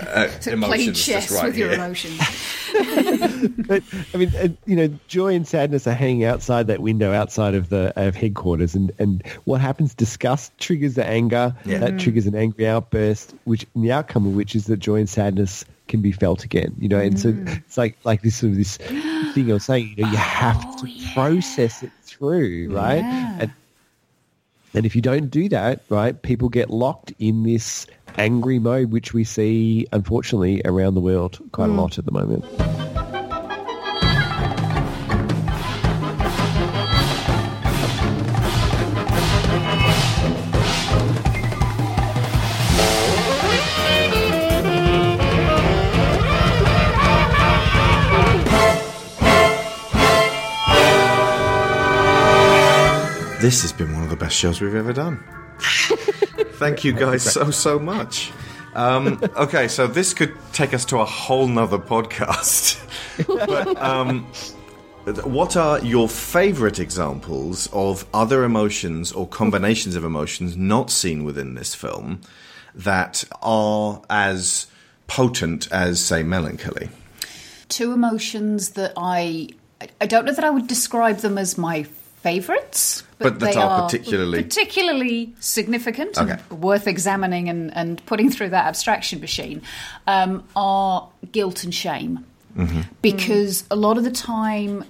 uh, so emotions just right with here. Your emotions. But, I mean, uh, you know, joy and sadness are hanging outside that window, outside of the of headquarters, and, and what happens? Disgust triggers the anger. Yeah. That mm. triggers an angry outburst, which the outcome of which is that joy and sadness can be felt again, you know, and mm. so it's like like this sort of this thing you're saying, you know, you have oh, to yeah. process it through, right? Yeah. And and if you don't do that, right, people get locked in this angry mode, which we see, unfortunately, around the world quite mm. a lot at the moment. This has been one of the best shows we've ever done. Thank you guys so, so much. Um, okay, so this could take us to a whole nother podcast. But um, what are your favourite examples of other emotions or combinations of emotions not seen within this film that are as potent as, say, melancholy? Two emotions that I... I don't know that I would describe them as my favourites, but, but they are particularly particularly significant okay. and worth examining and, and putting through that abstraction machine, um, are guilt and shame. Mm-hmm. Because mm. a lot of the time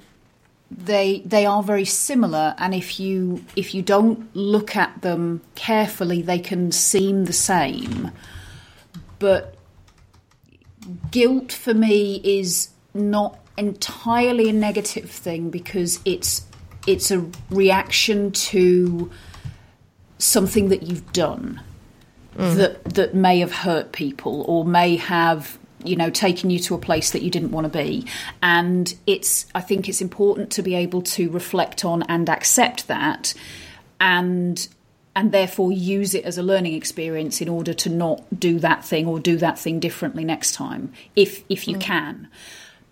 they they are very similar, and if you if you don't look at them carefully, they can seem the same. But guilt for me is not entirely a negative thing, because it's It's a reaction to something that you've done mm. that that may have hurt people or may have, you know, taken you to a place that you didn't want to be. And it's, I think it's important to be able to reflect on and accept that, and and therefore use it as a learning experience in order to not do that thing or do that thing differently next time, if if you mm. can.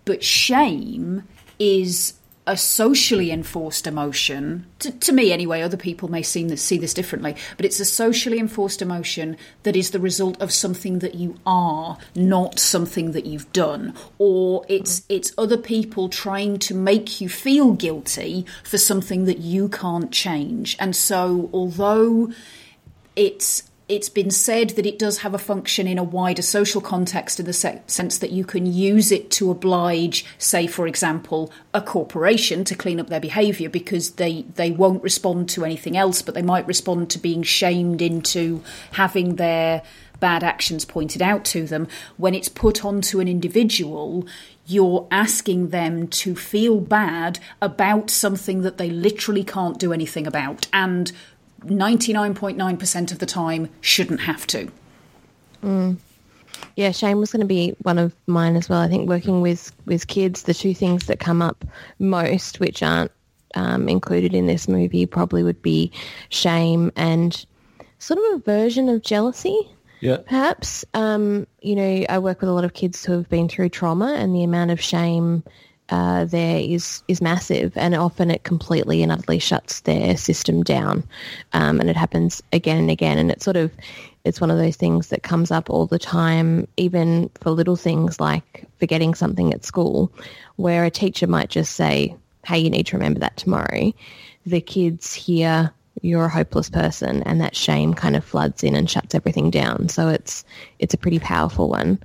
But shame is a socially enforced emotion, to, to me anyway, other people may see this, see this differently, but it's a socially enforced emotion that is the result of something that you are, not something that you've done. Or it's mm-hmm. it's other people trying to make you feel guilty for something that you can't change. And so although it's it's been said that it does have a function in a wider social context, in the se- sense that you can use it to oblige, say, for example, a corporation to clean up their behaviour because they, they won't respond to anything else, but they might respond to being shamed into having their bad actions pointed out to them. When it's put onto an individual, you're asking them to feel bad about something that they literally can't do anything about, and ninety-nine point nine percent of the time shouldn't have to. Mm. Yeah, shame was going to be one of mine as well. I think working with, with kids, the two things that come up most, which aren't um, included in this movie, probably would be shame and sort of a version of jealousy. Yeah. Perhaps, um, you know, I work with a lot of kids who have been through trauma, and the amount of shame Uh, there is is massive, and often it completely and utterly shuts their system down, um, and it happens again and again, and it's sort of it's one of those things that comes up all the time, even for little things like forgetting something at school, where a teacher might just say, hey, you need to remember that tomorrow. The kids hear you're a hopeless person, and that shame kind of floods in and shuts everything down. So it's it's a pretty powerful one.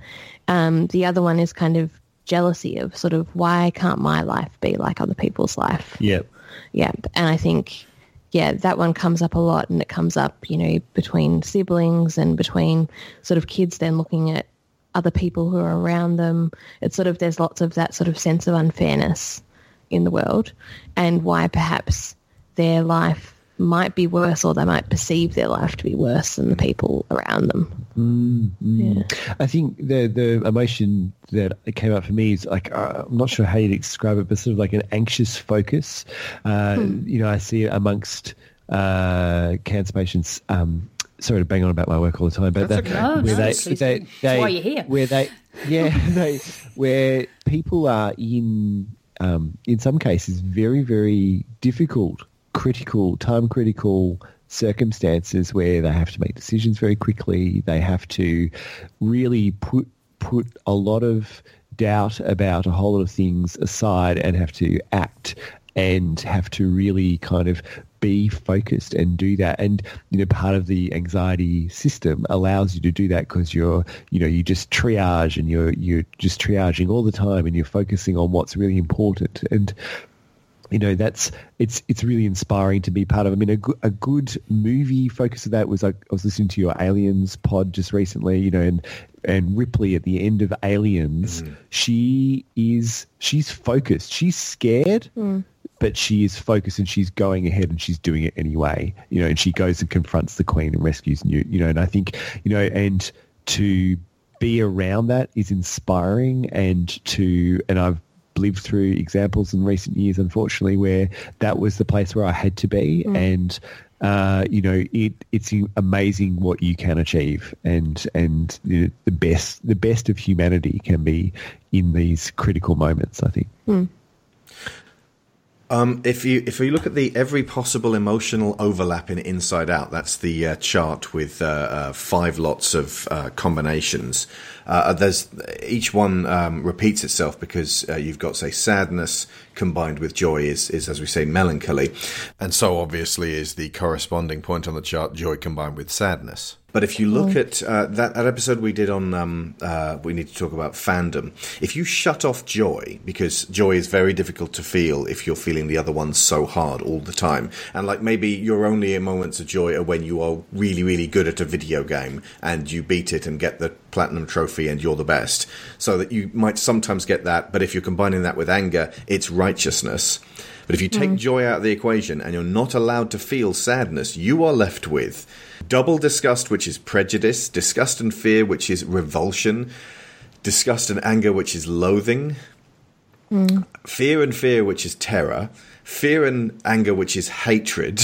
Um, the other one is kind of jealousy of sort of why can't my life be like other people's life? Yep. Yep. And I think, yeah, that one comes up a lot, and it comes up, you know, between siblings and between sort of kids then looking at other people who are around them. It's sort of, there's lots of that sort of sense of unfairness in the world, and why perhaps their life might be worse, or they might perceive their life to be worse than the people around them. Mm-hmm. Yeah. I think the the emotion that came up for me is like, uh, I'm not sure how you'd describe it, but sort of like an anxious focus. Uh, hmm. You know, I see it amongst uh, cancer patients. Um, sorry to bang on about my work all the time, but that's that, okay. where no, they, no, they, they, that's why you're here. Where they, yeah, they, where people are in, um, in some cases, very, very difficult, critical, time-critical circumstances where they have to make decisions very quickly. They have to really put put a lot of doubt about a whole lot of things aside, and have to act and have to really kind of be focused and do that. And, you know, part of the anxiety system allows you to do that because you're, you know, you just triage, and you're you're just triaging all the time, and you're focusing on what's really important. And you know, that's it's it's really inspiring to be part of. I mean, a, a good movie focus of that was, like, I was listening to your Aliens pod just recently, you know, and and Ripley at the end of Aliens, mm. she is she's focused. She's scared, mm. but she is focused, and she's going ahead, and she's doing it anyway, you know. And she goes and confronts the Queen and rescues Newt, you know. And I think, you know, and to be around that is inspiring, and to and I've. lived through examples in recent years, unfortunately, where that was the place where I had to be. Mm. And, uh, you know, it, it's amazing what you can achieve, and, and you know, the best, the best of humanity can be in these critical moments, I think. Mm. Um, if you if you look at the every possible emotional overlap in Inside Out, that's the uh, chart with uh, uh, five lots of uh, combinations. Uh, there's each one um, repeats itself because uh, you've got, say, sadness combined with joy is, is, as we say, melancholy. And so obviously is the corresponding point on the chart, joy combined with sadness. But if you look at uh, that, that episode we did on, um, uh, we need to talk about fandom. If you shut off joy, because joy is very difficult to feel if you're feeling the other ones so hard all the time. And like maybe your only moments of joy are when you are really, really good at a video game and you beat it and get the platinum trophy and you're the best. So that you might sometimes get that. But if you're combining that with anger, it's righteousness. But if you take mm. joy out of the equation and you're not allowed to feel sadness, you are left with double disgust, which is prejudice, disgust and fear, which is revulsion, disgust and anger, which is loathing, mm. fear and fear, which is terror, fear and anger, which is hatred.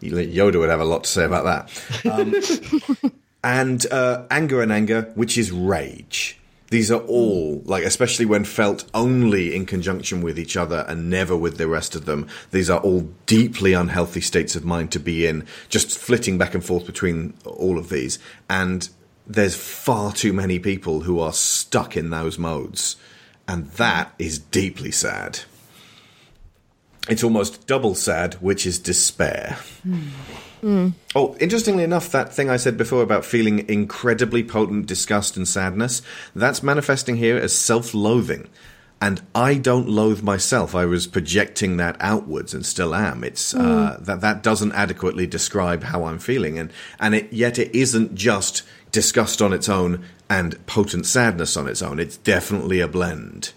Yoda would have a lot to say about that. Um, and uh, anger and anger, which is rage. These are all, like, especially when felt only in conjunction with each other and never with the rest of them, these are all deeply unhealthy states of mind to be in, just flitting back and forth between all of these. And there's far too many people who are stuck in those modes. And that is deeply sad. It's almost double sad, which is despair. Mm. Mm. Oh, interestingly enough, that thing I said before about feeling incredibly potent disgust and sadness, that's manifesting here as self-loathing. And I don't loathe myself. I was projecting that outwards and still am. It's mm. uh, that that doesn't adequately describe how I'm feeling. And, and it, yet it isn't just disgust on its own and potent sadness on its own. It's definitely a blend.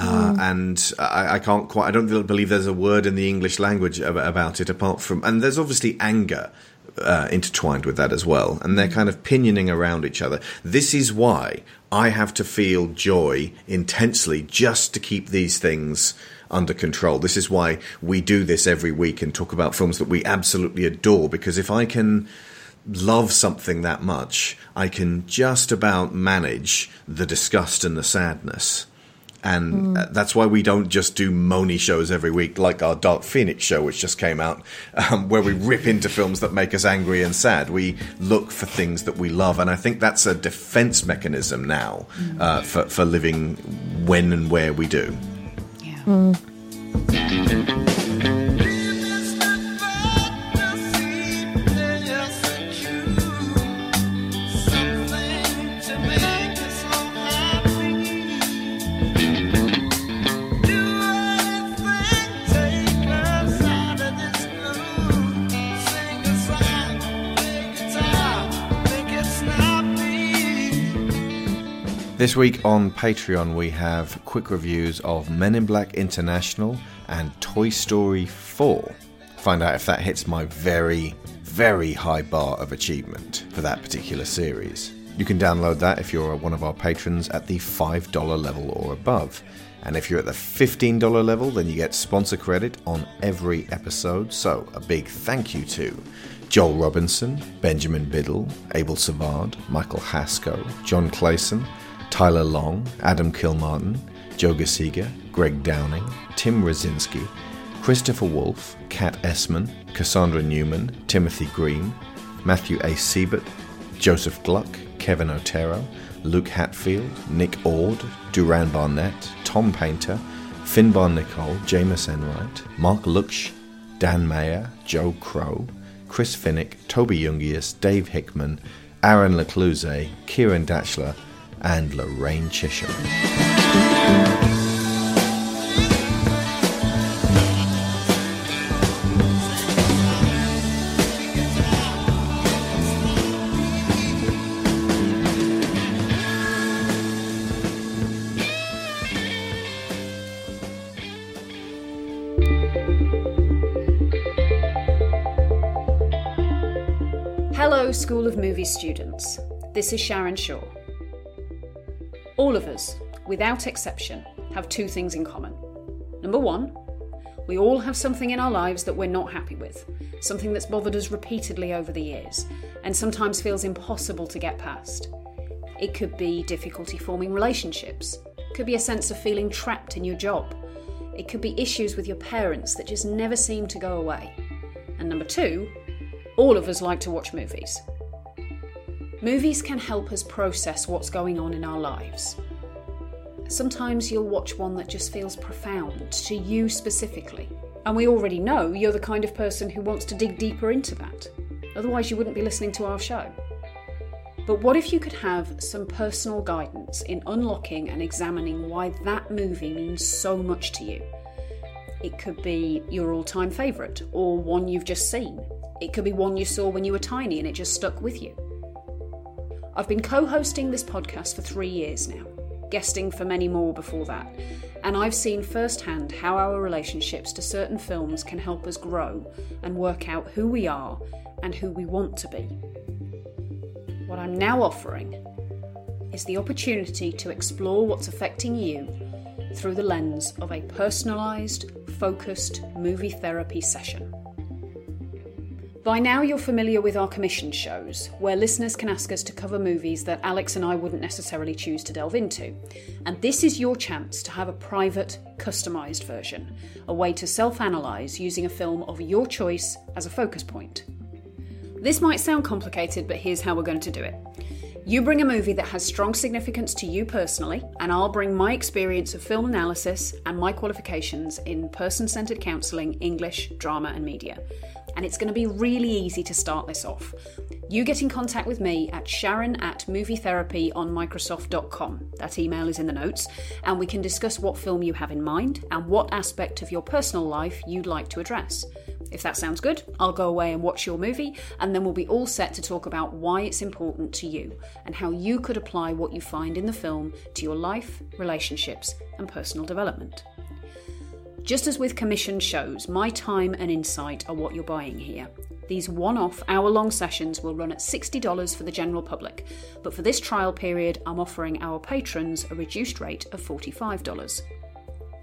Uh, and I, I can't quite, I don't believe there's a word in the English language about it apart from, and there's obviously anger uh, intertwined with that as well. And they're kind of pinioning around each other. This is why I have to feel joy intensely just to keep these things under control. This is why we do this every week and talk about films that we absolutely adore, because if I can love something that much, I can just about manage the disgust and the sadness. And mm. that's why we don't just do moany shows every week, like our Dark Phoenix show, which just came out, um, where we rip into films that make us angry and sad. We look for things that we love. And I think that's a defense mechanism now uh, for, for living when and where we do. Yeah. Mm. This week on Patreon we have quick reviews of Men in Black International and Toy Story four. Find out if that hits my very, very high bar of achievement for that particular series. You can download that if you're one of our patrons at the five dollars level or above. And if you're at the fifteen dollars level, then you get sponsor credit on every episode. So a big thank you to Joel Robinson, Benjamin Biddle, Abel Savard, Michael Hasco, John Clayson, Tyler Long, Adam Kilmartin, Joe Gasiga, Greg Downing, Tim Rosinski, Christopher Wolfe, Kat Essman, Cassandra Newman, Timothy Green, Matthew A. Siebert, Joseph Gluck, Kevin Otero, Luke Hatfield, Nick Ord, Duran Barnett, Tom Painter, Finbar Nicole, Jameis Enright, Mark Luksch, Dan Mayer, Joe Crow, Chris Finnick, Toby Jungius, Dave Hickman, Aaron Lecluse, Kieran Datchler, and Lorraine Chisholm. Hello, School of Movie students. This is Sharon Shaw. All of us, without exception, have two things in common. Number one, we all have something in our lives that we're not happy with, something that's bothered us repeatedly over the years, and sometimes feels impossible to get past. It could be difficulty forming relationships, it could be a sense of feeling trapped in your job, it could be issues with your parents that just never seem to go away. And number two, all of us like to watch movies. Movies can help us process what's going on in our lives. Sometimes you'll watch one that just feels profound, to you specifically. And we already know you're the kind of person who wants to dig deeper into that. Otherwise you wouldn't be listening to our show. But what if you could have some personal guidance in unlocking and examining why that movie means so much to you? It could be your all-time favourite, or one you've just seen. It could be one you saw when you were tiny and it just stuck with you. I've been co-hosting this podcast for three years now, guesting for many more before that, and I've seen firsthand how our relationships to certain films can help us grow and work out who we are and who we want to be. What I'm now offering is the opportunity to explore what's affecting you through the lens of a personalised, focused movie therapy session. By now you're familiar with our commission shows, where listeners can ask us to cover movies that Alex and I wouldn't necessarily choose to delve into. And this is your chance to have a private, customised version, a way to self-analyse using a film of your choice as a focus point. This might sound complicated, but here's how we're going to do it. You bring a movie that has strong significance to you personally, and I'll bring my experience of film analysis and my qualifications in person-centred counselling, English, drama and media. And it's going to be really easy to start this off. You get in contact with me at Sharon at movietherapy on Microsoft dot com. That email is in the notes, and we can discuss what film you have in mind and what aspect of your personal life you'd like to address. If that sounds good, I'll go away and watch your movie, and then we'll be all set to talk about why it's important to you and how you could apply what you find in the film to your life, relationships, and personal development. Just as with commissioned shows, my time and insight are what you're buying here. These one-off, hour-long sessions will run at sixty dollars for the general public, but for this trial period, I'm offering our patrons a reduced rate of forty-five dollars.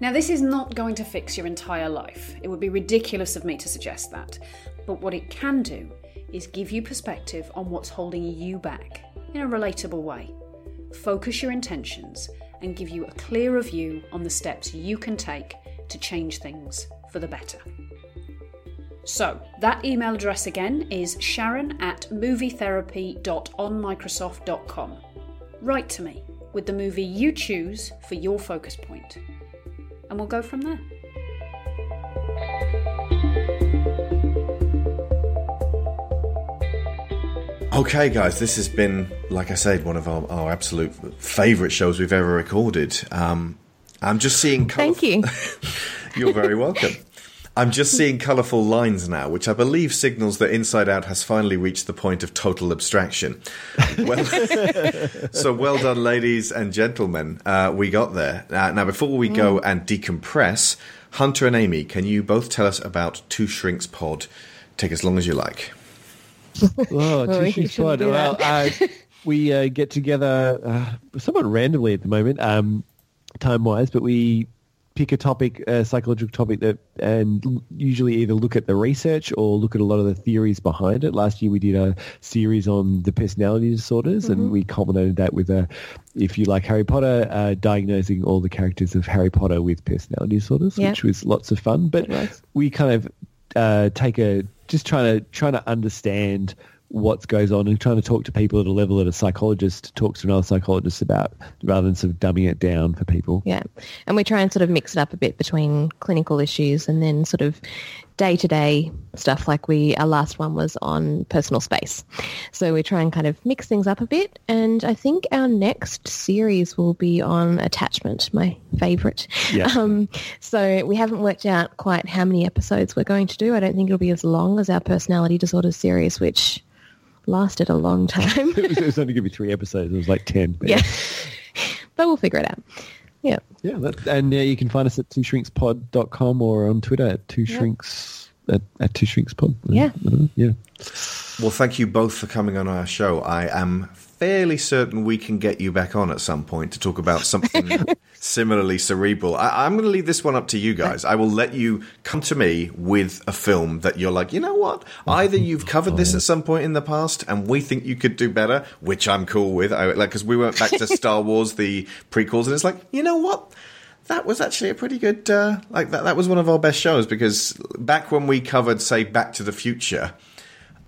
Now, this is not going to fix your entire life. It would be ridiculous of me to suggest that. But what it can do is give you perspective on what's holding you back in a relatable way. Focus your intentions and give you a clearer view on the steps you can take to change things for the better. So, that email address again is sharon at movietherapy.onmicrosoft.com. Write to me with the movie you choose for your focus point. And we'll go from there. Okay, guys, this has been, like I said, one of our, our absolute favourite shows we've ever recorded. Um, I'm just seeing... Colour- Thank you. You're very welcome. I'm just seeing colourful lines now, which I believe signals that Inside Out has finally reached the point of total abstraction. Well, so well done, ladies and gentlemen. Uh, we got there. Uh, now, before we go and decompress, Hunter and Amy, can you both tell us about Two Shrinks Pod? Take as long as you like. Oh, Two Shrinks Pod. Well, uh, we uh, get together uh, somewhat randomly at the moment, um, time-wise, but we... pick a topic, a psychological topic, that, and usually either look at the research or look at a lot of the theories behind it. Last year we did a series on the personality disorders, mm-hmm. and we culminated that with a, if you like Harry Potter, uh, diagnosing all the characters of Harry Potter with personality disorders, yeah. which was lots of fun. But we kind of uh, take a just trying to trying to understand what goes on and trying to talk to people at a level that a psychologist talks to another psychologist about, rather than sort of dumbing it down for people. Yeah. And we try and sort of mix it up a bit between clinical issues and then sort of day-to-day stuff, like we our last one was on personal space. So we try and kind of mix things up a bit, and I think our next series will be on attachment, my favourite. Yeah. Um, so we haven't worked out quite how many episodes we're going to do. I don't think it'll be as long as our personality disorders series, which lasted a long time. it, was, it was only going to be three episodes. It was like ten. Yeah. But we'll figure it out. Yeah. Yeah. That, and uh, you can find us at two shrinks pod dot com or on Twitter at two shrinks, yep. at, at two shrinks pod. Yeah. Yeah. Well, thank you both for coming on our show. I am fairly certain we can get you back on at some point to talk about something similarly cerebral. I, I'm going to leave this one up to you guys. I will let you come to me with a film that you're like, you know what? Either you've covered this at some point in the past and we think you could do better, which I'm cool with, I, like, because we went back to Star Wars, the prequels, and it's like, you know what? That was actually a pretty good, uh, like that, that was one of our best shows, because back when we covered, say, Back to the Future,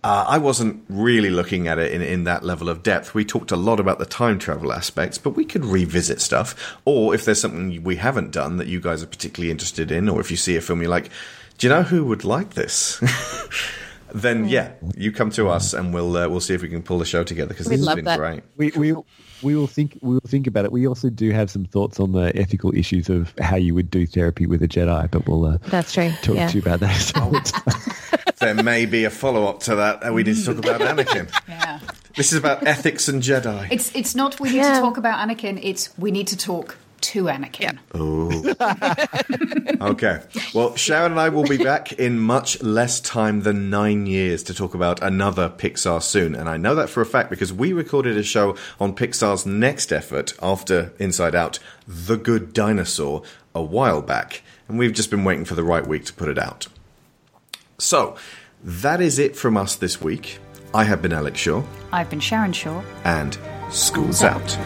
Uh, I wasn't really looking at it in, in that level of depth. We talked a lot about the time travel aspects, but we could revisit stuff. Or if there's something we haven't done that you guys are particularly interested in, or if you see a film you're like, do you know who would like this? Then, yeah, you come to us and we'll uh, we'll see if we can pull the show together, because this has been that. Great. We, we we will think we will think about it. We also do have some thoughts on the ethical issues of how you would do therapy with a Jedi, but we'll uh, That's true. talk yeah. to you about that. Oh, there may be a follow-up to that, and we need to talk about Anakin. Yeah. This is about ethics and Jedi. It's it's not we need yeah. to talk about Anakin, it's we need to talk to Anakin. Yep. Oh. Okay. Well, Sharon and I will be back in much less time than nine years to talk about another Pixar soon. And I know that for a fact because we recorded a show on Pixar's next effort after Inside Out, The Good Dinosaur, a while back. And we've just been waiting for the right week to put it out. So, that is it from us this week. I have been Alex Shaw. I've been Sharon Shaw. And School's Out.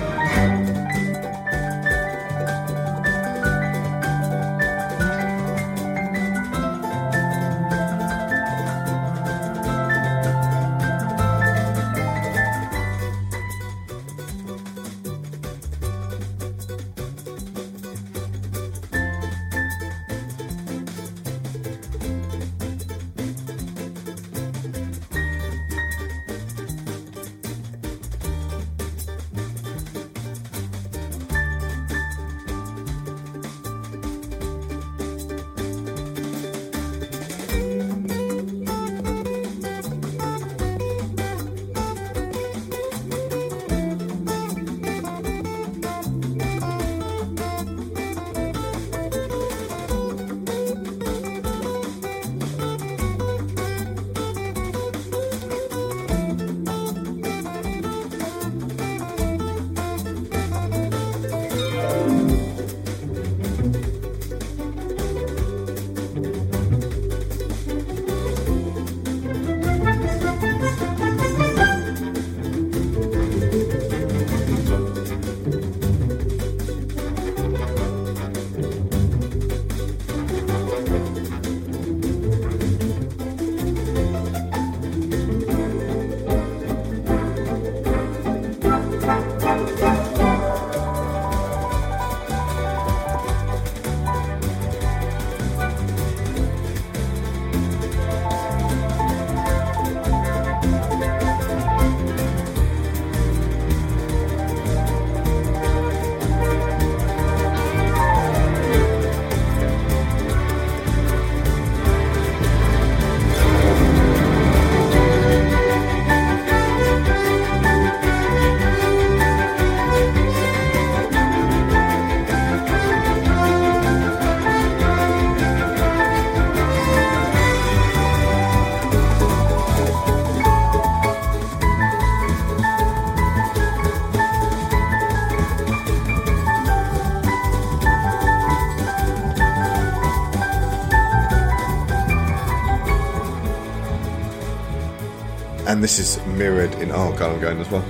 And this is mirrored in... Oh, God, I'm going as well.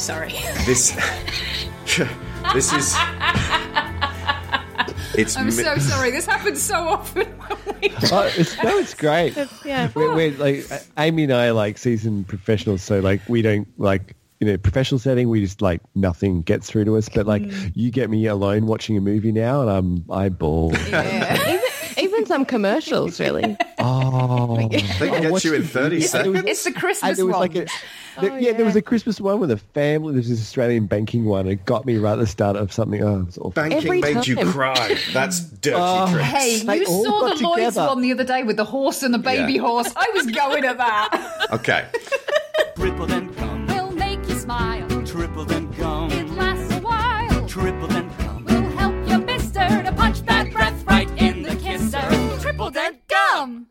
Sorry. This... this is... It's I'm mi- so sorry. This happens so often. oh, it's, no, it's great. It's, yeah. We're, we're like Amy and I are like seasoned professionals, so like we don't like in a professional setting. We just like nothing gets through to us. But like mm. you get me alone watching a movie now, and I'm I ball. Yeah. even, even some commercials, really. Oh, they can get you in thirty yeah, seconds. Was, it's the Christmas one. Like a, the, oh, yeah, yeah, there was a Christmas one with a family. There's this Australian banking one. It got me right at the start of something. Oh, it was awful. Banking Every made time. you cry. That's dirty oh, tricks. Hey, they you saw the Lloyd's one the other day with the horse and the baby yeah. horse. I was going at that. Okay. Ripple and